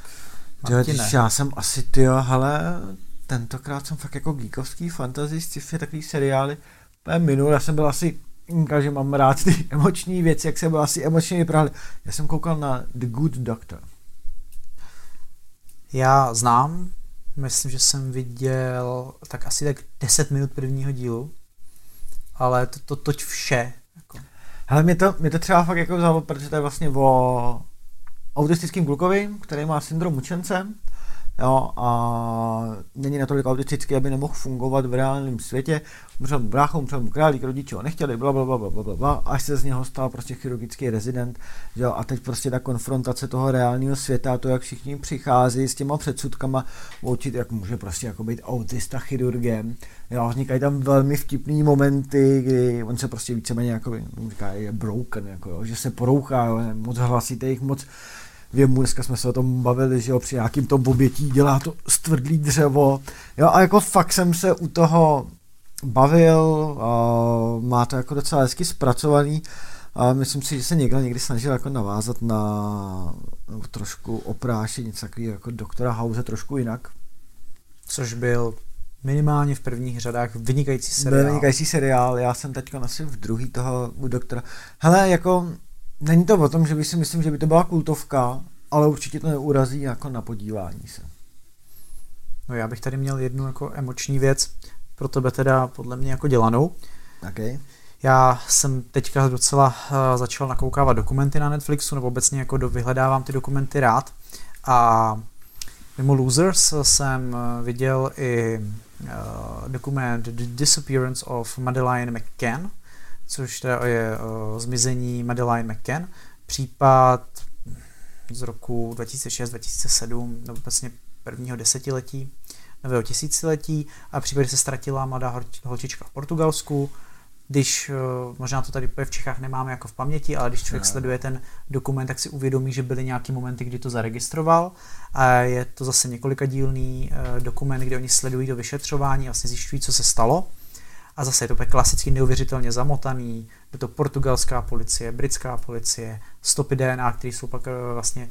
Martine. Já jsem asi, tyjo, hele, tentokrát jsem fakt jako geekovský, fantasy, sci-fi, takový seriály. Minul, já jsem byl asi... že mám rád ty emoční věci, jak se byl asi emočně vyprávili. Já jsem koukal na The Good Doctor. Já znám, myslím, že jsem viděl tak asi tak deset minut prvního dílu, ale to, to toť vše. Jako. Hele, mě to, mě to třeba fakt jako vzalo, protože to je vlastně o autistickém klukovi, který má syndrom mučence. Jo, a není natolik autistický, aby nemohl fungovat v reálném světě. Umřel mu brácho, umřel mu králík, rodiče ho nechtěli, blablabla, až se z něho stal prostě chirurgický rezident. Jo, a teď prostě ta konfrontace toho reálného světa, to, jak všichni přichází s těma předsudkama, určit, jak může prostě jako být autista chirurgem. Jo, vznikají tam velmi vtipný momenty, kdy on se prostě víceméně jako, říká, je broken, jako, jo, že se porouchá, jo, moc hlasíte jich moc. Vím, dneska jsme se o tom bavili, že jo, při nějakým tom obětí dělá to stvrdlý dřevo. Jo, a jako fakt jsem se u toho bavil, má to jako docela hezky zpracovaný. A myslím si, že se někdo někdy snažil jako navázat na no, trošku oprášit něco takového jako doktora House trošku jinak. Což byl minimálně v prvních řadách vynikající seriál. Byl vynikající seriál, já jsem teďka asi v druhý toho u doktora. Hele, jako... Není to o tom, že by si myslím, že by to byla kultovka, ale určitě to neurazí jako na podívání se. No já bych tady měl jednu jako emoční věc, pro tebe teda podle mě jako dělanou. Okay. Já jsem teďka docela uh, začal nakoukávat dokumenty na Netflixu, nebo obecně jako do, vyhledávám ty dokumenty rád. A mimo Losers jsem viděl i uh, dokument The Disappearance of Madeleine McCann, což teda je uh, zmizení Madeleine McCann, případ z roku dva tisíce šest dva tisíce sedm, nebo vlastně prvního desetiletí, nového tisíciletí, a případ se ztratila mladá holčička v Portugalsku. Když, uh, možná to tady v Čechách nemáme jako v paměti, ale když člověk no. sleduje ten dokument, tak si uvědomí, že byly nějaké momenty, kdy to zaregistroval, a je to zase několikadílný uh, dokument, kde oni sledují to vyšetřování a vlastně zjišťují, co se stalo. A zase je to tak klasicky neuvěřitelně zamotaný, je to portugalská policie, britská policie, stopy D N A, které jsou pak vlastně,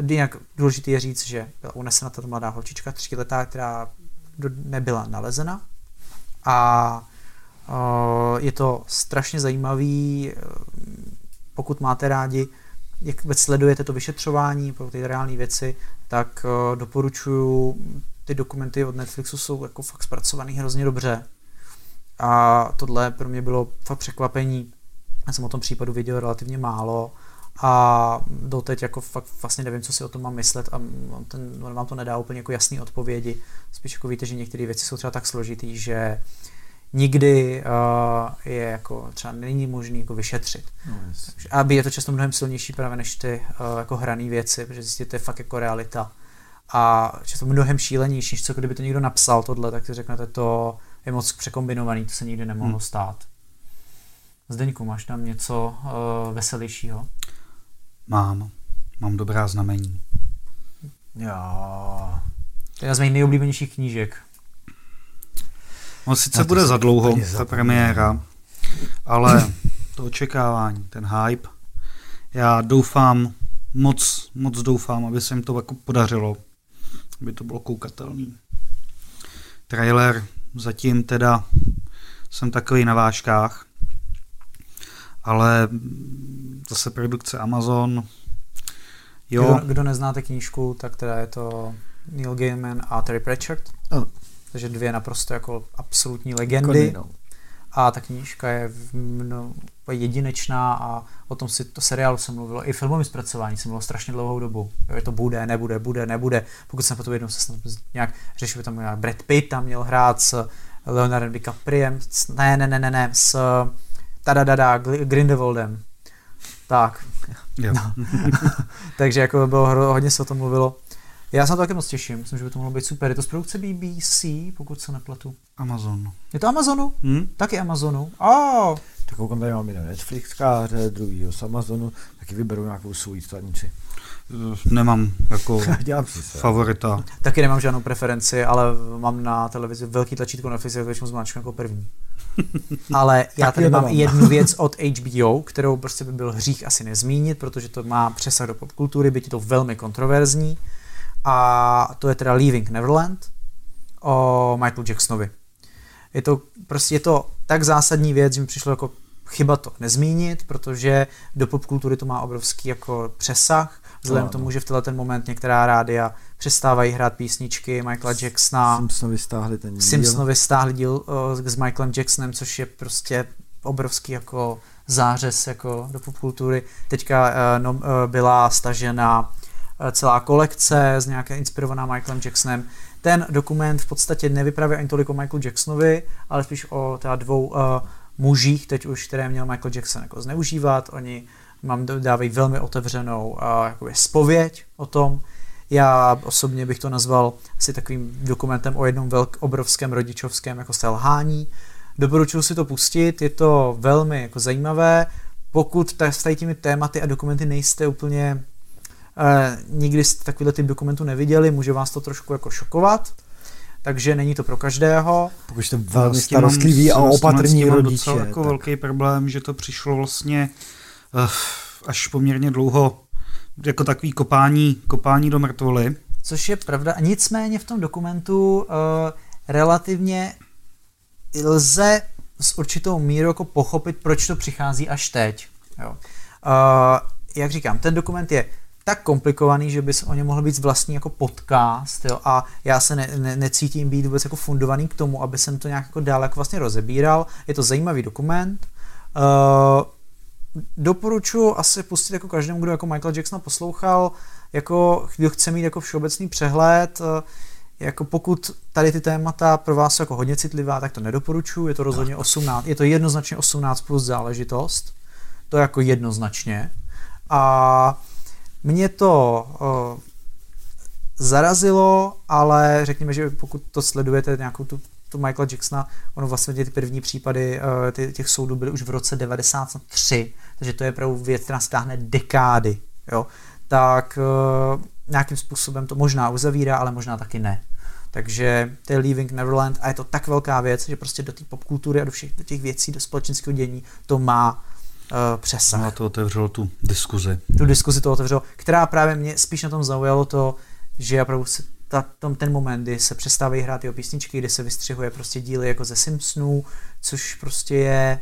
nějak důležité je říct, že byla unesena ta mladá holčička, tříletá, která nebyla nalezena, a je to strašně zajímavý, pokud máte rádi, jak vůbec sledujete to vyšetřování pro ty reální věci, tak doporučuju, ty dokumenty od Netflixu jsou jako fakt zpracovaný hrozně dobře. A tohle pro mě bylo fakt překvapení. Já jsem o tom případu věděl relativně málo a doteď jako fakt vlastně nevím, co si o tom mám myslet, a ten, vám to nedá úplně jako jasné odpovědi. Spíš jako víte, že některé věci jsou třeba tak složitý, že nikdy uh, je jako třeba není možný jako vyšetřit. No, a je to často mnohem silnější právě než ty uh, jako hraný věci, protože zjistíte, to je fakt jako realita. A často mnohem šílenější, než co kdyby to někdo napsal tohle, tak si řeknete, to je moc překombinovaný, to se nikdy nemohlo hmm. stát. Zdeňku, máš tam něco uh, veselějšího? Mám. Mám dobrá znamení. Jo. To je z mých nejoblíbenějších knížek. No sice bude za dlouho, ta premiéra, ale to očekávání, ten hype. Já doufám, moc, moc doufám, aby se jim to jako podařilo, aby to bylo koukatelný. Trailer zatím teda jsem takový na vážkách, ale zase produkce Amazon. Jo. Kdo, kdo neznáte knížku, tak teda je to Neil Gaiman a Terry Pratchett, ano. Takže dvě naprosto jako absolutní legendy. Kony, no. A ta knížka je mno, jedinečná, a o tom si to seriálu se mluvilo, i filmovým zpracování se mluvilo strašně dlouhou dobu. Jo, to bude, nebude, bude, nebude. Pokud se na to jednou se snad nějak řešil, tam nějak Brad Pitt tam měl hrát s Leonardem DiCapriem, s, ne, ne, ne, ne, ne, s tadadada Grindelwaldem. Tak. No. Takže jako bylo, hodně se o tom mluvilo. Já se na to taky moc těším, myslím, že by to mohlo být super. Je to z produkce B B C, pokud se nepletu. Amazon. Je to Amazonu? Hmm? Taky Amazonu. Oh. Tak koukám, tady mám jeden Netflixka, druhýho z Amazonu, taky vyberu nějakou svůj stanici. Nemám jako favorita. Taky nemám žádnou preferenci, ale mám na televizi velký tlačítko Netflix, kterou zmáčknu jako první. Ale já tady mám i jednu věc od H B O, kterou prostě by byl hřích asi nezmínit, protože to má přesah do popkultury, byť je to velmi kontroverzní. A to je teda Leaving Neverland o Michael Jacksonovi. Je to prostě je to tak zásadní věc, že mi přišlo jako chyba to nezmínit, protože do popkultury to má obrovský jako přesah. Vzhledem no, k tomu, že v tenhle ten moment některá rádia přestávají hrát písničky Michaela Jacksona. Simpsonovi stáhli ten díl. Simpsonovi stáhli díl uh, s Michaelem Jacksonem, což je prostě obrovský jako zářez jako do popkultury. Teďka uh, no, uh, byla stažena uh, celá kolekce z nějaké inspirovaná Michaelem Jacksonem. Ten dokument v podstatě nevyprávěl ani tolik o Michaelu Jacksonovi, ale spíš o teda dvou uh, mužích, teď už, které měl Michael Jackson jako zneužívat. Oni mám dávají velmi otevřenou uh, jakoby zpověď o tom. Já osobně bych to nazval asi takovým dokumentem o jednom velk, obrovském rodičovském jako selhání. Doporučuji si to pustit, je to velmi jako zajímavé. Pokud ta, s těmi tématy a dokumenty nejste úplně, uh, nikdy jste takovýhle typ dokumentu neviděli, může vás to trošku jako šokovat. Takže není to pro každého. Pokud jste velmi starostlivý a opatrní rodiče. Mám jako tak velký problém, že to přišlo vlastně až poměrně dlouho jako takový kopání, kopání do mrtvoly. Což je pravda. A nicméně v tom dokumentu uh, relativně lze s určitou mírou jako pochopit, proč to přichází až teď. Jo. Uh, jak říkám, ten dokument je tak komplikovaný, že by o něm mohl být vlastní jako podcast, jo, a já se ne, ne, necítím být vůbec jako fundovaný k tomu, aby jsem to nějak jako dál jako vlastně rozebíral. Je to zajímavý dokument. Uh, Doporučuji asi pustit jako každému, kdo jako Michael Jacksona poslouchal, jako kdo chce mít jako všeobecný přehled, jako pokud tady ty témata pro vás jsou jako hodně citlivá, tak to nedoporučuji, je to rozhodně osmnáct, je to jednoznačně osmnáct plus záležitost, to jako jednoznačně. A mě to uh, zarazilo, ale řekněme, že pokud to sledujete nějakou tu to Michaela Jacksona, ono vlastně ty první případy ty, těch soudů byly už v roce devadesát tři, takže to je opravdu věc, která stáhne dekády, jo, tak uh, nějakým způsobem to možná uzavírá, ale možná taky ne. Takže to je Leaving Neverland a je to tak velká věc, že prostě do té popkultury a do všech do těch věcí, do společenského dění to má uh, přesah. No to otevřelo tu diskuzi. Tu diskuzi to otevřelo, která právě mě spíš na tom zaujalo to, že já opravdu se Ta, tom, ten moment, kdy se přestávají hrát jeho písničky, kdy se vystřihuje prostě díly jako ze Simpsonů, což prostě je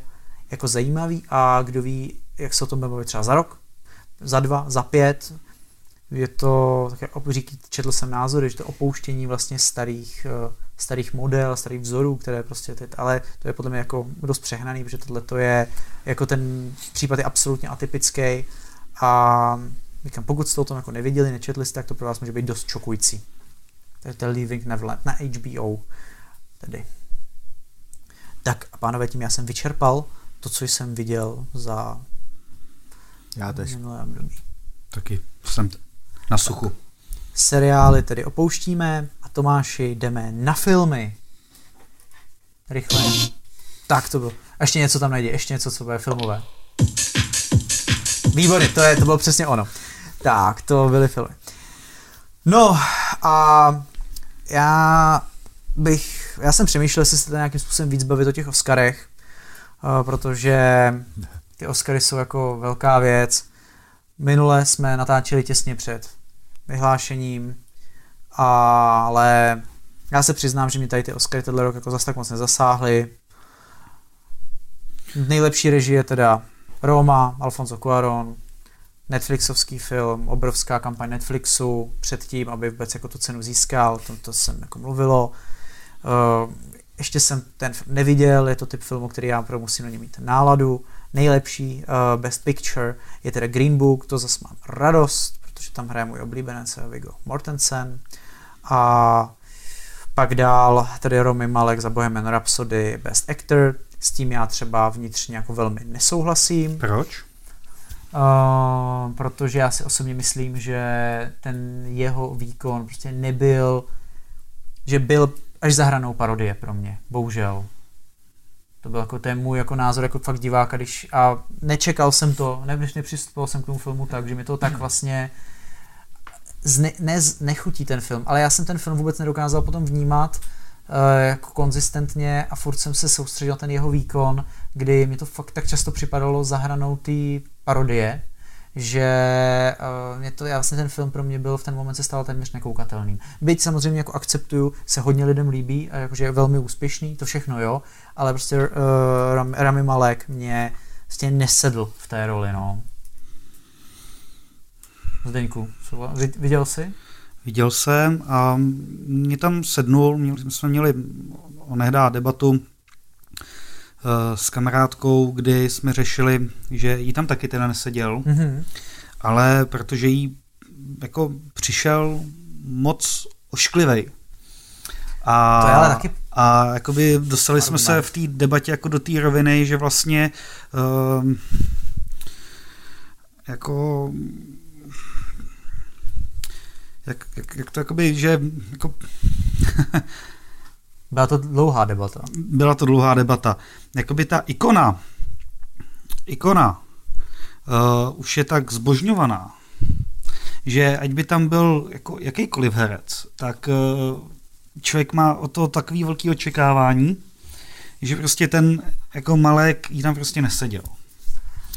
jako zajímavý a kdo ví, jak se o tom bavit třeba za rok, za dva, za pět. Je to, tak jak říkám, četl jsem názory, že to opouštění vlastně starých, starých model, starých vzorů, které prostě, teď, ale to je podle mě jako dost přehnaný, protože tohle to je, jako ten případ je absolutně atypický a říkám, pokud jste o tom jako nevěděli, nečetli jste, tak to pro vás může být dost šokující. To je Leaving Neverland na H B O tedy. Tak a pánové, tím já jsem vyčerpal to, co jsem viděl za já minulé období. Taky jsem na suchu. Tak. Seriály tedy opouštíme a Tomáši jdeme na filmy. Rychle. Tak to bylo. Ještě něco tam najdi, ještě něco, co bude filmové. Výborně, to, je, to bylo přesně ono. Tak, to byly filmy. No a já bych, já jsem přemýšlel, jestli se to nějakým způsobem víc bavit o těch Oscarech, protože ty Oscary jsou jako velká věc. Minule jsme natáčeli těsně před vyhlášením, ale já se přiznám, že mě tady ty Oscary tenhle rok jako zase tak moc nezasáhly. Nejlepší režie teda Roma, Alfonso Cuarón, Netflixovský film, obrovská kampaň Netflixu předtím, aby vůbec jako tu cenu získal, o tom to jsem jako mluvilo. Uh, ještě jsem ten film neviděl, je to typ filmu, který já opravdu musím na něj mít náladu. Nejlepší uh, Best Picture je teda Green Book, to zase mám radost, protože tam hraje můj oblíbenec Viggo Mortensen. A pak dál tady Rami Malek za Bohemian Rhapsody Best Actor, s tím já třeba vnitřně jako velmi nesouhlasím. Proč? Uh, protože já si osobně myslím, že ten jeho výkon prostě nebyl, že byl až za hranou parodie pro mě, bohužel. To byl jako ten můj jako názor jako fakt diváka, když a nečekal jsem to, než nepřistupoval jsem k tomu filmu tak, že mi to tak vlastně zne, ne, nechutí ten film, ale já jsem ten film vůbec nedokázal potom vnímat uh, jako konzistentně a furt jsem se soustředil na ten jeho výkon, kdy mi to fakt tak často připadalo za hranou té parodie, že uh, mě to, já vlastně ten film pro mě byl v ten moment se stal téměř nekoukatelným. Byť samozřejmě jako akceptuju, se hodně lidem líbí a jakože je velmi úspěšný, to všechno jo, ale prostě uh, Ram, Rami Malek mě vlastně nesedl v té roli, no. Zdeňku, co, viděl jsi? Viděl jsem a mě tam sednul, měli, jsme měli onehdá debatu s kamarádkou, kdy jsme řešili, že jí tam taky teda neseděl, mm-hmm. ale protože jí jako přišel moc ošklivej. A, to je ale taky... a jakoby dostali argument. Jsme se v té debatě jako do té roviny, že vlastně um, jako jak, jak, jak to jakoby, že jako Byla to dlouhá debata. Byla to dlouhá debata. Jakoby ta ikona, ikona uh, už je tak zbožňovaná, že ať by tam byl jako jakýkoliv herec, tak uh, člověk má o to takový velký očekávání, že prostě ten jako Malek jí tam prostě neseděl.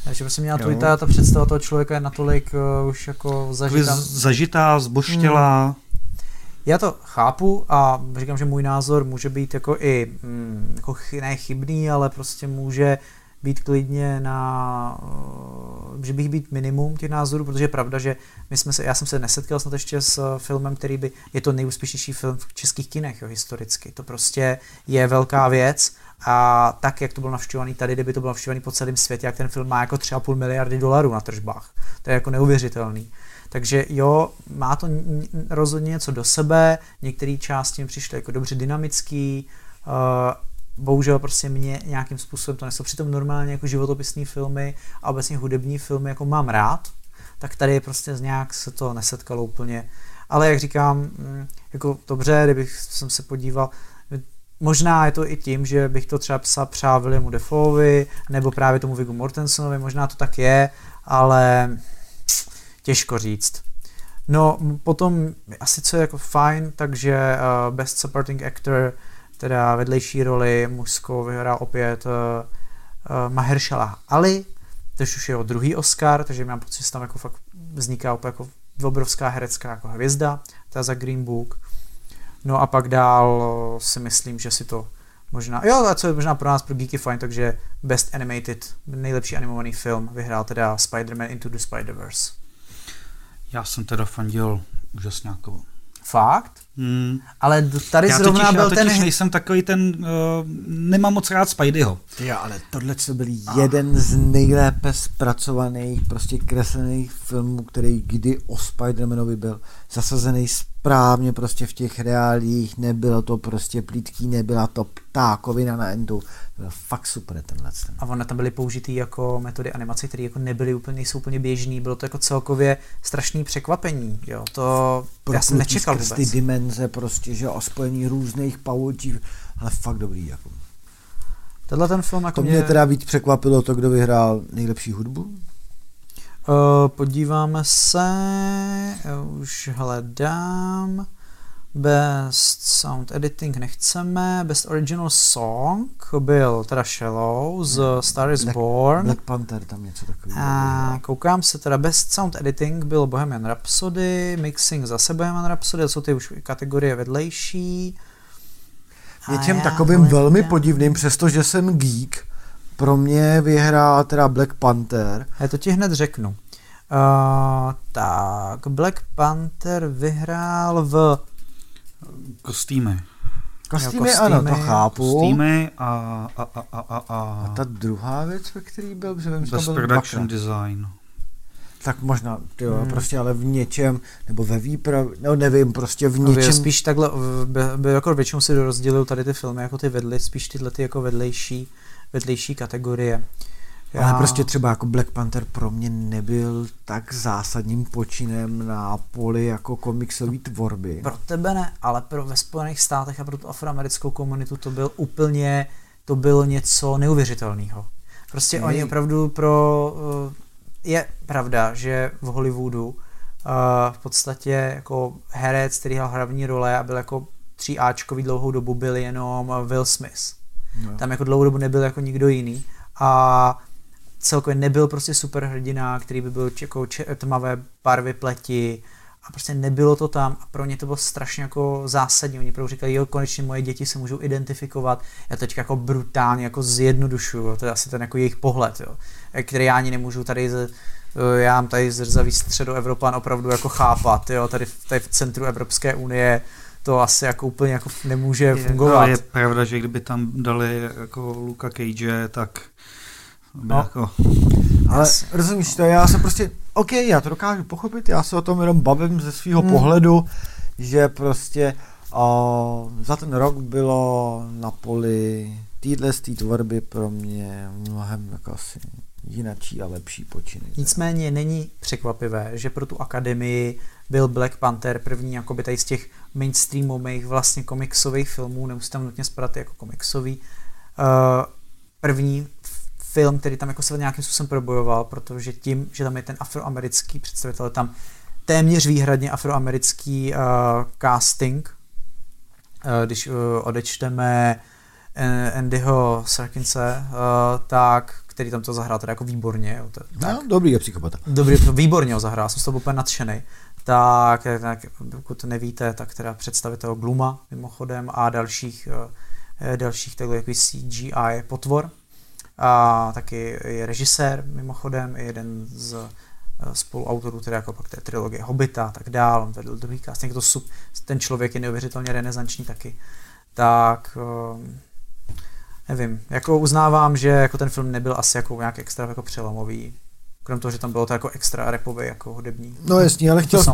Takže prostě měla tu ta představa toho člověka je natolik uh, už jako zažitá. Zažitá, zboštělá. Hmm. Já to chápu a říkám, že můj názor může být jako i jako ne chybný, ale prostě může být klidně na, že bych být minimum těch názorů, protože je pravda, že my jsme se, já jsem se nesetkal snad ještě s filmem, který by, je to nejúspěšnější film v českých kinech, jo, historicky. To prostě je velká věc a tak, jak to bylo navštěvovaný tady, kdyby to bylo navštěvovaný po celém světě, jak ten film má jako tři a půl miliardy dolarů na tržbách. To je jako neuvěřitelný. Takže jo, má to rozhodně něco do sebe, některé části mi přišly jako dobře dynamický, uh, bohužel prostě mě nějakým způsobem to nesou. Přitom normálně jako životopisné filmy a obecně hudební filmy jako mám rád, tak tady prostě nějak se to nesetkalo úplně. Ale jak říkám, jako dobře, kdybych jsem se podíval, možná je to i tím, že bych to třeba psal přál Williamu Defoeovi, nebo právě tomu Viggo Mortensonovi, možná to tak je, ale... těžko říct. No potom asi co je jako fajn, takže uh, Best Supporting Actor, teda vedlejší roli mužskou vyhrál opět uh, uh, Mahershala Ali, což už je jeho druhý Oscar, takže mám pocit, že tam jako fakt vzniká opět jako obrovská herecká jako hvězda, ta za Green Book. No a pak dál uh, si myslím, že si to možná, jo a co je možná pro nás pro geeky fajn, takže Best Animated, nejlepší animovaný film, vyhrál teda Spider-Man Into the Spider-Verse. Já jsem teda fandil úžasňákovo. Fakt? Hmm. Ale tady já zrovna totiž, byl ten... Já totiž nejsem takový ten... Uh, nemám moc rád Spideyho. Jo, ale tohle to byl ah. jeden z nejlépe zpracovaných, prostě kreslených filmů, který kdy o Spidermanovi byl zasazený správně prostě v těch reálích. Nebylo to prostě plítký, nebyla to ptákovina na endu. To byl fakt super tenhle. A ono tam byly použitý jako metody animace, které jako nebyly úplně, nejsou úplně běžný. Bylo to jako celkově strašný překvapení. Jo, to Pro já jsem nečekal vůbec. Ty dimenze prostě, že o spojení různých pavoučí, ale fakt dobrý jako. Tenhle ten film jako to mě... mě teda víc překvapilo to, kdo vyhrál nejlepší hudbu? Uh, podíváme se, já už hledám. Best Sound Editing nechceme, Best Original Song byl teda Shallow z Star is Black, Born. Black Panther tam něco takového. A koukám se teda, Best Sound Editing byl Bohemian Rhapsody, Mixing zase Bohemian Rhapsody, to jsou ty už kategorie vedlejší. Něčem takovým velmi podivným, přestože jsem geek, pro mě vyhrál teda Black Panther. Já to ti hned řeknu. Uh, tak, Black Panther vyhrál v Kostýmy. Kostýmy, jo, kostýmy, ano, to chápu. Kostýmy a, a, a, a, a, a... a ta druhá věc, ve který byl, protože vím, že to byl production dvakrát. Design. Tak možná, jo, hmm. prostě ale v něčem, nebo ve výpravě, no nevím, prostě v něčem. Spíš takhle, by, by jako většinou si rozdělil tady ty filmy, jako ty vedle, spíš tyhle ty jako vedlejší, vedlejší kategorie. Já. Ale prostě třeba jako Black Panther pro mě nebyl tak zásadním počinem na poli jako komiksové tvorby. Pro tebe ne, ale pro ve Spojených státech a pro tu afroamerickou komunitu to byl úplně, to bylo něco neuvěřitelného. Prostě hmm. oni opravdu pro... Je pravda, že v Hollywoodu uh, v podstatě jako herec, který hrál hlavní role a byl jako tříáčkový dlouhou dobu, byl jenom Will Smith. No. Tam jako dlouhou dobu nebyl jako nikdo jiný. A celkově nebyl prostě superhrdina, který by byl jako tmavé barvy pleti a prostě nebylo to tam a pro ně to bylo strašně jako zásadní. Oni říkali, jo, konečně moje děti se můžou identifikovat. Já teď jako brutálně jako zjednodušuju, jo. To je asi ten jako jejich pohled, jo, který já ani nemůžu tady, já mám tady zrzavý středoevropan opravdu jako chápat, jo, tady, tady v centru Evropské unie to asi jako úplně jako nemůže fungovat. Je, je pravda, že kdyby tam dali jako Luka Cage, tak no. Jako... Ale yes. rozumíš to, já se prostě, ok, já to dokážu pochopit, já se o tom jenom bavím ze svého hmm. pohledu, že prostě o, za ten rok bylo na poli týhle z té tvorby pro mě mnohem jako asi jinačí a lepší počiny. Nicméně není překvapivé, že pro tu akademii byl Black Panther první jakoby tady z těch mainstreamových vlastně komiksových filmů, nemusí tam nutně spadat jako komiksový, uh, první film, který tam jako se nějakým způsobem probojoval, protože tím, že tam je ten afroamerický představitel, tam téměř výhradně afroamerický uh, casting, uh, když uh, odečteme Andyho Serkinse, uh, tak, který tam to zahrál teda jako výborně. Tak, no, dobrý je psychopata. Dobrý, výborně ho zahrál, jsem z toho úplně nadšený. Tak, tak, pokud nevíte, tak teda představitel Gluma mimochodem a dalších, uh, dalších takových C G I potvor. A taky je režisér mimochodem, jeden z spoluautorů, tedy jako pak té trilogie Hobita a tak dál, on vedl druhý casting, to sub, ten člověk je neuvěřitelně renesanční taky, tak nevím, jako uznávám, že jako ten film nebyl asi jako nějak extra jako přelomový, krom toho, že tam bylo to jako extra rapový jako hudební. No jasně, ale chtěl,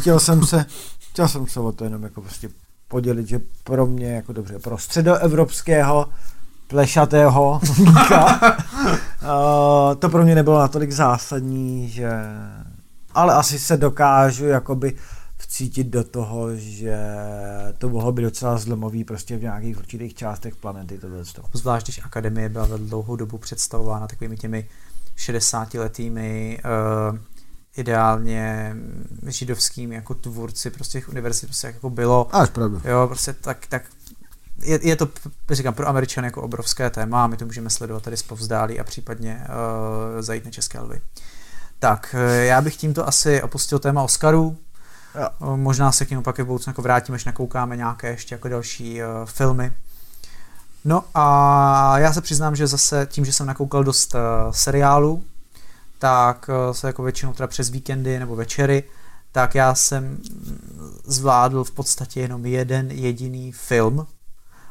chtěl jsem se, chtěl jsem se o to jenom jako prostě podělit, že pro mě jako dobře, pro středoevropského plešatého díka. uh, to pro mě nebylo natolik zásadní, že... Ale asi se dokážu jakoby vcítit do toho, že to mohlo být docela zlomový prostě v nějakých určitých částech planety. Zvlášť, když akademie byla ve dlouhou dobu představována takovými těmi šedesátiletými uh, ideálně židovskými jako tvůrci prostě těch univerzit, prostě jako bylo. Až pravda. Jo, prostě tak, tak Je, je to, říkám, pro Američany jako obrovské téma a my to můžeme sledovat tady zpovzdálí a případně uh, zajít na České lvy. Tak, já bych tímto asi opustil téma Oscarů. Uh, možná se k němu pak i v budoucnu jako vrátíme, až nakoukáme nějaké ještě jako další uh, filmy. No a já se přiznám, že zase tím, že jsem nakoukal dost uh, seriálů, tak uh, se jako většinou teda přes víkendy nebo večery, tak já jsem zvládl v podstatě jenom jeden jediný film,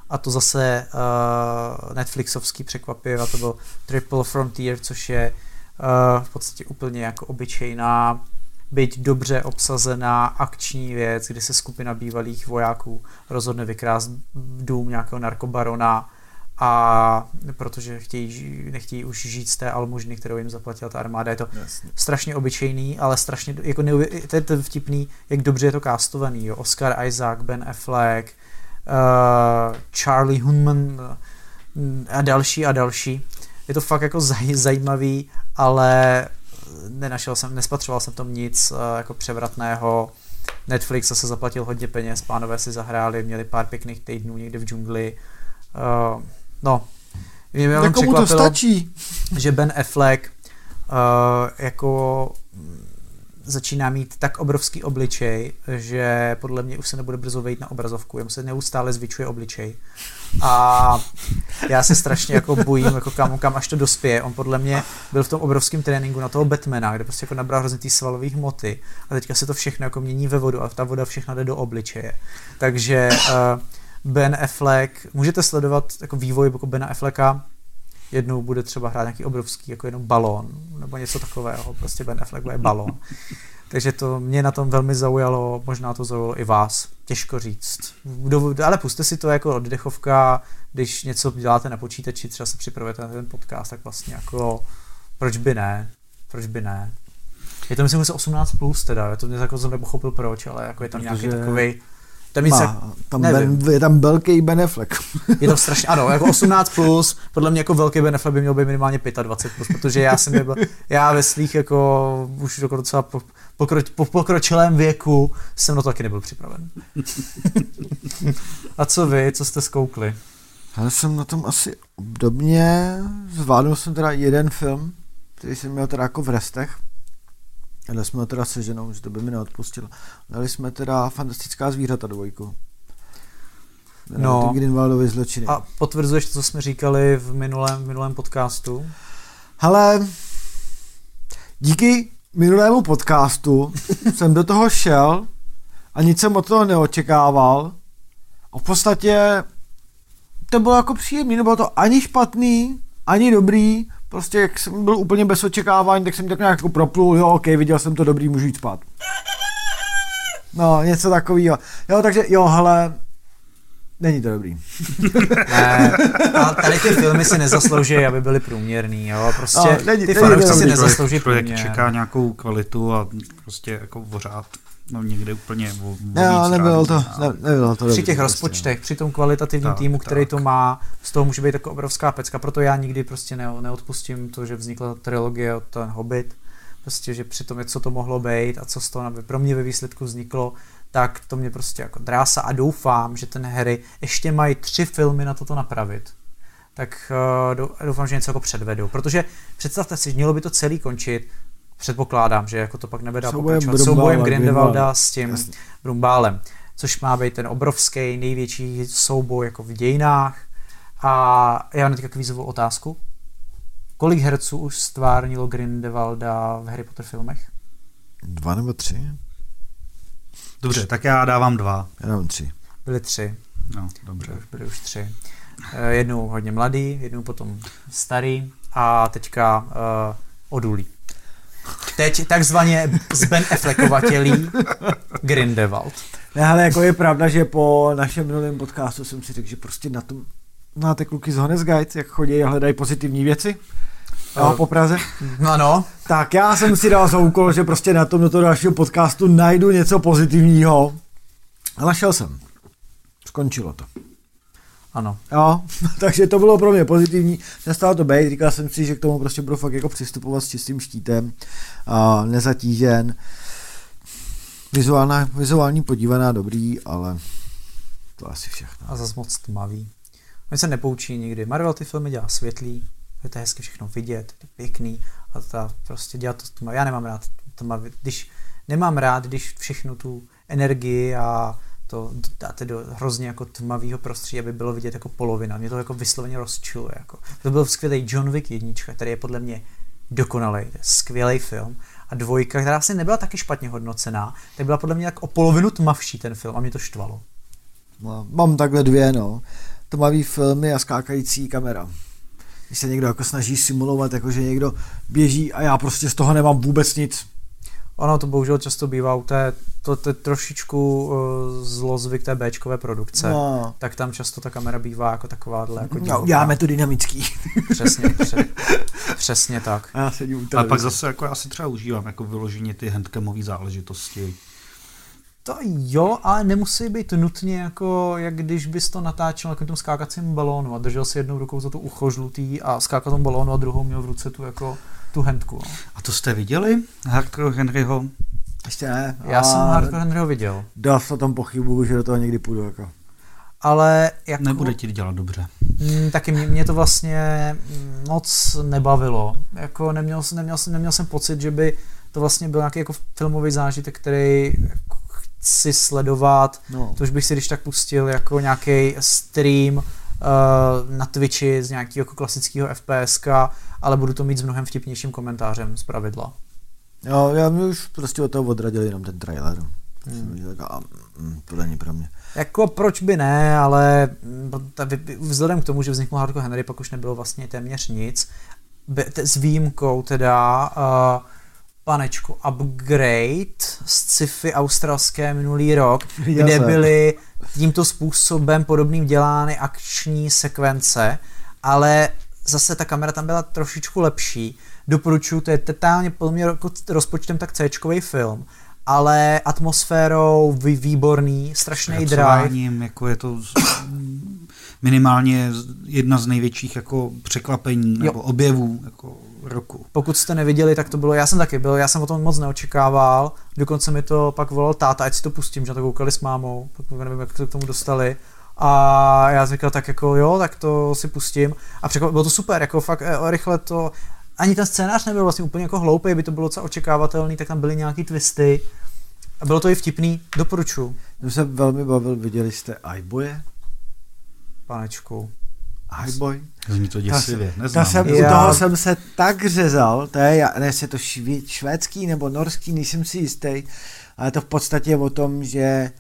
a to zase uh, Netflixovský překvapivě, a to byl Triple Frontier, což je uh, v podstatě úplně jako obyčejná, byť dobře obsazená akční věc, kdy se skupina bývalých vojáků rozhodne vykrást dům nějakého narkobarona, a protože chtějí, nechtějí už žít z té almužny, kterou jim zaplatila ta armáda. Je to Jasně. strašně obyčejný, ale strašně jako neuvě- to je to vtipný, jak dobře je to castovaný. Jo? Oscar Isaac, Ben Affleck, Uh, Charlie Hunnam a další a další. Je to fakt jako zaj- zajímavý, ale nenašel jsem, nespatřoval jsem tom nic uh, jako převratného. Netflix zase zaplatil hodně peněz, pánové si zahráli, měli pár pěkných týdnů někde v džungli. Uh, no, mě mě jako překvapilo, to stačí, že Ben Affleck uh, jako začíná mít tak obrovský obličej, že podle mě už se nebude brzo vejít na obrazovku, jemu se neustále zvětšuje obličej a já se strašně jako bojím, jako kam, kam až to dospěje. On podle mě byl v tom obrovském tréninku na toho Batmana, kde prostě jako nabral hrozně ty svalové hmoty a teďka se to všechno jako mění ve vodu a ta voda všechno jde do obličeje. Takže uh, Ben Affleck, můžete sledovat jako vývoj jako Bena Afflecka. Jednou bude třeba hrát nějaký obrovský, jako jenom balón, nebo něco takového, prostě Ben Affleck bude balón. Takže to mě na tom velmi zaujalo, možná to zaujalo i vás, těžko říct. Ale puste si to jako oddechovka, když něco děláte na počítači, třeba se připravujete na ten podcast, tak vlastně jako, proč by ne, proč by ne. Je to myslím, že osmnáct plus teda, já to mě jako jsem nepochopil proč, ale jako je tam nějaký takovej Tam má, jak, tam ben, je tam velký Ben Affleck. Je to strašně, ano, jako osmnáct plus, podle mě jako velký Ben Affleck by měl být minimálně dvacet pět plus, protože já jsem byl, já ve svých jako už docela po, pokroč, po pokročilém věku jsem na to taky nebyl připraven. A co vy, co jste zkoukli? Já jsem na tom asi obdobně, zvládnul jsem teda jeden film, který jsem měl teda jako v restech. Dali jsme teda se ženou, že to by mi neodpustilo. Dali jsme teda Fantastická zvířata dvojku. No. Ty Grinwaldovy zločiny. A potvrzuješ to, co jsme říkali v minulém, v minulém podcastu? Hele, díky minulému podcastu jsem do toho šel a nic jsem od toho neočekával. A v podstatě to bylo jako příjemný, nebylo to ani špatný, ani dobrý. Prostě jak jsem byl úplně bez očekávání, tak jsem tak nějak jako proplul, jo, ok, viděl jsem to dobrý, můžu jít spát. No, něco takového. Jo, takže jo, hele, není to dobrý. Ne, ale tady ty filmy si nezaslouží, aby byly průměrný, jo, prostě no, není, ty fanoušci si nezaslouží průměr. Projekt čeká nějakou kvalitu a prostě jako vořád. No někde úplně o, o no, nebylo to, ne, nebylo to. Při dobrý, těch prostě, rozpočtech, no. Při tom kvalitativním tak, týmu, který tak. to má, z toho může být taková obrovská pecka, proto já nikdy prostě ne, neodpustím to, že vznikla trilogie od ten Hobbit, prostě, že při tom je, co to mohlo být a co z toho pro mě ve výsledku vzniklo, tak to mě prostě jako drásá a doufám, že ten Harry ještě mají tři filmy na toto napravit. Tak uh, doufám, že něco jako předvedou, protože představte si, mělo by to celý končit, předpokládám, že jako to pak nebeda pokračovat soubojem Grindelwalda s tím jasný. Brumbálem, což má být ten obrovský největší souboj jako v dějinách. A já mám teď kvízovou otázku. Kolik herců už stvárnilo Grindelwalda v Harry Potter filmech? Dva nebo tři? Dobře, tak já dávám dva. Já dávám tři. Byly tři. No, dobře. Byly, byly už tři. Jednou hodně mladý, jednou potom starý a teďka uh, odulý. Teď takzvaně z Ben Affleckovatělí Grindelwald. Ne, ale jako je pravda, že po našem minulém podcastu jsem si řekl, že prostě na tom na ty kluky z Honest Guide, jak chodí a hledají pozitivní věci uh, po Praze. No, no. Tak já jsem si dal za úkol, že prostě na tom do toho dalšího podcastu najdu něco pozitivního. A našel jsem. Skončilo to. Ano. Jo, takže to bylo pro mě pozitivní, nestalo to být, říkal jsem si, že k tomu prostě budu fakt jako přistupovat s čistým štítem, uh, nezatížen, vizuálna, vizuální podívaná dobrý, ale to asi všechno. A zas moc tmavý. Oni se nepoučí nikdy, Marvel ty filmy dělá světlý, je to hezky všechno vidět, je pěkný a ta prostě dělá to tmavý, já nemám rád tmavý, když nemám rád, když všechno tu energii a to dáte do hrozně jako tmavého prostředí, aby bylo vidět jako polovina. Mě to jako vysloveně rozčiluje. Jako. To byl skvělý John Wick jednička, který je podle mě dokonalý, skvělý film. A dvojka, která asi nebyla taky špatně hodnocená, tak byla podle mě tak o polovinu tmavší ten film a mě to štvalo. No, mám takhle dvě, no. Tmavý filmy a skákající kamera. Když se někdo jako snaží simulovat, jako že někdo běží a já prostě z toho nemám vůbec nic. Ono to bohužel často bývá u té, to, to je trošičku uh, zlozvyk té béčkové produkce, no. Tak tam často ta kamera bývá jako takováhle. Jako no, děláme to dynamický. Přesně, pře- přesně tak. A, já sedím u televize. A pak zase jako já si třeba užívám jako vyloženě ty handcamové záležitosti. To jo, ale nemusí být nutně jako, jak když bys to natáčel na tom skákacím balónu a držel si jednou rukou za tu ucho žlutý a skákal tom balónu a druhou měl v ruce tu jako tu handku. A to jste viděli? Hardcore Henryho? Ještě ne. Já a jsem Hardcore Henryho viděl. Dá se tam pochybuju, že do toho někdy půjdu. Jako. Ale jako... Nebude ti dělat dobře. Mm, taky mě, mě to vlastně moc nebavilo. Jako neměl, neměl, neměl jsem pocit, že by to vlastně byl nějaký jako filmový zážitek, který jako chci sledovat. No. To už bych si když tak pustil jako nějaký stream na Twitchi z nějakého jako klasického FPSka, ale budu to mít s mnohem vtipnějším komentářem z pravidla. Jo, já mě už prostě od toho odradil jenom ten trailer. Hmm. Tak, a, to není pro mě. Jako proč by ne, ale vzhledem k tomu, že vznikl Hardcore Henry, pak už nebylo vlastně téměř nic. S výjimkou teda uh, panečku Upgrade z sci-fi australské minulý rok, já kde jsem. Byly tímto způsobem podobným dělány akční sekvence, ale zase ta kamera tam byla trošičku lepší. Doporučuji, to je totálně podle mě rozpočtem tak C-čkovej film, ale atmosférou výborný, strašný drive. Jako je to minimálně jedna z největších jako překvapení jo. nebo objevů jako roku. Pokud jste neviděli, tak to bylo, já jsem taky byl, já jsem o tom moc neočekával, dokonce mi to pak volal táta, ať si to pustím, že na to koukali s mámou, tak nevím, jak to k tomu dostali. A já jsem říkal, tak jako jo, tak to si pustím. A překvap, bylo to super, jako fakt rychle to, ani ten scénář nebyl vlastně úplně jako hloupý, by to bylo docela očekávatelný, tak tam byly nějaký twisty. A bylo to i vtipný, doporučuji. Jsem se velmi bavil, viděli jste iBoye? Panečku. Highboy. Zní to děsivě, neznám. Jsem, u toho jsem se tak řezal, to je, ne, je to švě, švédský nebo norský, nejsem si jistý, ale to v podstatě je o tom, že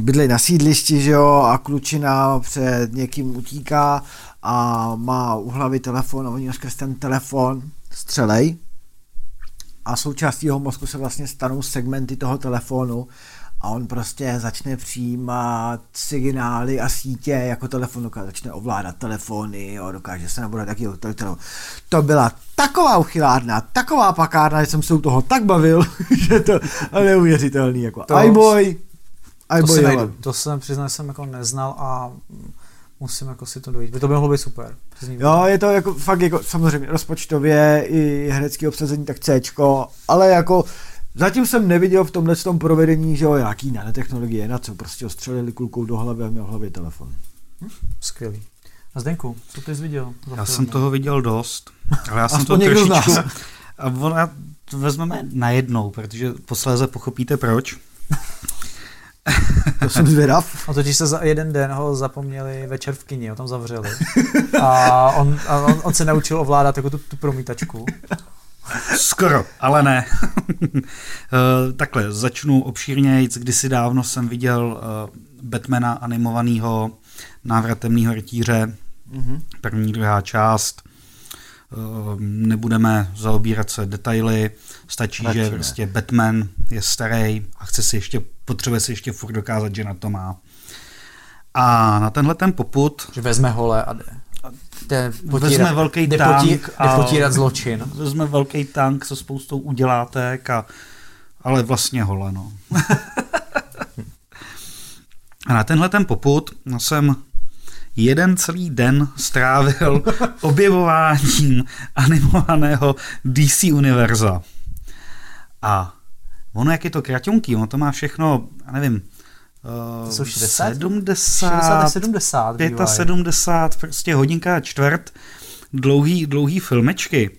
bydlej na sídlišti, že jo, a klučina před někým utíká a má u hlavy telefon a oni skrz ten telefon střelej a součástí jeho mozku se vlastně stanou segmenty toho telefonu a on prostě začne přijímat signály a sítě jako telefon, dokáže, začne ovládat telefony, jo, dokáže se nabrat jakýho telefonu. To byla taková uchylárna, taková pakárna, že jsem se u toho tak bavil, že to neuvěřitelný, jako to, iBoy, iBoy. To, to jsem přiznal, jsem jako neznal a musím jako si to dojít, by to by mohlo být super. Jo, je to jako fakt jako samozřejmě rozpočtově i herecký obsazení, tak Cčko, ale jako zatím jsem neviděl v tomhle tom provedení, že jo, jaký nanotechnologie, na co, prostě ostřelili kulkou do hlavy a měl hlavě telefon. Hm? Skvělý. A Zdenku, co ty jsi viděl? Já jsem toho viděl dost, ale já jsem to trošičku... A ona to vezmeme najednou, protože posléze pochopíte proč. To jsem zvědav. A totiž se za jeden den ho zapomněli večer v kyni, ho tam zavřeli. A on, a on, on se naučil ovládat jako tu, tu promítačku. Skoro, ale ne. Takhle, začnu obšírnějc. Kdysi dávno jsem viděl Batmana animovaného Návrat temného rytíře. Mm-hmm. První, druhá část. Nebudeme zaobírat se detaily. Stačí, Radši že prostě ne. Batman je starý a chce si ještě, potřebuje si ještě furt dokázat, že na to má. A na tenhle ten popud... Že vezme hole a jde. Jde potírat, vezme velký jde tank potí, a potírat zločin. Vezme velký tank se spoustou udělátek, a, ale vlastně hole, no. A na tenhle ten popud no, jsem jeden celý den strávil objevováním animovaného D C univerza. A ono, jak je to kraťonký, ono to má všechno, já nevím, to jsou šedesát, sedmdesát, sedmdesát, sedmdesát, prostě hodinka a čtvrt dlouhý, dlouhý filmečky,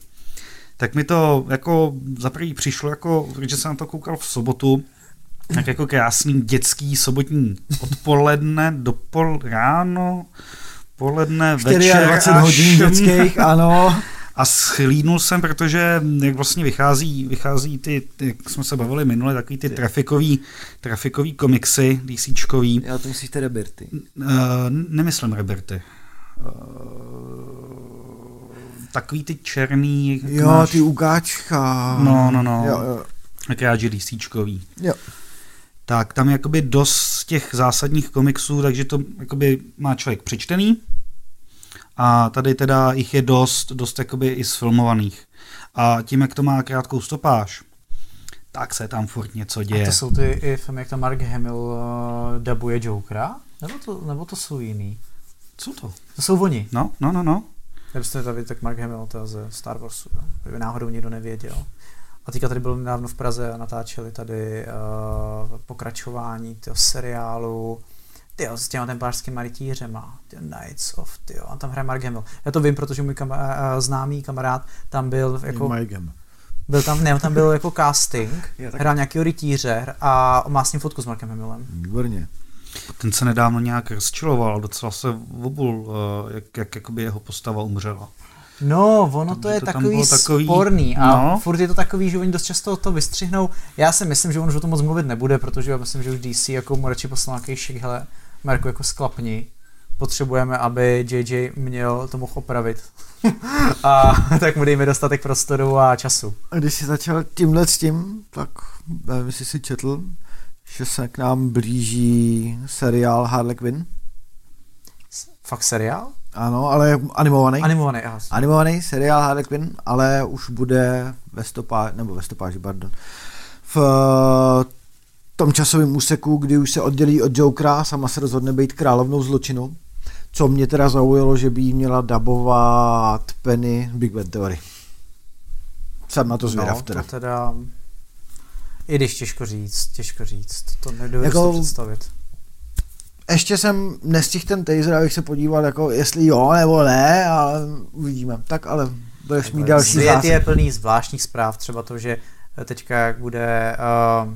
tak mi to jako za první přišlo, jako, protože jsem na to koukal v sobotu, tak jako krásný dětský sobotní odpoledne, dopol, ráno, poledne, večer dvacet hodin dětských, ano. A schlídnul jsem, protože jak vlastně vychází, vychází ty, jak jsme se bavili minule, takový ty trafikový, trafikový komiksy, DCčkový. Já to myslíte Reberty. Uh, nemyslím Reberty. Uh, takový ty černý... Jo, máš... ty ukáčka. No, no, no. Jo, jo. Akrát, že DCčkový. Jo. Tak tam je jakoby dost těch zásadních komiksů, takže to jakoby má člověk přečtený. A tady teda jich je dost, dost jakoby i sfilmovaných. A tím, jak to má krátkou stopáž, tak se tam furt něco děje. A to jsou ty i filmy, jak tam Mark Hamill uh, dabuje Jokera? Nebo to, nebo to jsou jiný? Co to? To jsou oni. No, no, no, no. Nebyste tady, tak Mark Hamill to ze Star Warsu, jo? Kdyby náhodou nikdo nevěděl. A teďka tady byl nedávno v Praze a natáčeli tady uh, pokračování toho seriálu Tyjo, s těma templářskýma rytířema, Knights of, tyjo, a tam hraje Mark Hamill. Já to vím, protože můj kam, známý kamarád tam byl jako... Byl tam, ne, tam byl jako casting, hrál nějakýho rytíře a má s ním fotku s Markem Hamillem. Výborně. Ten se nedávno nějak rozčiloval, docela se obul, jak, jak jakoby jeho postava umřela. No, ono to, to je to takový, takový sporný a no. Furt je to takový, že oni dost často to vystřihnou. Já si myslím, že on už o tom moc mluvit nebude, protože já myslím, že už D C jako mu radši poslal nějaký šik, hele, Marku, jako sklapni. Potřebujeme, aby J J měl to mohl opravit. A tak mu dejme dostatek prostoru a času. A když jsi začal tímhle s tím, tak nevím, jestli jsi četl, že se k nám blíží seriál Harley Quinn. Fakt seriál? Ano, ale animovaný. Animovaný, asi. Animovaný seriál Harley Quinn, ale už bude ve stopáži, nebo ve stopáži, pardon. V v tom časovém úseku, kdy už se oddělí od Jokera, sama se rozhodne být královnou zločinu, co mě teda zaujalo, že by jí měla dabovat Penny Big Bad Theory. Jsem na to zvědav no, teda. To teda. I když těžko říct, těžko říct, to nedovedu jako, si představit. Ještě jsem nestihl ten teaser, abych se podíval, jako jestli jo nebo ne, ale uvidíme. Tak ale budeš mít další zásad. Svět je plný zvláštních zpráv, třeba to, že teďka bude uh,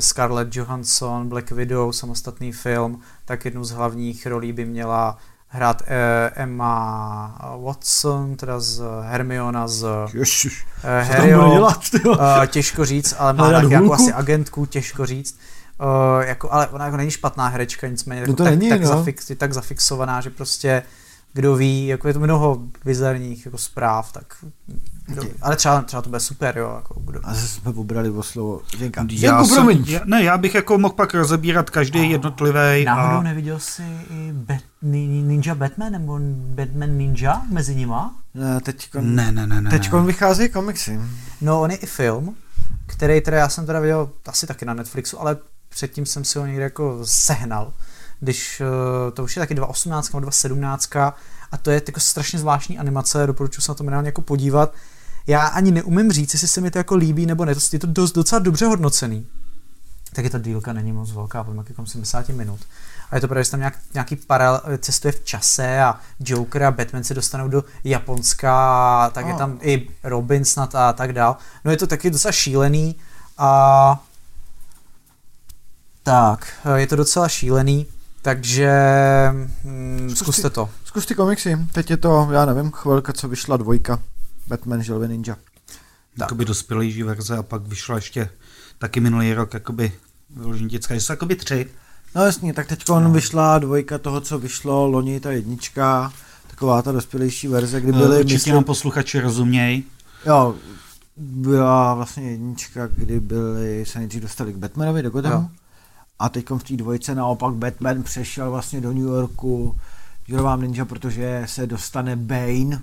Scarlett Johansson, Black Widow, samostatný film, tak jednu z hlavních rolí by měla hrát uh, Emma Watson, teda z Hermiona z Ježiš, uh, Harryho, dělat, uh, těžko říct, ale má tak jako asi agentku, těžko říct. Uh, jako, ale ona jako není špatná herečka, nicméně no jako tak, není, tak, no. zafix, je tak zafixovaná, že prostě kdo ví, jako je to mnoho bizarních jako zpráv, tak kdo ví. Ale třeba, třeba to bude super, jo, jako kdo ví. A zase jsme pobrali o slovo Zdenka. Já jsem, já, ne, já bych jako mohl pak rozebírat každý a jednotlivý. Náhodou a... neviděl jsi i Bat, Ninja Batman nebo Batman Ninja mezi nima? Ne, teďko, ne, ne, ne, ne, teďko ne. Vychází komiksy. No, on je i film, který teda já jsem teda viděl asi taky na Netflixu, ale předtím jsem si ho někde jako sehnal, když to už je taky dvacet osmnáct nebo dvacet sedmnáct a to je jako strašně zvláštní animace, doporučuji se na to minimálně jako podívat. Já ani neumím říct, jestli se mi to jako líbí nebo ne, je to dost, docela dobře hodnocený. Taky ta dílka není moc velká, podle nějakých sedmdesát minut. A je to právě, že tam nějak, nějaký paralel cestuje v čase a Joker a Batman se dostanou do Japonska, tak oh. je tam i Robin snad a tak dál. No je to taky docela šílený a tak, je to docela šílený, takže mm, zkuste, zkuste to. Zkuste komiksy, teď je to, já nevím, chvilka, co vyšla dvojka, Batman, Želvy, Ninja. Jakoby dospělejší verze a pak vyšla ještě taky minulý rok, jakoby vyloženě dětská, že jsou jakoby tři. No jasně, tak teď no. vyšla dvojka toho, co vyšlo, loni ta jednička, taková ta dospělejší verze, kdy byly... Určitě myslím... nám posluchači rozuměj. Jo, byla vlastně jednička, kdy byli, se nejdřív dostali k Batmanovi, do Gothamu. A teď v té dvojce naopak Batman přešel vlastně do New Yorku, Želovám Ninja, protože se dostane Bane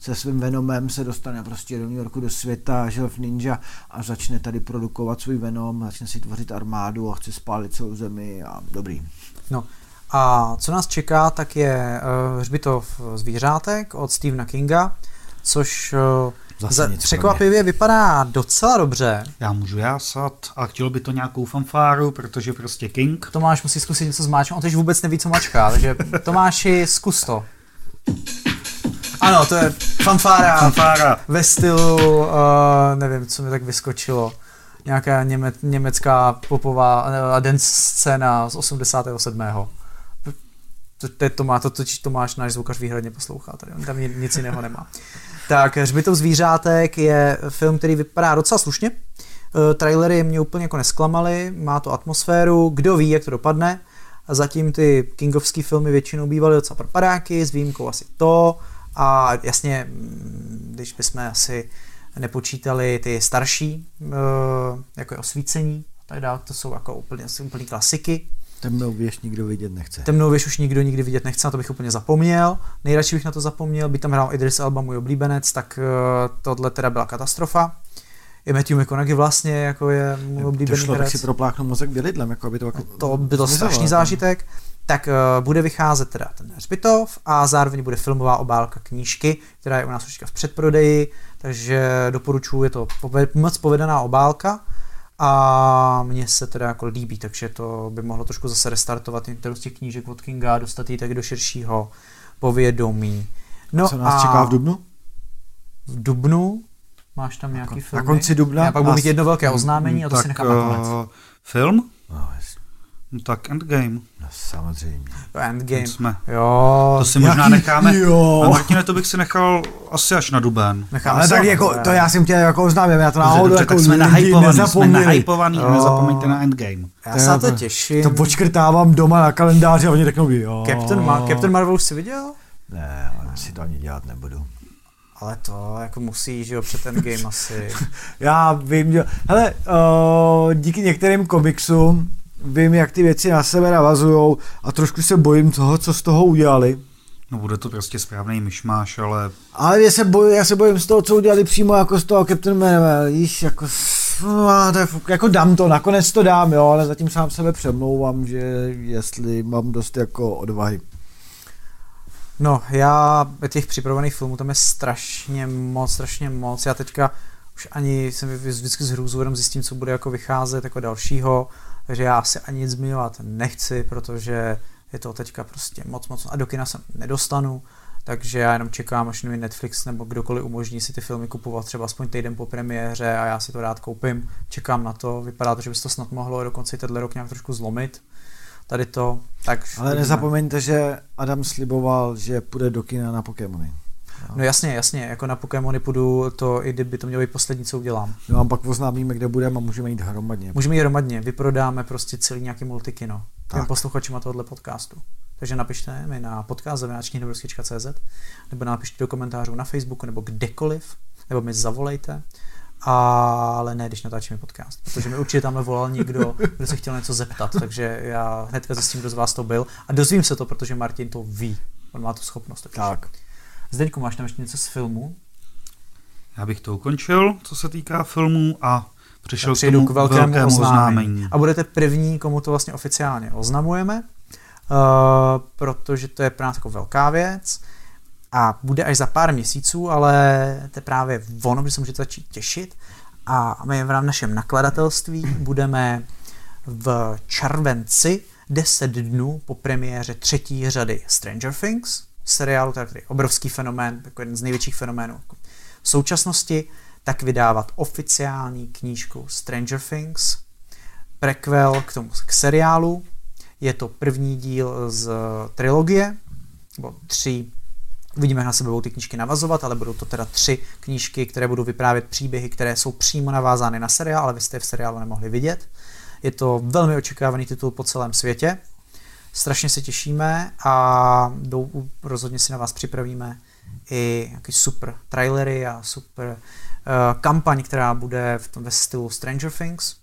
se svým Venomem, se dostane prostě do New Yorku, do světa Želov Ninja a začne tady produkovat svůj Venom, začne si tvořit armádu a chce spálit celou zemi a dobrý. No a co nás čeká, tak je uh, Hřbitov zvířátek od Stephena Kinga, což... Uh, Za, překvapivě vypadá docela dobře. Já můžu jásat a chtělo by to nějakou fanfáru, protože prostě King. Tomáš musí zkusit něco zmáčknout, on teď vůbec neví, co mačká, takže Tomáši, zkus to. Ano, to je fanfára, fanfára. Ve stylu, uh, nevím, co mi tak vyskočilo, nějaká něme, německá popová uh, dance scéna z osmdesát sedm. To, to, má, to, to Tomáš, náš zvukař, výhradně poslouchá, tady on tam nic jiného nemá. Tak, Hřbitov zvířátek je film, který vypadá docela slušně. E, trailery mě úplně jako nesklamaly, má to atmosféru, kdo ví, jak to dopadne. A zatím ty kingovský filmy většinou bývaly docela propadáky, s výjimkou asi to. A jasně, když bychom asi nepočítali ty starší, e, jako je Osvícení a tak dále, to jsou jako úplně, úplně klasiky. Temnou věž nikdo vidět nechce. Temnou věž už nikdo nikdy vidět nechce, na to bych úplně zapomněl. Nejradši bych na to zapomněl, by tam hrál Idris Elba, můj oblíbenec, tak uh, tohle teda byla katastrofa. I Matthew McConaughey vlastně jako je můj oblíbený herec. To šlo, tak si propláknu mozek bělidlem, jako aby to jako... To byl strašný zážitek. Tak uh, bude vycházet teda ten Hřbitov a zároveň bude filmová obálka knížky, která je u nás už v předprodeji, takže doporučuji, je to poved- moc povedená obálka. A mně se teda jako líbí, takže to by mohlo trošku zase restartovat některou z těch knížek od Kinga, dostat ji tak do širšího povědomí. No co nás a čeká v dubnu? V dubnu? Máš tam nějaký film? Na konci dubna? Já pak budu mít jedno velké oznámení a to si nechám na konec. Film? No tak Endgame. No samozřejmě. Endgame. Jsme. Jo. To si možná jaký? Necháme. Jo. A Martine, to bych si nechal asi až na duben. Necháme ale tak jako, to já jsem tě jako oznámím, já to náhodou dobře, jako tak jsme nahypovaný, jsme nahypovaný, nezapomeňte na Endgame. Já se na to těším. To počkrtávám doma na kalendáři a oni řeknou, jo. Captain, Ma- Captain Marvel už jsi viděl? Ne, ale si to ani dělat nebudu. Ale to jako musí, že jo, před Endgame asi. Já vím, že... Hele, uh, díky některým komiksům vím, jak ty věci na sebe navazujou a trošku se bojím toho, co z toho udělali. No bude to prostě správný myšmáš, ale... Ale já se, boj, já se bojím z toho, co udělali přímo jako z toho Captain Marvel, víš, jako... jako dám to, nakonec to dám, jo, ale zatím sám sebe přemlouvám, že jestli mám dost jako odvahy. No, já těch připravených filmů tam je strašně moc, strašně moc. Já teďka už ani jsem vždycky s hrůzou zjistím, co bude jako vycházet jako dalšího, takže já asi ani nic zmiňovat nechci, protože je to teďka prostě moc, moc a do kina se nedostanu. Takže já jenom čekám, až mi Netflix nebo kdokoliv umožní si ty filmy kupovat třeba aspoň týden po premiéře a já si to rád koupím. Čekám na to, vypadá to, že by se to snad mohlo dokonce i tenhle rok nějak trošku zlomit. Tady to, tak... Ale vidíme. Nezapomeňte, že Adam sliboval, že půjde do kina na Pokémony. No, no jasně, jasně, jako na Pokémony půjdu, to i kdyby to mělo být poslední, co udělám. No a pak oznámíme, kde budeme a můžeme jít hromadně. Můžeme jít hromadně, vyprodáme prostě celý nějaký multikino. Těm posluchačům tohoto podcastu. Takže napište mi na podcast zavináč knihydobrovský tečka cé zet nebo napište do komentářů na Facebooku nebo kdekoliv, nebo mi zavolejte, ale ne, když natáčíme podcast, protože mi určitě tamhle volal někdo, kdo se chtěl něco zeptat, takže já hnedka zjistím, kdo z vás to byl a dozvím se to, protože Martin to ví, on má tu schopnost. Takže. Tak. Zdeňku, máš tam ještě něco z filmu? Já bych to ukončil, co se týká filmů a přišel k tomu k velkému, velkému oznámení. oznámení. A budete první, komu to vlastně oficiálně oznamujeme. Uh, protože to je pro nás jako velká věc a bude až za pár měsíců, ale to je právě ono, kdy se můžete začít těšit a my v našem nakladatelství budeme v červenci deset dnů po premiéře třetí řady Stranger Things, seriálu, který je obrovský fenomén, jako jeden z největších fenoménů v současnosti, tak vydávat oficiální knížku Stranger Things, prequel k tomu k seriálu. Je to první díl z trilogie, nebo tři, vidíme, jak na sebe budou ty knížky navazovat, ale budou to teda tři knížky, které budou vyprávět příběhy, které jsou přímo navázány na seriál, ale vy jste je v seriálu nemohli vidět. Je to velmi očekávaný titul po celém světě. Strašně se těšíme a rozhodně si na vás připravíme i nějaký super trailery a super uh, kampaň, která bude v tom, ve stylu Stranger Things.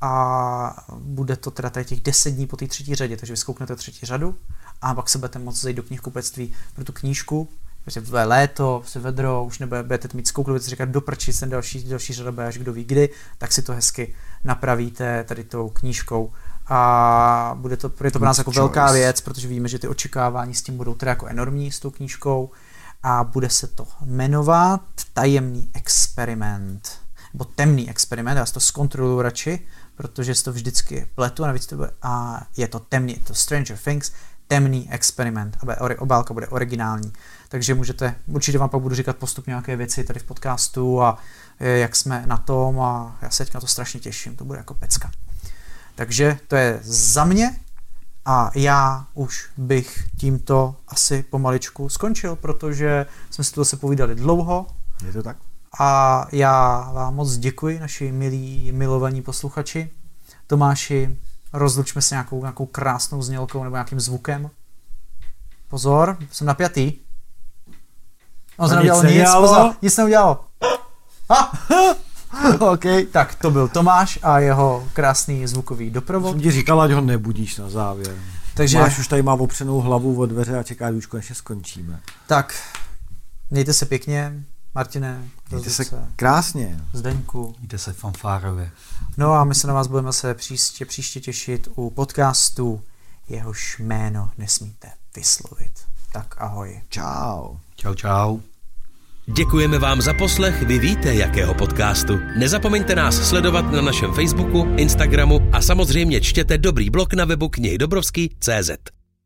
A bude to teda těch deset dní po té třetí řadě, takže vyskouknete třetí řadu a pak se budete moct zajít do knihkupectví pro tu knížku, protože bude léto, se vedro, už nebudete mít zkouknout, budete říkat do prčic, ten další, další řada bude až kdo ví kdy, tak si to hezky napravíte tady tou knížkou a bude to, je to pro nás jako velká věc, protože víme, že ty očekávání s tím budou teda jako enormní s tou knížkou a bude se to jmenovat Tajemný experiment, nebo Temný experiment, já si to zkontroluji radši, protože si to vždycky pletu a navíc to bude a je to temný, je to Stranger Things, Temný experiment, aby obálka bude originální. Takže můžete, určitě vám pak budu říkat postupně nějaké věci tady v podcastu a jak jsme na tom a já se teď na to strašně těším, to bude jako pecka. Takže to je za mě a já už bych tímto asi pomaličku skončil, protože jsme si to zase povídali dlouho. Je to tak? A já vám moc děkuji, naši milí, milovaní posluchači. Tomáši, rozlučme se nějakou, nějakou krásnou znělkou nebo nějakým zvukem. Pozor, jsem napjatý. On se neudělal nic, nic, pozor, nic neudělalo. Okay. Tak to byl Tomáš a jeho krásný zvukový doprovod. Jsem ti říkal, ať ho nebudíš na závěr. Takže... Tomáš už tady má opřenou hlavu od dveře a čeká, když konečně skončíme. Tak, mějte se pěkně. Martine, mějte se krásně. Zdeňku. Mějte se fanfárově. No a my se na vás budeme se příště, příště těšit u podcastu, jehož jméno nesmíte vyslovit. Tak ahoj. Čau. Čau, čau. Děkujeme vám za poslech, vy víte jakého podcastu. Nezapomeňte nás sledovat na našem Facebooku, Instagramu a samozřejmě čtěte dobrý blog na webu knihy dobrovský tečka cé zet.